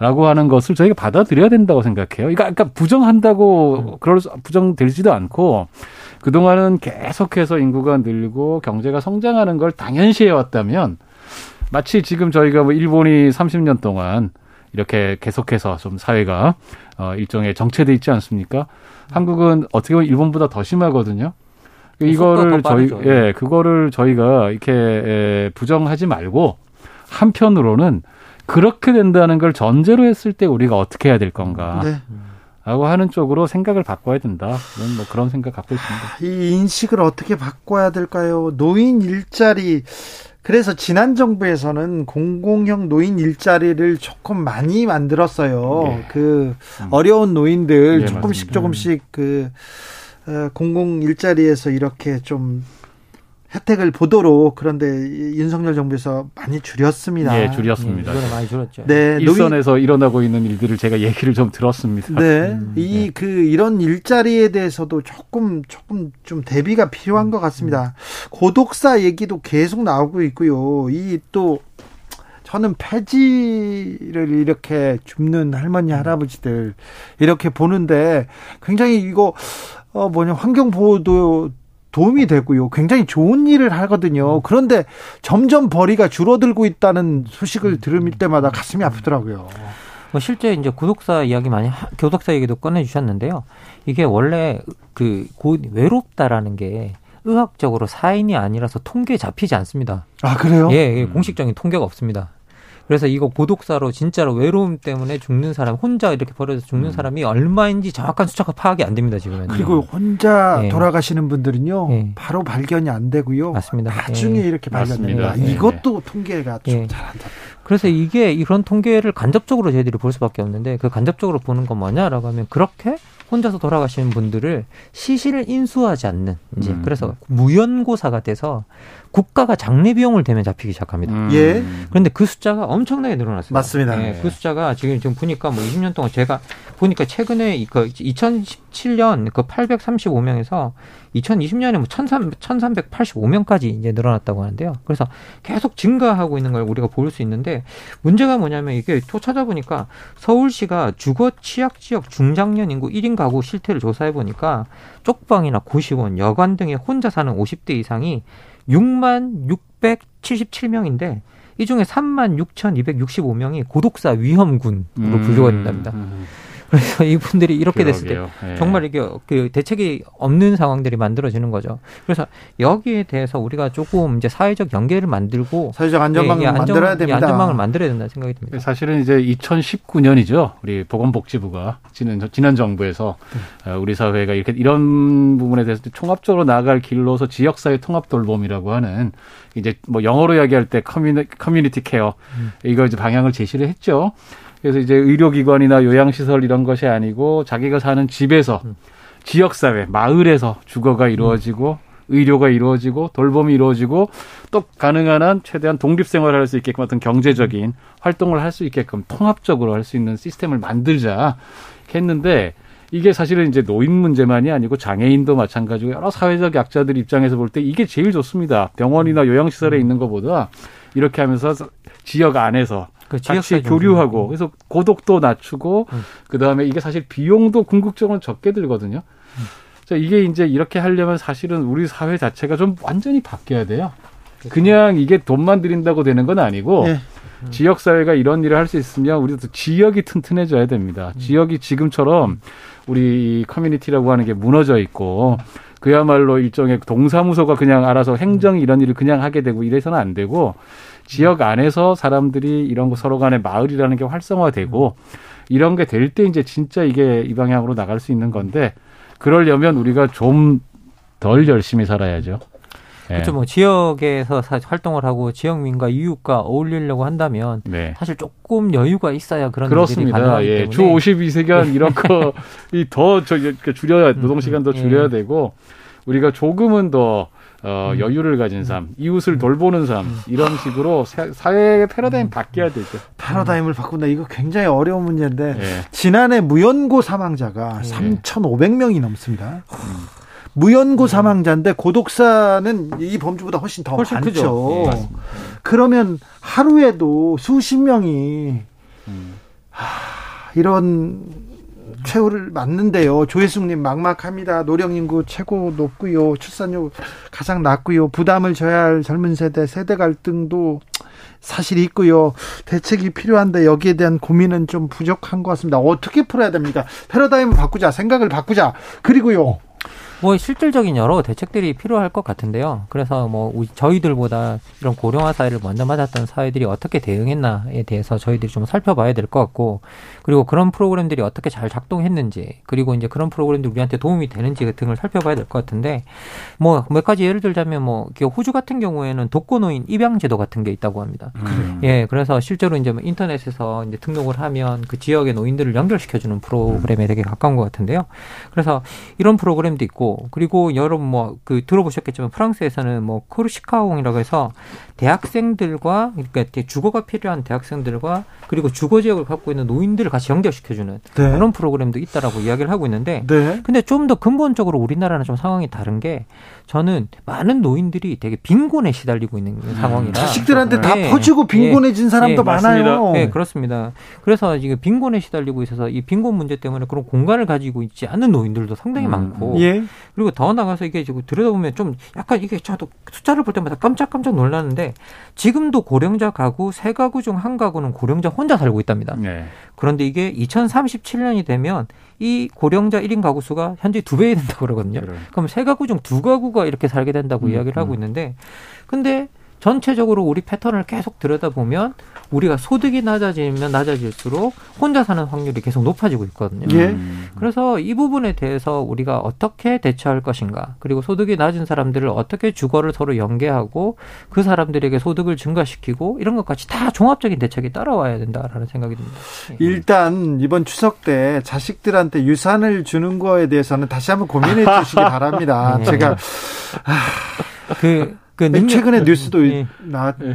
라고 하는 것을 저희가 받아들여야 된다고 생각해요. 그러니까 부정한다고 그럴 부정되지도 않고 그동안은 계속해서 인구가 늘고 경제가 성장하는 걸 당연시해 왔다면 마치 지금 저희가 뭐 일본이 30년 동안 이렇게 계속해서 좀 사회가 일종의 정체돼 있지 않습니까? 한국은 어떻게 보면 일본보다 더 심하거든요. 이거를 그거를 저희가 이렇게 부정하지 말고 한편으로는 그렇게 된다는 걸 전제로 했을 때 우리가 어떻게 해야 될 건가 라고 하는 쪽으로 생각을 바꿔야 된다. 뭐 그런 생각 갖고 있습니다. 이 인식을 어떻게 바꿔야 될까요? 노인 일자리. 그래서 지난 정부에서는 공공형 노인 일자리를 조금 많이 만들었어요. 예. 어려운 노인들 예, 조금씩 그 공공 일자리에서 이렇게 좀 혜택을 보도록 그런데 윤석열 정부에서 많이 줄였습니다. 예, 줄였습니다. 이거는 많이 줄였죠. 네, 일선에서 일어나고 있는 일들을 제가 얘기를 좀 들었습니다. 네, 이런 일자리에 대해서도 조금 좀 대비가 필요한 것 같습니다. 고독사 얘기도 계속 나오고 있고요. 저는 폐지를 이렇게 줍는 할머니 할아버지들 이렇게 보는데 굉장히 이거 환경 보호도 도움이 되고요. 굉장히 좋은 일을 하거든요. 그런데 점점 벌이가 줄어들고 있다는 소식을 들을 때마다 가슴이 아프더라고요. 실제 이제 고독사 얘기도 꺼내 주셨는데요. 이게 원래 외롭다라는 게 의학적으로 사인이 아니라서 통계에 잡히지 않습니다. 아, 그래요? 예, 공식적인 통계가 없습니다. 그래서 이거 고독사로 진짜로 외로움 때문에 죽는 사람, 혼자 이렇게 버려서 죽는 사람이 얼마인지 정확한 수치가 파악이 안 됩니다, 지금은. 그리고 혼자 돌아가시는 분들은요, 바로 발견이 안 되고요. 맞습니다. 나중에 이렇게 발견됩니다. 이것도 통계가 좀 잘 안 됩니다. 그래서 이게 이런 통계를 간접적으로 저희들이 볼 수밖에 없는데 그 간접적으로 보는 건 뭐냐라고 하면 그렇게 혼자서 돌아가시는 분들을 시신을 인수하지 않는 이제 그래서 무연고사가 돼서 국가가 장례 비용을 대면 잡히기 시작합니다. 예. 그런데 그 숫자가 엄청나게 늘어났습니다. 맞습니다. 예, 그 숫자가 지금 보니까 뭐 20년 동안 제가 보니까 최근에 2017년 835명에서 2020년에 1385명까지 이제 늘어났다고 하는데요. 그래서 계속 증가하고 있는 걸 우리가 볼 수 있는데 문제가 뭐냐면 이게 또 찾아보니까 서울시가 주거 취약 지역 중장년 인구 1인 가구 실태를 조사해 보니까 쪽방이나 고시원, 여관 등에 혼자 사는 50대 이상이 6만 677명인데 이 중에 3만 6,265명이 고독사 위험군으로 분류가 된답니다. 그래서 이분들이 이렇게 그러게요. 됐을 때 정말 이게 대책이 없는 상황들이 만들어지는 거죠. 그래서 여기에 대해서 우리가 조금 이제 사회적 연계를 만들고 사회적 안전망을 만들어야 됩니다. 안전망을 만들어야 된다는 생각이 듭니다. 사실은 이제 2019년이죠. 우리 보건복지부가 지난 정부에서 우리 사회가 이렇게 이런 부분에 대해서 총합적으로 나아갈 길로서 지역사회 통합돌봄이라고 하는 이제 뭐 영어로 이야기할 때 커뮤니티 케어 이거 이제 방향을 제시를 했죠. 그래서 이제 의료기관이나 요양시설 이런 것이 아니고 자기가 사는 집에서 지역사회, 마을에서 주거가 이루어지고 의료가 이루어지고 돌봄이 이루어지고 또 가능한 한 최대한 독립생활을 할 수 있게끔 어떤 경제적인 활동을 할 수 있게끔 통합적으로 할 수 있는 시스템을 만들자 했는데 이게 사실은 이제 노인 문제만이 아니고 장애인도 마찬가지고 여러 사회적 약자들 입장에서 볼 때 이게 제일 좋습니다. 병원이나 요양시설에 있는 것보다 이렇게 하면서 지역 안에서 그 같이 교류하고 그래서 고독도 낮추고 그다음에 이게 사실 비용도 궁극적으로 적게 들거든요. 자, 이게 이제 이렇게 하려면 사실은 우리 사회 자체가 좀 완전히 바뀌어야 돼요. 그냥 이게 돈만 들인다고 되는 건 아니고 네. 지역사회가 이런 일을 할 수 있으면 우리도 지역이 튼튼해져야 됩니다. 지역이 지금처럼 우리 커뮤니티라고 하는 게 무너져 있고 그야말로 일종의 동사무소가 그냥 알아서 행정 이런 일을 그냥 하게 되고 이래서는 안 되고 지역 안에서 사람들이 이런 거 서로 간의 마을이라는 게 활성화되고 이런 게 될 때 이제 진짜 이게 이 방향으로 나갈 수 있는 건데 그러려면 우리가 좀 덜 열심히 살아야죠. 네. 그렇죠. 뭐 지역에서 활동을 하고 지역민과 이웃과 어울리려고 한다면 네. 사실 조금 여유가 있어야 그런 일이 가능하기 예. 때문에 주 52시간 이런 거 더 줄여야 노동시간 더 줄여야 예. 되고 우리가 조금은 더 여유를 가진 삶, 이웃을 돌보는 삶 이런 식으로 사회의 패러다임 바뀌어야 되죠. 패러다임을 바꾼다. 이거 굉장히 어려운 문제인데 예. 지난해 무연고 사망자가 예. 3,500명이 넘습니다. 무연고 사망자인데 고독사는 이 범주보다 훨씬 많죠. 예. 그러면 하루에도 수십 명이 이런 최후를 맞는데요. 조혜숙님 막막합니다. 노령인구 최고 높고요. 출산율 가장 낮고요. 부담을 져야 할 젊은 세대 갈등도 사실 있고요. 대책이 필요한데 여기에 대한 고민은 좀 부족한 것 같습니다. 어떻게 풀어야 됩니까? 패러다임을 바꾸자. 생각을 바꾸자. 그리고요. 뭐 실질적인 여러 대책들이 필요할 것 같은데요. 그래서 뭐 저희들보다 이런 고령화 사회를 먼저 맞았던 사회들이 어떻게 대응했나에 대해서 저희들이 좀 살펴봐야 될 것 같고, 그리고 그런 프로그램들이 어떻게 잘 작동했는지, 그리고 이제 그런 프로그램들이 우리한테 도움이 되는지 등을 살펴봐야 될 것 같은데, 뭐 몇 가지 예를 들자면 뭐 호주 같은 경우에는 독거노인 입양제도 같은 게 있다고 합니다. 예, 그래서 실제로 이제 뭐 인터넷에서 이제 등록을 하면 그 지역의 노인들을 연결시켜주는 프로그램에 되게 가까운 것 같은데요. 그래서 이런 프로그램도 있고. 그리고 여러분 그 들어보셨겠지만 프랑스에서는 뭐 크루시카옹이라고 해서 대학생들과 그러니까 주거가 필요한 대학생들과 그리고 주거 지역을 갖고 있는 노인들을 같이 연결시켜주는 네. 그런 프로그램도 있다라고 이야기를 하고 있는데, 네. 근데 좀 더 근본적으로 우리나라는 좀 상황이 다른 게 저는 많은 노인들이 되게 빈곤에 시달리고 있는 상황이라 자식들한테 다 네. 퍼지고 빈곤해진 네. 사람도 네. 많아요. 네, 그렇습니다. 그래서 지금 빈곤에 시달리고 있어서 이 빈곤 문제 때문에 그런 공간을 가지고 있지 않은 노인들도 상당히 많고. 예. 그리고 더 나가서 이게 지금 들여다보면 좀 약간 이게 저도 숫자를 볼 때마다 깜짝깜짝 놀랐는데 지금도 고령자 가구 3가구 중 1가구는 고령자 혼자 살고 있답니다. 네. 그런데 이게 2037년이 되면 이 고령자 1인 가구 수가 현재 2배에 된다고 그러거든요. 그래. 그럼 3가구 중 2가구가 이렇게 살게 된다고 이야기를 하고 있는데, 근데 전체적으로 우리 패턴을 계속 들여다보면 우리가 소득이 낮아질수록 혼자 사는 확률이 계속 높아지고 있거든요. 예. 그래서 이 부분에 대해서 우리가 어떻게 대처할 것인가, 그리고 소득이 낮은 사람들을 어떻게 주거를 서로 연계하고 그 사람들에게 소득을 증가시키고 이런 것까지 다 종합적인 대책이 따라와야 된다라는 생각이 듭니다. 일단 이번 추석 때 자식들한테 유산을 주는 거에 대해서는 다시 한번 고민해 주시기 바랍니다. 네. 제가 최근에 뉴스도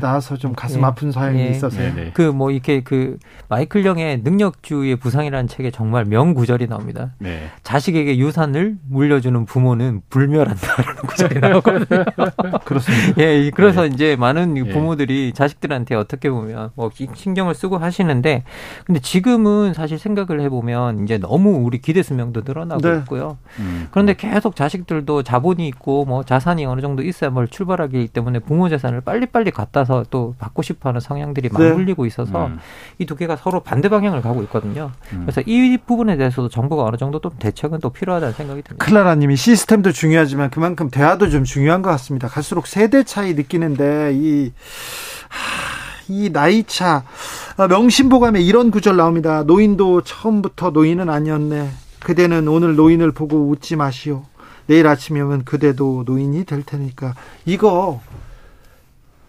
나와서 좀 가슴 아픈 사연이 있었어요. 네. 뭐 이렇게 마이클 영의 능력주의의 부상이라는 책에 정말 명구절이 나옵니다. 네. 자식에게 유산을 물려주는 부모는 불멸한다라는 구절이 나오거든요. 그렇습니다. 예, 그래서 이제 많은 부모들이 자식들한테 어떻게 보면 뭐 신경을 쓰고 하시는데, 근데 지금은 사실 생각을 해보면 이제 너무 우리 기대 수명도 늘어나고 네. 있고요. 그런데 계속 자식들도 자본이 있고 뭐 자산이 어느 정도 있어야 뭘 출발하기 때문에 부모 재산을 빨리빨리 갖다서 또 받고 싶어하는 성향들이 맞물리고 있어서 이 두 개가 서로 반대 방향을 가고 있거든요. 그래서 이 부분에 대해서도 정부가 어느 정도 또 대책은 또 필요하다는 생각이 듭니다. 클라라님이 시스템도 중요하지만 그만큼 대화도 좀 중요한 것 같습니다. 갈수록 세대 차이 느끼는데 이 나이 차 명심보감에 이런 구절 나옵니다. 노인도 처음부터 노인은 아니었네. 그대는 오늘 노인을 보고 웃지 마시오. 내일 아침이면 그대도 노인이 될 테니까. 이거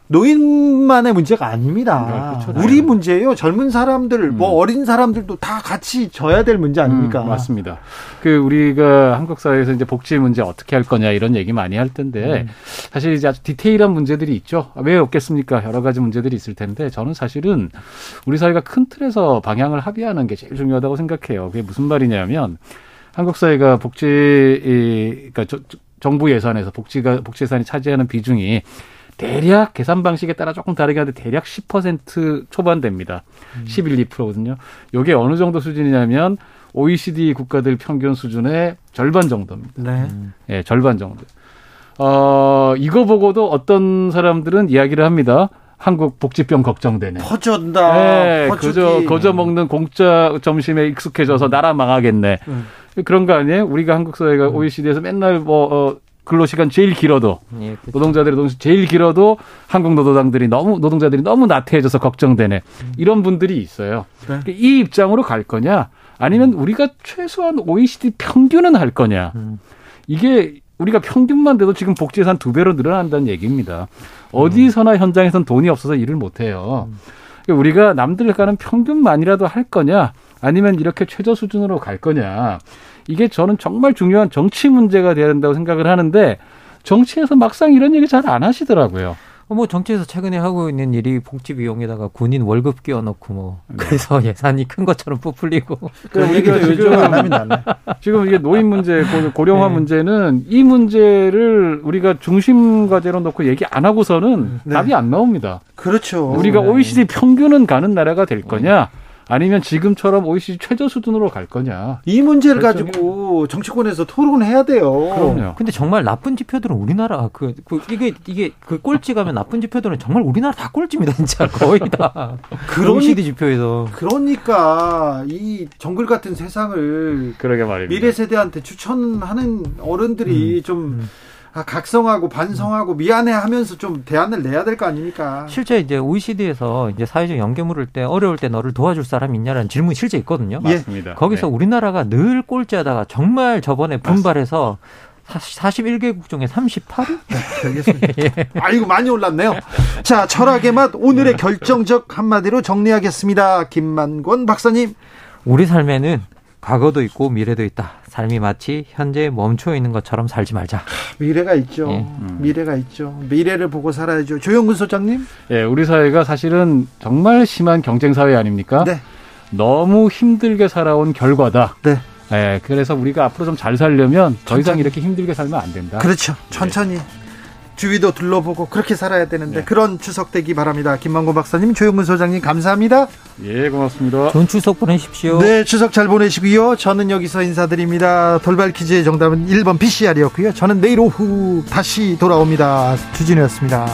노인만의 문제가 아닙니다. 그렇죠. 우리 문제예요. 젊은 사람들, 어린 사람들도 다 같이 져야 될 문제 아닙니까? 맞습니다. 우리가 한국 사회에서 이제 복지 문제 어떻게 할 거냐 이런 얘기 많이 할 텐데, 사실 이제 아주 디테일한 문제들이 있죠. 왜 없겠습니까? 여러 가지 문제들이 있을 텐데, 저는 사실은 우리 사회가 큰 틀에서 방향을 합의하는 게 제일 중요하다고 생각해요. 그게 무슨 말이냐면, 한국 사회가 복지, 그러니까 정부 예산에서 복지 예산이 차지하는 비중이 대략 계산 방식에 따라 조금 다르긴 한데 대략 10% 초반 됩니다. 11, 2%거든요. 이게 어느 정도 수준이냐면 OECD 국가들 평균 수준의 절반 정도입니다. 네, 네 절반 정도. 이거 보고도 어떤 사람들은 이야기를 합니다. 한국 복지병 걱정되네. 퍼준다. 네, 거저 먹는 공짜 점심에 익숙해져서 나라 망하겠네. 그런 거 아니에요? 우리가 한국 사회가 OECD에서 맨날 근로시간 제일 길어도 예, 노동자들의 노동시간 제일 길어도 한국 노동자들이 너무 나태해져서 걱정되네. 이런 분들이 있어요. 그래. 이 입장으로 갈 거냐 아니면 우리가 최소한 OECD 평균은 할 거냐. 이게 우리가 평균만 돼도 지금 복지에서 한 2배로 늘어난다는 얘기입니다. 어디서나 현장에선 돈이 없어서 일을 못해요. 우리가 남들과는 평균만이라도 할 거냐 아니면 이렇게 최저 수준으로 갈 거냐. 이게 저는 정말 중요한 정치 문제가 돼야 된다고 생각을 하는데 정치에서 막상 이런 얘기 잘 안 하시더라고요. 뭐 정치에서 최근에 하고 있는 일이 복지 비용에다가 군인 월급 끼워 넣고 뭐 그래서 예산이 큰 것처럼 부풀리고. 그러니까 얘기가 요즘 안 하면 안 해. 지금 이게 노인 문제, 고령화 네. 문제는 이 문제를 우리가 중심 과제로 놓고 얘기 안 하고서는 네. 답이 안 나옵니다. 그렇죠. 우리가 네. OECD 평균은 가는 나라가 될 거냐? 아니면 지금처럼 OECD 최저 수준으로 갈 거냐. 이 문제를 결정이... 가지고 정치권에서 토론해야 돼요. 그럼요. 근데 정말 나쁜 지표들은 우리나라 이게 꼴찌 가면 나쁜 지표들은 정말 우리나라 다 꼴찌입니다, 진짜 거의 다. OECD 지표에서. 그러니까 이 정글 같은 세상을 그러게 말입니다. 미래 세대한테 추천하는 어른들이 좀 각성하고 반성하고 미안해하면서 좀 대안을 내야 될 거 아닙니까? 실제 이제 OECD에서 이제 사회적 연계물을 때 어려울 때 너를 도와줄 사람이 있냐라는 질문이 실제 있거든요. 맞습니다. 거기서 네. 우리나라가 늘 꼴찌하다가 정말 저번에 분발해서 41개국 중에 38위? 네, 알겠습니다. 예. 아이고 많이 올랐네요. 자, 철학의 맛 오늘의 결정적 한마디로 정리하겠습니다. 김만권 박사님. 우리 삶에는 과거도 있고 미래도 있다. 삶이 마치 현재에 멈춰 있는 것처럼 살지 말자. 미래가 있죠. 예. 미래가 있죠. 미래를 보고 살아야죠. 조영근 소장님. 예, 우리 사회가 사실은 정말 심한 경쟁 사회 아닙니까? 네. 너무 힘들게 살아온 결과다. 네. 예, 그래서 우리가 앞으로 좀 잘 살려면 천천히. 더 이상 이렇게 힘들게 살면 안 된다. 그렇죠. 천천히. 네. 주위도 둘러보고 그렇게 살아야 되는데 네. 그런 추석 되기 바랍니다. 김만권 박사님, 조영문 소장님 감사합니다. 예, 고맙습니다. 좋은 추석 보내십시오. 네, 추석 잘 보내시고요. 저는 여기서 인사드립니다. 돌발 퀴즈의 정답은 1번 BCR이었고요. 저는 내일 오후 다시 돌아옵니다. 주진우였습니다.